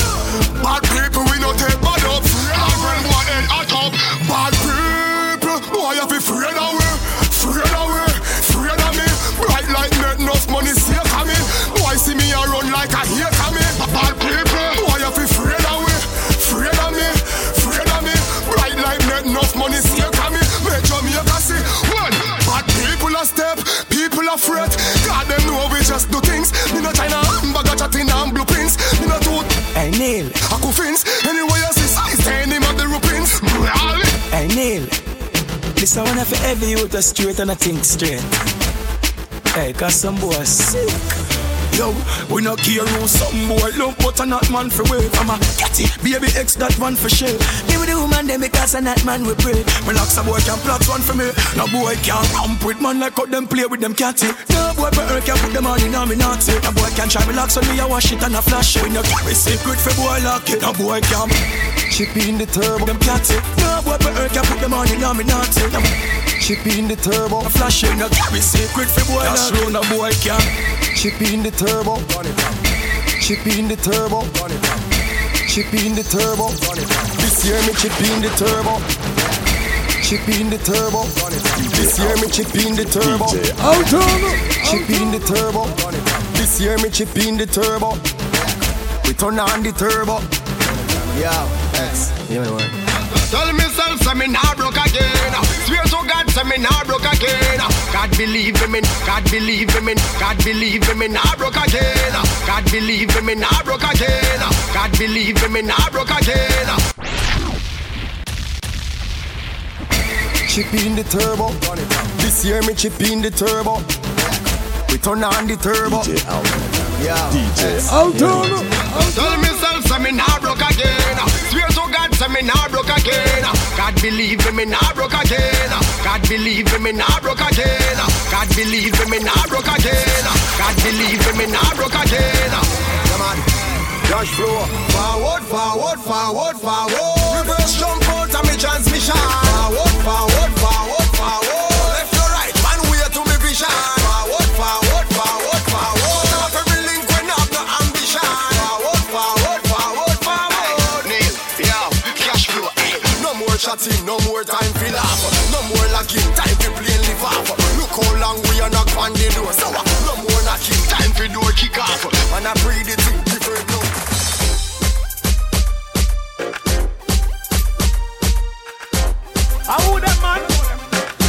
Bad people we no take bad up. I bring one end at up. Bad people, why you be afraid of me? Afraid of me? Afraid of me? Bright light make enough money see coming. Why see me a run like a hate me? Bad people, why you be afraid of me? Afraid of me? Afraid of me? Bright light make enough money see coming. Make Jamaica see one. Bad people a step. Afraid. God, them know we just do things. Me no China, hamburger, chatting and blueprints. Me no tooth. Hey, Neil. I could fins. Anyway, I see size. Hey, name of the rupins. Hey, Neil. This I want to for every youth that's straight and I think straight. Hey, cause some boy sick. Yo, we not care who something boy love, but I'm not man for way. I'm a catty, baby X that one for share. Give me the woman, then because I'm not man we pray. Relax, a boy can plot one for me. No boy can ramp with man like how them play with them catty. No boy better can put them on in a me naughty. No boy can try relax on me, I wash it and I flash it. We not carry secret for boy like it. No boy can chip in the turbo, them catty. No boy better can put them on in a me naughty. No chip in the turbo, I flash it. No carry secret for boy like it. No boy can chip in the turbo. Turbo, chip in the turbo, chip in the turbo. This year me chip in the turbo, chip in the turbo. This year me chip in the turbo, chip in the turbo. This year me chip in the turbo. We turn on the turbo. Yeah, X, yeah, man. Tell myself say me nah broke again. Swear to God say me nah broke again. God believe in me, God believe in me, God believe in me nah broke again. God believe in me nah broke again. God believe in me nah broke again. Chip in the turbo. This year me chip in the turbo. We turn on the turbo. D J Alton. Yeah. D J Alton. Tell myself say me nah broke again. Swear to God say me nah broke again. God believe in me nah broke again. God believe him in I broke again. God believe him in I broke again. God believe him in I broke again. Come on, cash flow. Forward, forward, forward, forward. Reverse jump out of my transmission. Forward, forward, forward, forward. Left to right, one way to my vision. Forward, forward, forward, forward. Chatting, no more time for laugh, no more lacking, time to play and live off. Look how long we are knock on the door, so no more knocking, time for door kick off. And I breathe it in different now. I who them man?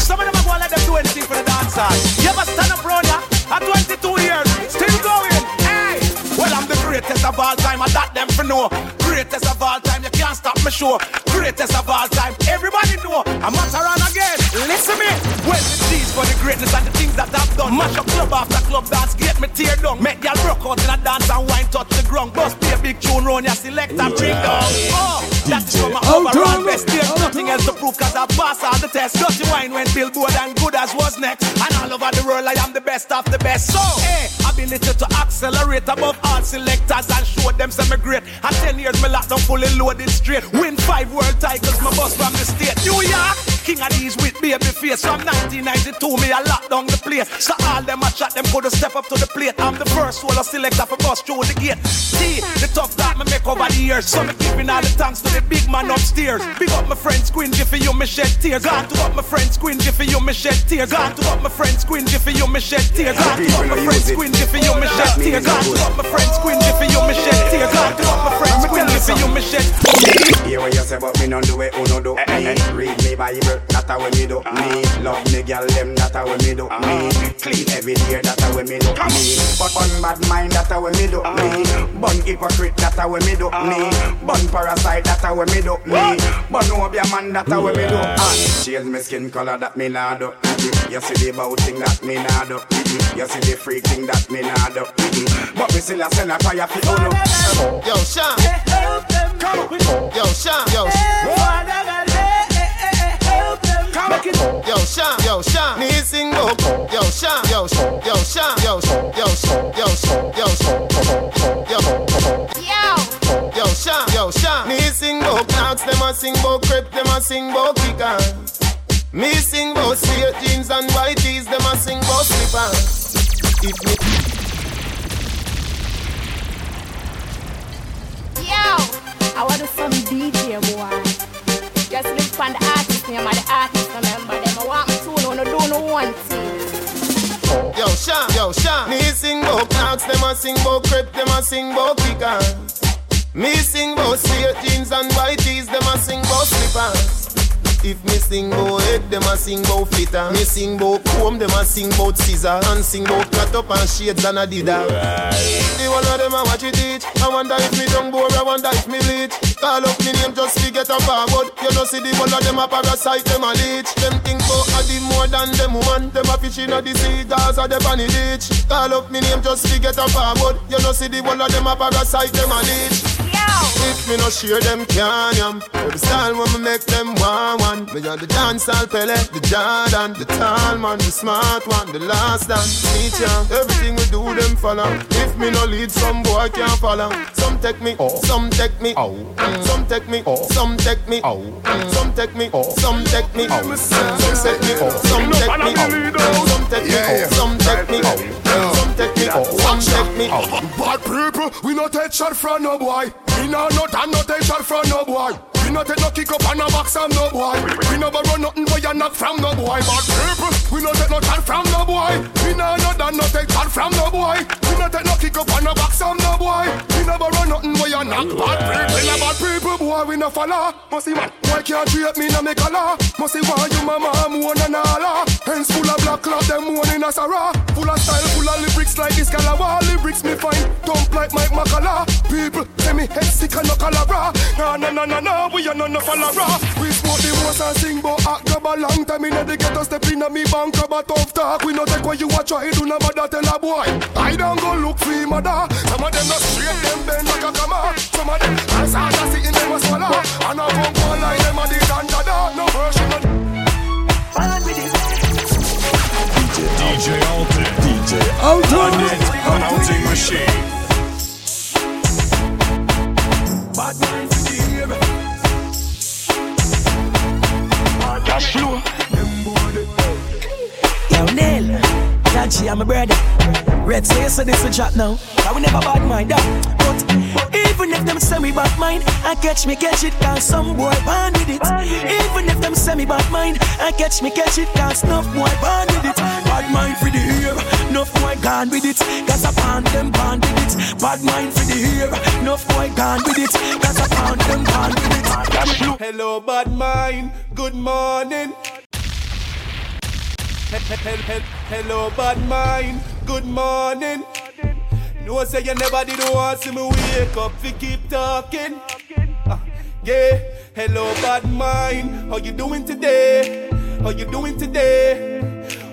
Some of them are going to let them do anything for the dancer. You ever stand up brother? At twenty-two years, still going. Hey, well I'm the greatest of all time, I that them for no. Greatest of all time, you can't stop me show. Greatest of all time, everybody know I'm not around again, listen me. Well, the G's for the greatness and the things that I've done. Mash up club after club dance, get me tear down. Make y'all rock out in a dance and wine touch the ground. Bust play a big tune round, ya select and bring down. Oh, that's from my overall best. There's nothing else to prove cause I passed all the tests. Dirty wine went billboard and good as was next. And all over the world I am the best of the best. So, hey, ability to accelerate above all selectors and show them some great. At ten years I lock down fully loaded straight. Win five world titles, my boss from the state. New York, king of these with baby face. From nineteen ninety-two, me I lock down the place. So all them I chat, them could step up to the plate. I'm the first one to select off a bus through the gate. See, the tough that me make over the years. So me giving all the thanks to the big man upstairs. Big up my friend Squingy for you, me shed tears. Gone to up my friend Squingy for you, me shed tears. Gone to up my friend Squingy for you, me shed tears. Gone to up my friend Squingy for you, me shed tears. Gone to up my friend Squingy for you, me shed tears. Gone to up my friend Squingy. Hear what you say, but me don't do it, who no do. Me read me Bible, that's how me do. Me love me girl, them, that's how me do. Me clean every day, that's how me do. Me but on bad mind, that's how me do. Me bun hypocrite, that's how me do. Me bun parasite, that's how me do. Me bun obia man, that's how me do. Change me skin color, that me nah do. You see the bow thing, that me nah do. You see the freak thing, that me nah do. But me still a send a fire for you. Yo, Sean. Help them, come on. Yo, Sean, yo, help them, come on. Yo, Sean, yo, Sean, need single. Yo, Sean, yo, yo, Sean, yo, yo, yo, yo, yo, yo, yo, Sean, yo, Sean, need single. Clowns them a sing bo, crep them a sing bo, kickers. Me sing bo, straight jeans and white tees, them a sing bo, slippers. If me. Yo, I want to some D J boy. Just look from the artist name and the artist remember them. I want me to know, no do no one thing. Yo, Sean, yo, Sean. Me sing bo clocks, them a sing bo crep, them a sing bo kickers. Me sing bo straight jeans and white tees, them a sing bo slippers. If me sing bo head, them a sing bo flitter. Me sing bo comb, them a sing bo scissor. And sing bo cut up and shades and a dida. The one of them a watch it each. I wonder if me dung bore, I wonder if me bleach. Call up me name just to get a forward. You know see the one of them a parasite, them a leech. Them think bo a di more than them woman. Them a fish in a the sea, dogs a the bunny leech. Call up me name just to get a forward. You know see the one of them a parasite, them a leech. If me no share them can yam, every style when me make them one one. Me are the dancehall Pele, the Jordan, the tall man, the smart one, the last dance teacher. Everything we do them follow. If me no lead, some boy can't follow. Some take me, some take me, some take me, some take me, some take me, some take me, some take me, some take me, some take me, some take me, some take me, some take me. Bad people, we no take shot from no boy. We no no damn no take shot from no boy. We no take no kick up and no box from no boy. We never run nothing but you knock from no boy. But people, we no take no shot from no boy. We no no damn no take shot from no boy. We no take no kick up and no box from no boy. We never run nothing but you knock. Bad people, we bad people, boy we no follow. Must see man, why can't you help me no make a law? Must see why you mama moan and holla. Hands full of black cloth, them moan in a sarah. Full of style, full of lyrics like this Calabar. Lyrics me fine, dump like Mike Macala. People, tell me head sick and no Calabra. Nah nah nah nah nah. We are not no follower. We smoke the most and sing but act grab a long time. In the ghetto step in a me bank grab a tough talk. We no take what you watch try do no mother tell a boy. I don't go look for your mother. Some of them not straight, them bend like a camera. Some of them as hard as it in them a swallow. And I won't go like them a the dandada. No version of bandit, counting machine. Bad mind for the game. Cash flow. Yo, Neil, Tachi, I'm a brother. Red say so this a chat now. I will never bad mind that. But even if them say me bad mind, I catch me catch it, cause some boy born with it. Even if them say me bad mind, I catch me catch it, cause no boy born with it. Bad mind for the ear, no boy gone with it. Cause I found them born with it. Bad mind for the ear, no boy gone with it. Cause I found them born with it. Hello, bad mind. Good morning. Hello, bad mind. Good morning. No say you never did want see me wake up fi keep talking. Uh, yeah, hello bad mind, how you doing today? How you doing today?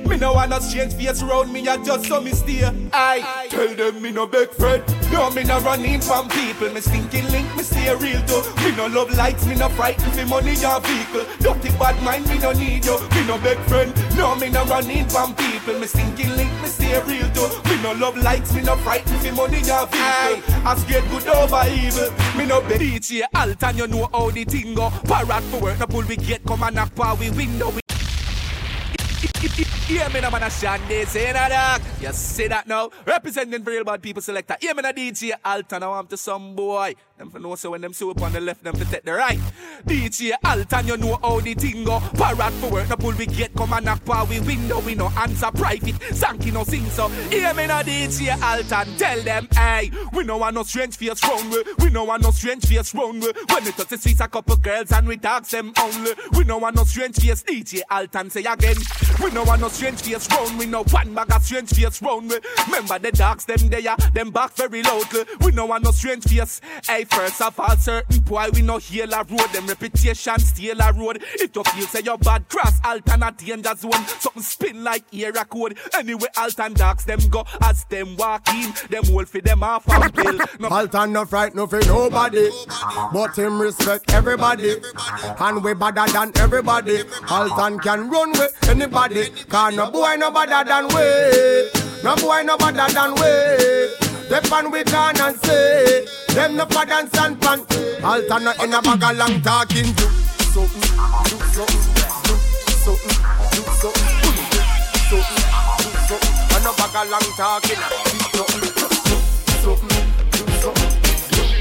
Me no wanna change face round me, I just so me steer. I tell them me no beg friend. No me no running from people. Me stinking link, me stay real though. Me no love lights, me no frightened for money or vehicle. Don't think bad mind, me no need you. Me no beg friend. No me no running from people. Me stinking link, me stay real though. Me no love likes, me no frightened for money or vehicle. I'm scared good over evil. Me no beg D J Alton, you know how the thing go. Parrot for work, no pull we gate, come and knock power we window. We yeah, me no man a Shandy, say na dark. You see that now? Representing real bad people selector. Yeah, me no D J Alton, I want to some boy. Them for no say when them soup on the left, them to take the right. D J Alton, you know how the thing go. Parrot for work, no pull we gate, come and knock power we window. We no answer private, Sanky no sing so. Yeah, me no D J Alton, tell them, hey. We no want no strange face round we. We no want no strange face round we. When we touch the streets, a couple girls and we talk them only. We no want no strange face, D J Alton, say again. We no want no strange face round, we no one bag of strange face round we. Remember the dogs, them there, them back very loudly. We no want no strange face. Hey, first of all, certain boy, we no heal a road. Them reputation steal a road. It just feel say your bad cross, Alton at the end of zone. Something spin like air a code. Anyway, Alton dogs, them go as them walk in. Them wolf for them off and bill. No. Alton no fright, no for nobody. nobody. But him respect everybody. everybody. And we better than everybody. everybody. Alton can run with anybody. Cause no boy no better than we. No boy no better than we. They pan we can and say. Them no for dance and pan. Alton no in a bag a long talking. Do something, do something, do something, do something, do something. And a bag a long talking. Do something, do something, do something,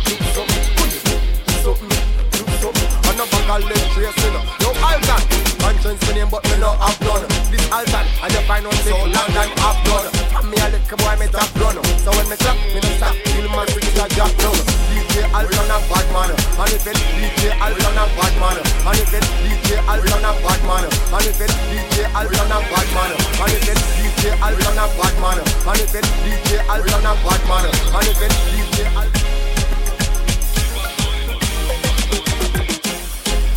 do something, do something. And a bag a left tracing. Yo Alton. Conscience me name but me no have done. This Alton and you find out me so long time have done. And me a little boy me top run. So when me clap me no stop. Till man we get a job done. D J Alton a bad man. And if it's D J Alton a bad man. And if it's D J Alton a bad man. And if it's D J Alton a bad man. And if it's D J Alton a bad man. And if it's D J Alton a bad man. And if it's D J Alton.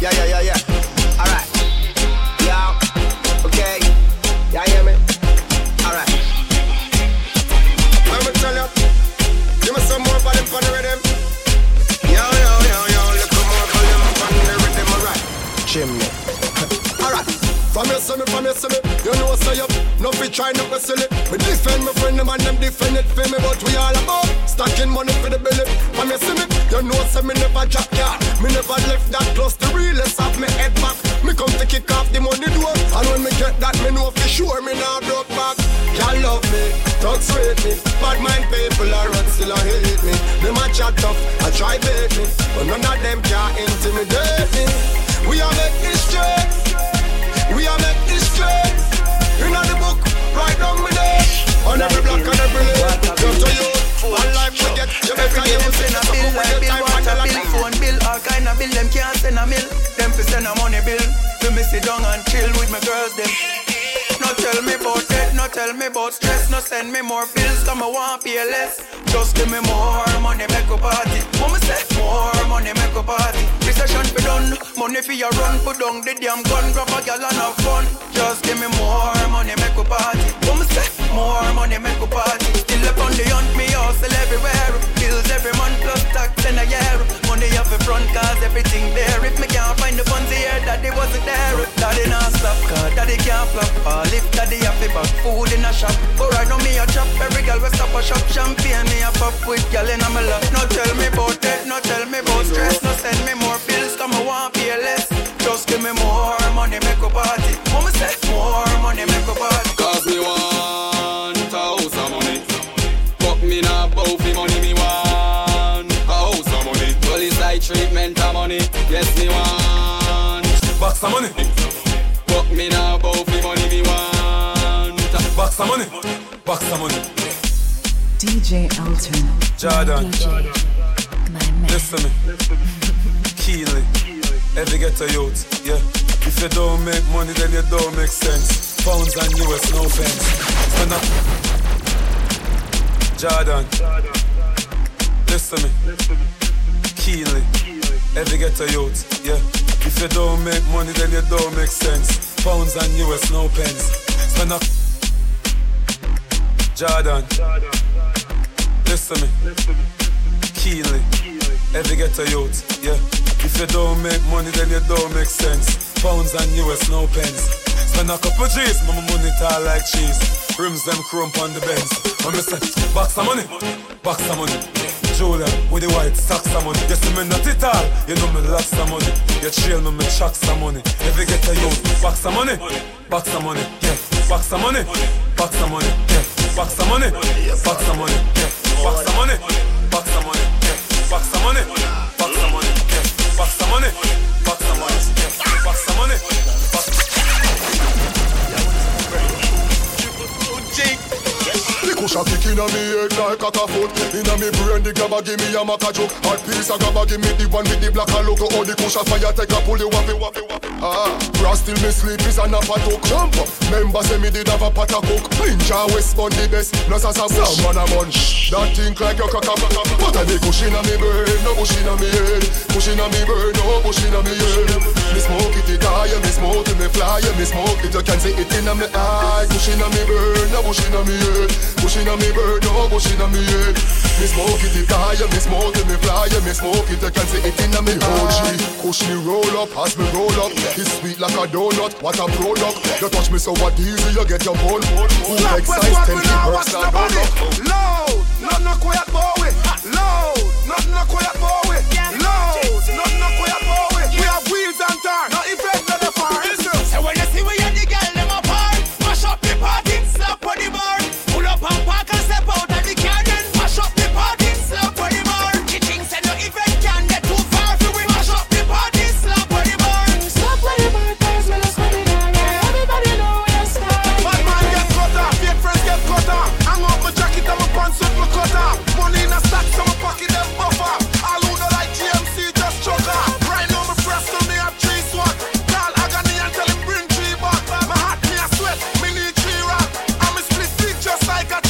Yeah yeah yeah yeah. Okay, y'all hear me? Alright. Let me tell you, give me some more for them for the rhythm. Yo, yo, yo, yo, little more for them for the rhythm, alright. Chimney. Alright. From your semi, from your semi, you know what's up. No be trying to be silly. We defend my friend, them and them defend it for me, but we all about stacking money for the belly. From your semi, you know what's up, me never drop yard. Me never left that close to realest of me head back. Me come to kick off the money door. And when me get that, me know for sure me now broke back. Y'all love me, talk sweet me. Bad mind people are run still and hate me. Them a chat tough, I try bait me. But none of them can intimidate me. We are make this straight. We are make this straight. You know the book, right down with it. On every block and every lane, come to you. One life we get, you better use it. So who will get time and a bill? Phone bill, all kind of bill, them can't send a mill. Them fi send a money bill. Let me sit down and chill with my girls then. No tell me about debt, no tell me about stress. No send me more bills, cause I want pay less. Just give me more money, make a party. Mama said more money, make a party. Recession be done, money for your run. Put down the damn gun, grab a gallon of fun. Just give me more money, make a party. Mama said more money, make a party. Still up on the hunt, me hustle everywhere. Bills every month, plus tax in a year. Money up in front, cause everything there. If me can't find the funds here, daddy wasn't there. Daddy not stop, cause daddy can't flop. All if daddy have to back food in a shop. Go right now me Push up champagne, me a pop with y'all in my love. No tell me about debt, no tell me about stress. No send me more bills, come I want pay less. Just give me more money, make a party. Mama say, more money, make a party. Cause me want a house of money. Fuck me now, both me money, me want a house of money. Police like treatment of money, yes me want box of money. Fuck me now, both me money, me want box of money, box of money. D J Alton, Jordan, Jordan. My man. Listen to me, Keely, every ghetto youth, yeah. If you don't make money, then you don't make sense. Pounds and U S, no offense. Stand up, Jordan. Listen to me, Keely, every ghetto youth, yeah. If you don't make money, then you don't make sense. Pounds and U S, no pence. Stand up, Jordan. Listen to me, Keely, every ghetto youth, yeah. If you don't make money, then you don't make sense. Pounds and U S, no pence. Spend a couple G's, my money tall like cheese. Rims them crump on the Benz. I'm a set, box of money, box of money. Julia with the white socks of money. You see me not it all, you know me lots of money. You trail me, me chocks of money. Every ghetto youth, box of money, box of money, yeah. Box of money, box of money, yeah. Box of money, box of money, yeah. Box of money, box of money, box of money, box of money, box of money, box of money, box of money, box of money. Shot kick inna me head like a foot. Inna me brain, the grabber give me a maca joke. Hot piece a grabber give me the one with the black and logo. All the kusha fire take a pull the waffy waffy waffy. Ah, brass till me sleep is an apple talk. Jump up, member say me did have a pot of coke. Ninja West on the best, no sasa bush. Some man a munch, that think like a kaka kaka. But I be kush inna me brain, no kush inna me head. Kush inna me brain, no kush inna me head. Me smoke it, it higher, me smoke it, me fly. Me smoke it, you can see it inna me eye. Kush inna me brain, no kush inna me head. Pushing on me bird, no pushing on me head. Me smoke it, it higher, me smoke it, me fly. Me smoke it, I can see it in me O G. Push me roll up, as me roll up. It's sweet like a donut, what a product. You touch me so what easy, you get your bone. Who like size ten percent and roll up. Loud, not no quiet boy. Loud, not no quiet boy. Loud, not no quiet boy. We have wheels and tires, not effect of the fire. So when you see we and the girl, them apart. Mash up the party, slap on the bar. Pump back and step out of the car and mash up the party, slap on the bar. The things and no event can get too far. So we mash up the party, slap on the bar. Slap on the bar, guys, we lost money now. Everybody know we are starting. Bad man get cut off, fake friends get cut off. Hang up my jacket and my pants with my cut off. Money in a stack, so my pocket them buffer. All who don't like G M C just chug off. Right now my press to me have three swat. Call agony and tell him bring three back. My heart me a sweat, me need three rock. I'm a split stick just like a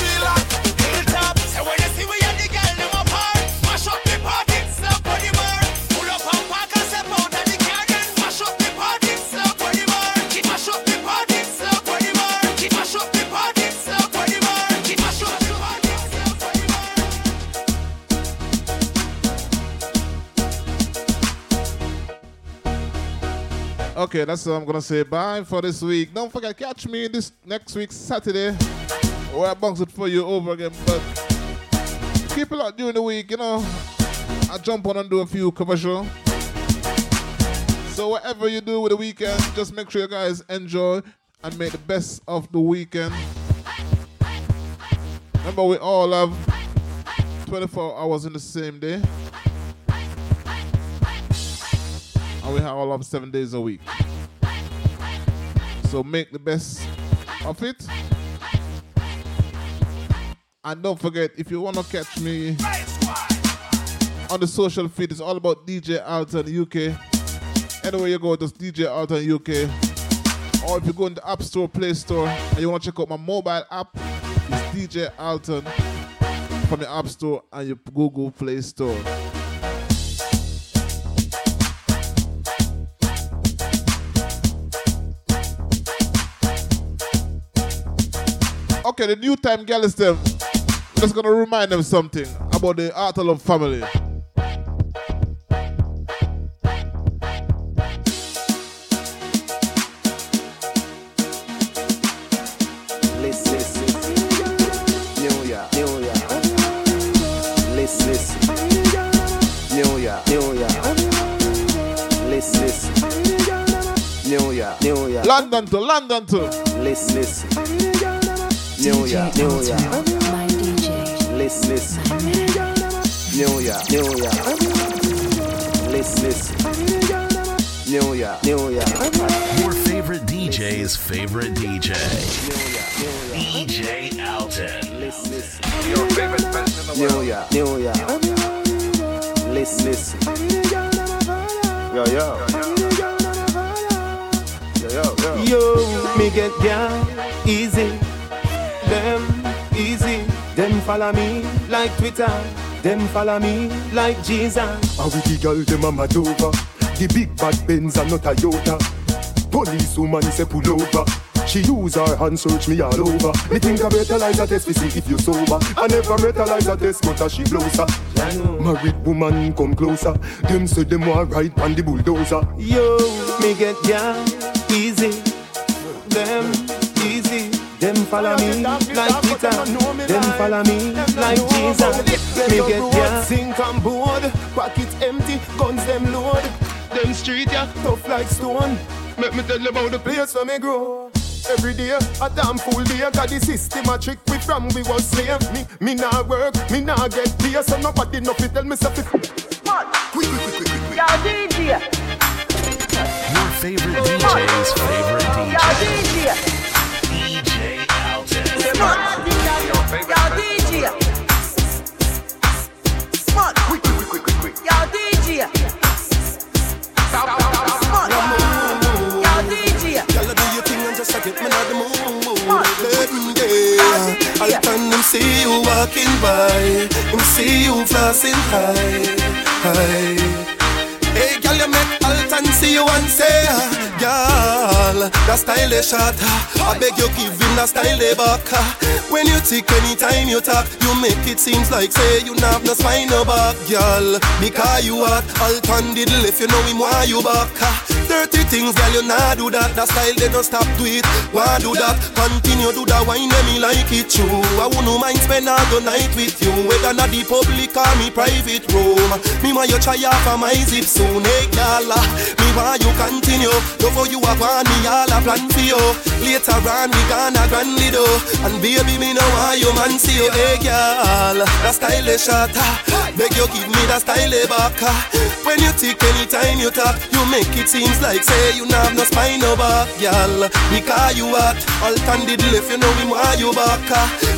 okay, that's what I'm going to say bye for this week. Don't forget, catch me this next week, Saturday. We'll bounce it for you over again, but keep it up during the week, you know. I jump on and do a few commercials. So whatever you do with the weekend, just make sure you guys enjoy and make the best of the weekend. Remember, we all have twenty-four hours in the same day. And we have all of seven days a week. So make the best of it. And don't forget, if you want to catch me on the social feed, it's all about D J Alton U K. Anywhere you go, just D J Alton U K. Or if you go in the App Store, Play Store, and you want to check out my mobile app, it's D J Alton from the App Store and your Google Play Store. Okay, the new time girls, them, just gonna remind them something about the Artelov family. Listen, New Year, New Year. York, New York, London to London to. Listen, listen. New York, New York. My D J. Listen, listen. New York, New York. Listen, listen. New York, New York. Your favorite D J's favorite D J. D J Alton. Listen, listen. Your favorite person in the world. New York, New York. Listen, listen. Yo, yo. Yo, yo. Yo, me get down easy. Them easy. Them follow me like Twitter. Them follow me like Jesus. I will girl them a mad over. The big bad Benz and not a Toyota. Police woman say pull over. She use her hand search me all over. Me think I realize a test to see if you sober. I never realize a test but as she blows her. Married woman come closer. Them say them are right on the bulldozer. Yo, me get down easy. Them easy. Them follow me like Peter. Them follow me like Jesus. Me get down. Sink and board. Pockets empty. Guns them load. Them street, yeah, tough like stone. Make me tell you about the place where me grow. Every day, a damn full day. Got the system a trick we from, we was slave. Me, me nah work, me nah get pay. So nobody know fi tell me something. What? Quick, quick, quick, quick. Yo, D J. Your favorite D J's favorite D J. Yo, D J. D J Alton. Yo, D J. Smart. Quick, quick, quick, quick, quick. Yo, D J. Stop, stop, stop, stop, stop. Yo, D J. Y'all do your thing and just like it, man, I the moon. Yeah, I'll turn and see you walking by. And see you flossing high, high. Hey, girl, you make Alton see you and say, girl, that style they shot. I beg you give him that style they back. When you tick, anytime you talk, you make it seems like say you not have no spine no back, girl. Because you hot, Alton did if you know him why you back. Dirty things, girl, you nah do that. That style they don't stop do it. Why do that? Continue do that. Why me like it true? I wouldn't mind spend all the night with you. Whether not the public or me private room. Me want you try off of my zip soon, hey girl. Me want you continue. Before you have one, me all a plan for you. Later on, we gonna grandly do. And baby, me know why you man see you, hey girl. That style is shot. Beg you give me that style back. When you tick anytime you talk, you make it seems like say you not have no spine no back, girl. Because you hot, Alton did left you know him why you back.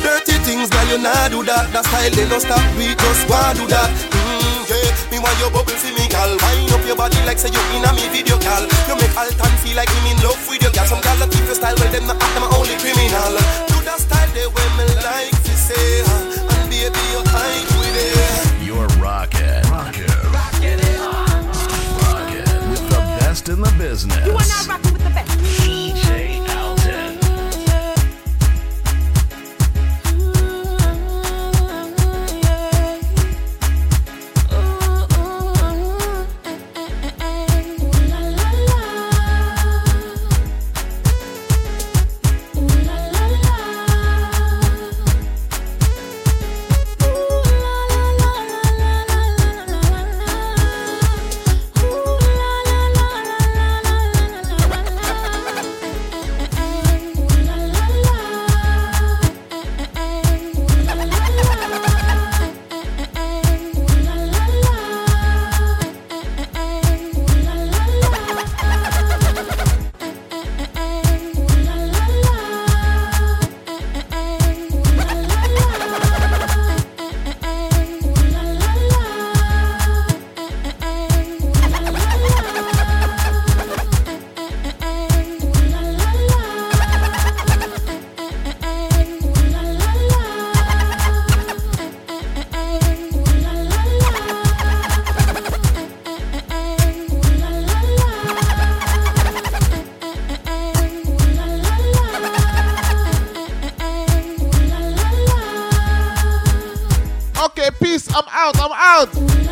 Dirty things, girl, you nah do that. That style they no stop, we just want do that. Mm, yeah, me want your bubble see me, girl. Wind up your body like say you in a me video, girl. You make Alton feel like him in love with you, girl. Some girl that keep your style, well them not act them only criminal. Do that style they way me like to say, huh? And baby you hide with it. You're rockin', rockin', rockin' it on, rockin' with the best in the business. You are not rockin' with the best. D J Alton. I'm out, I'm out.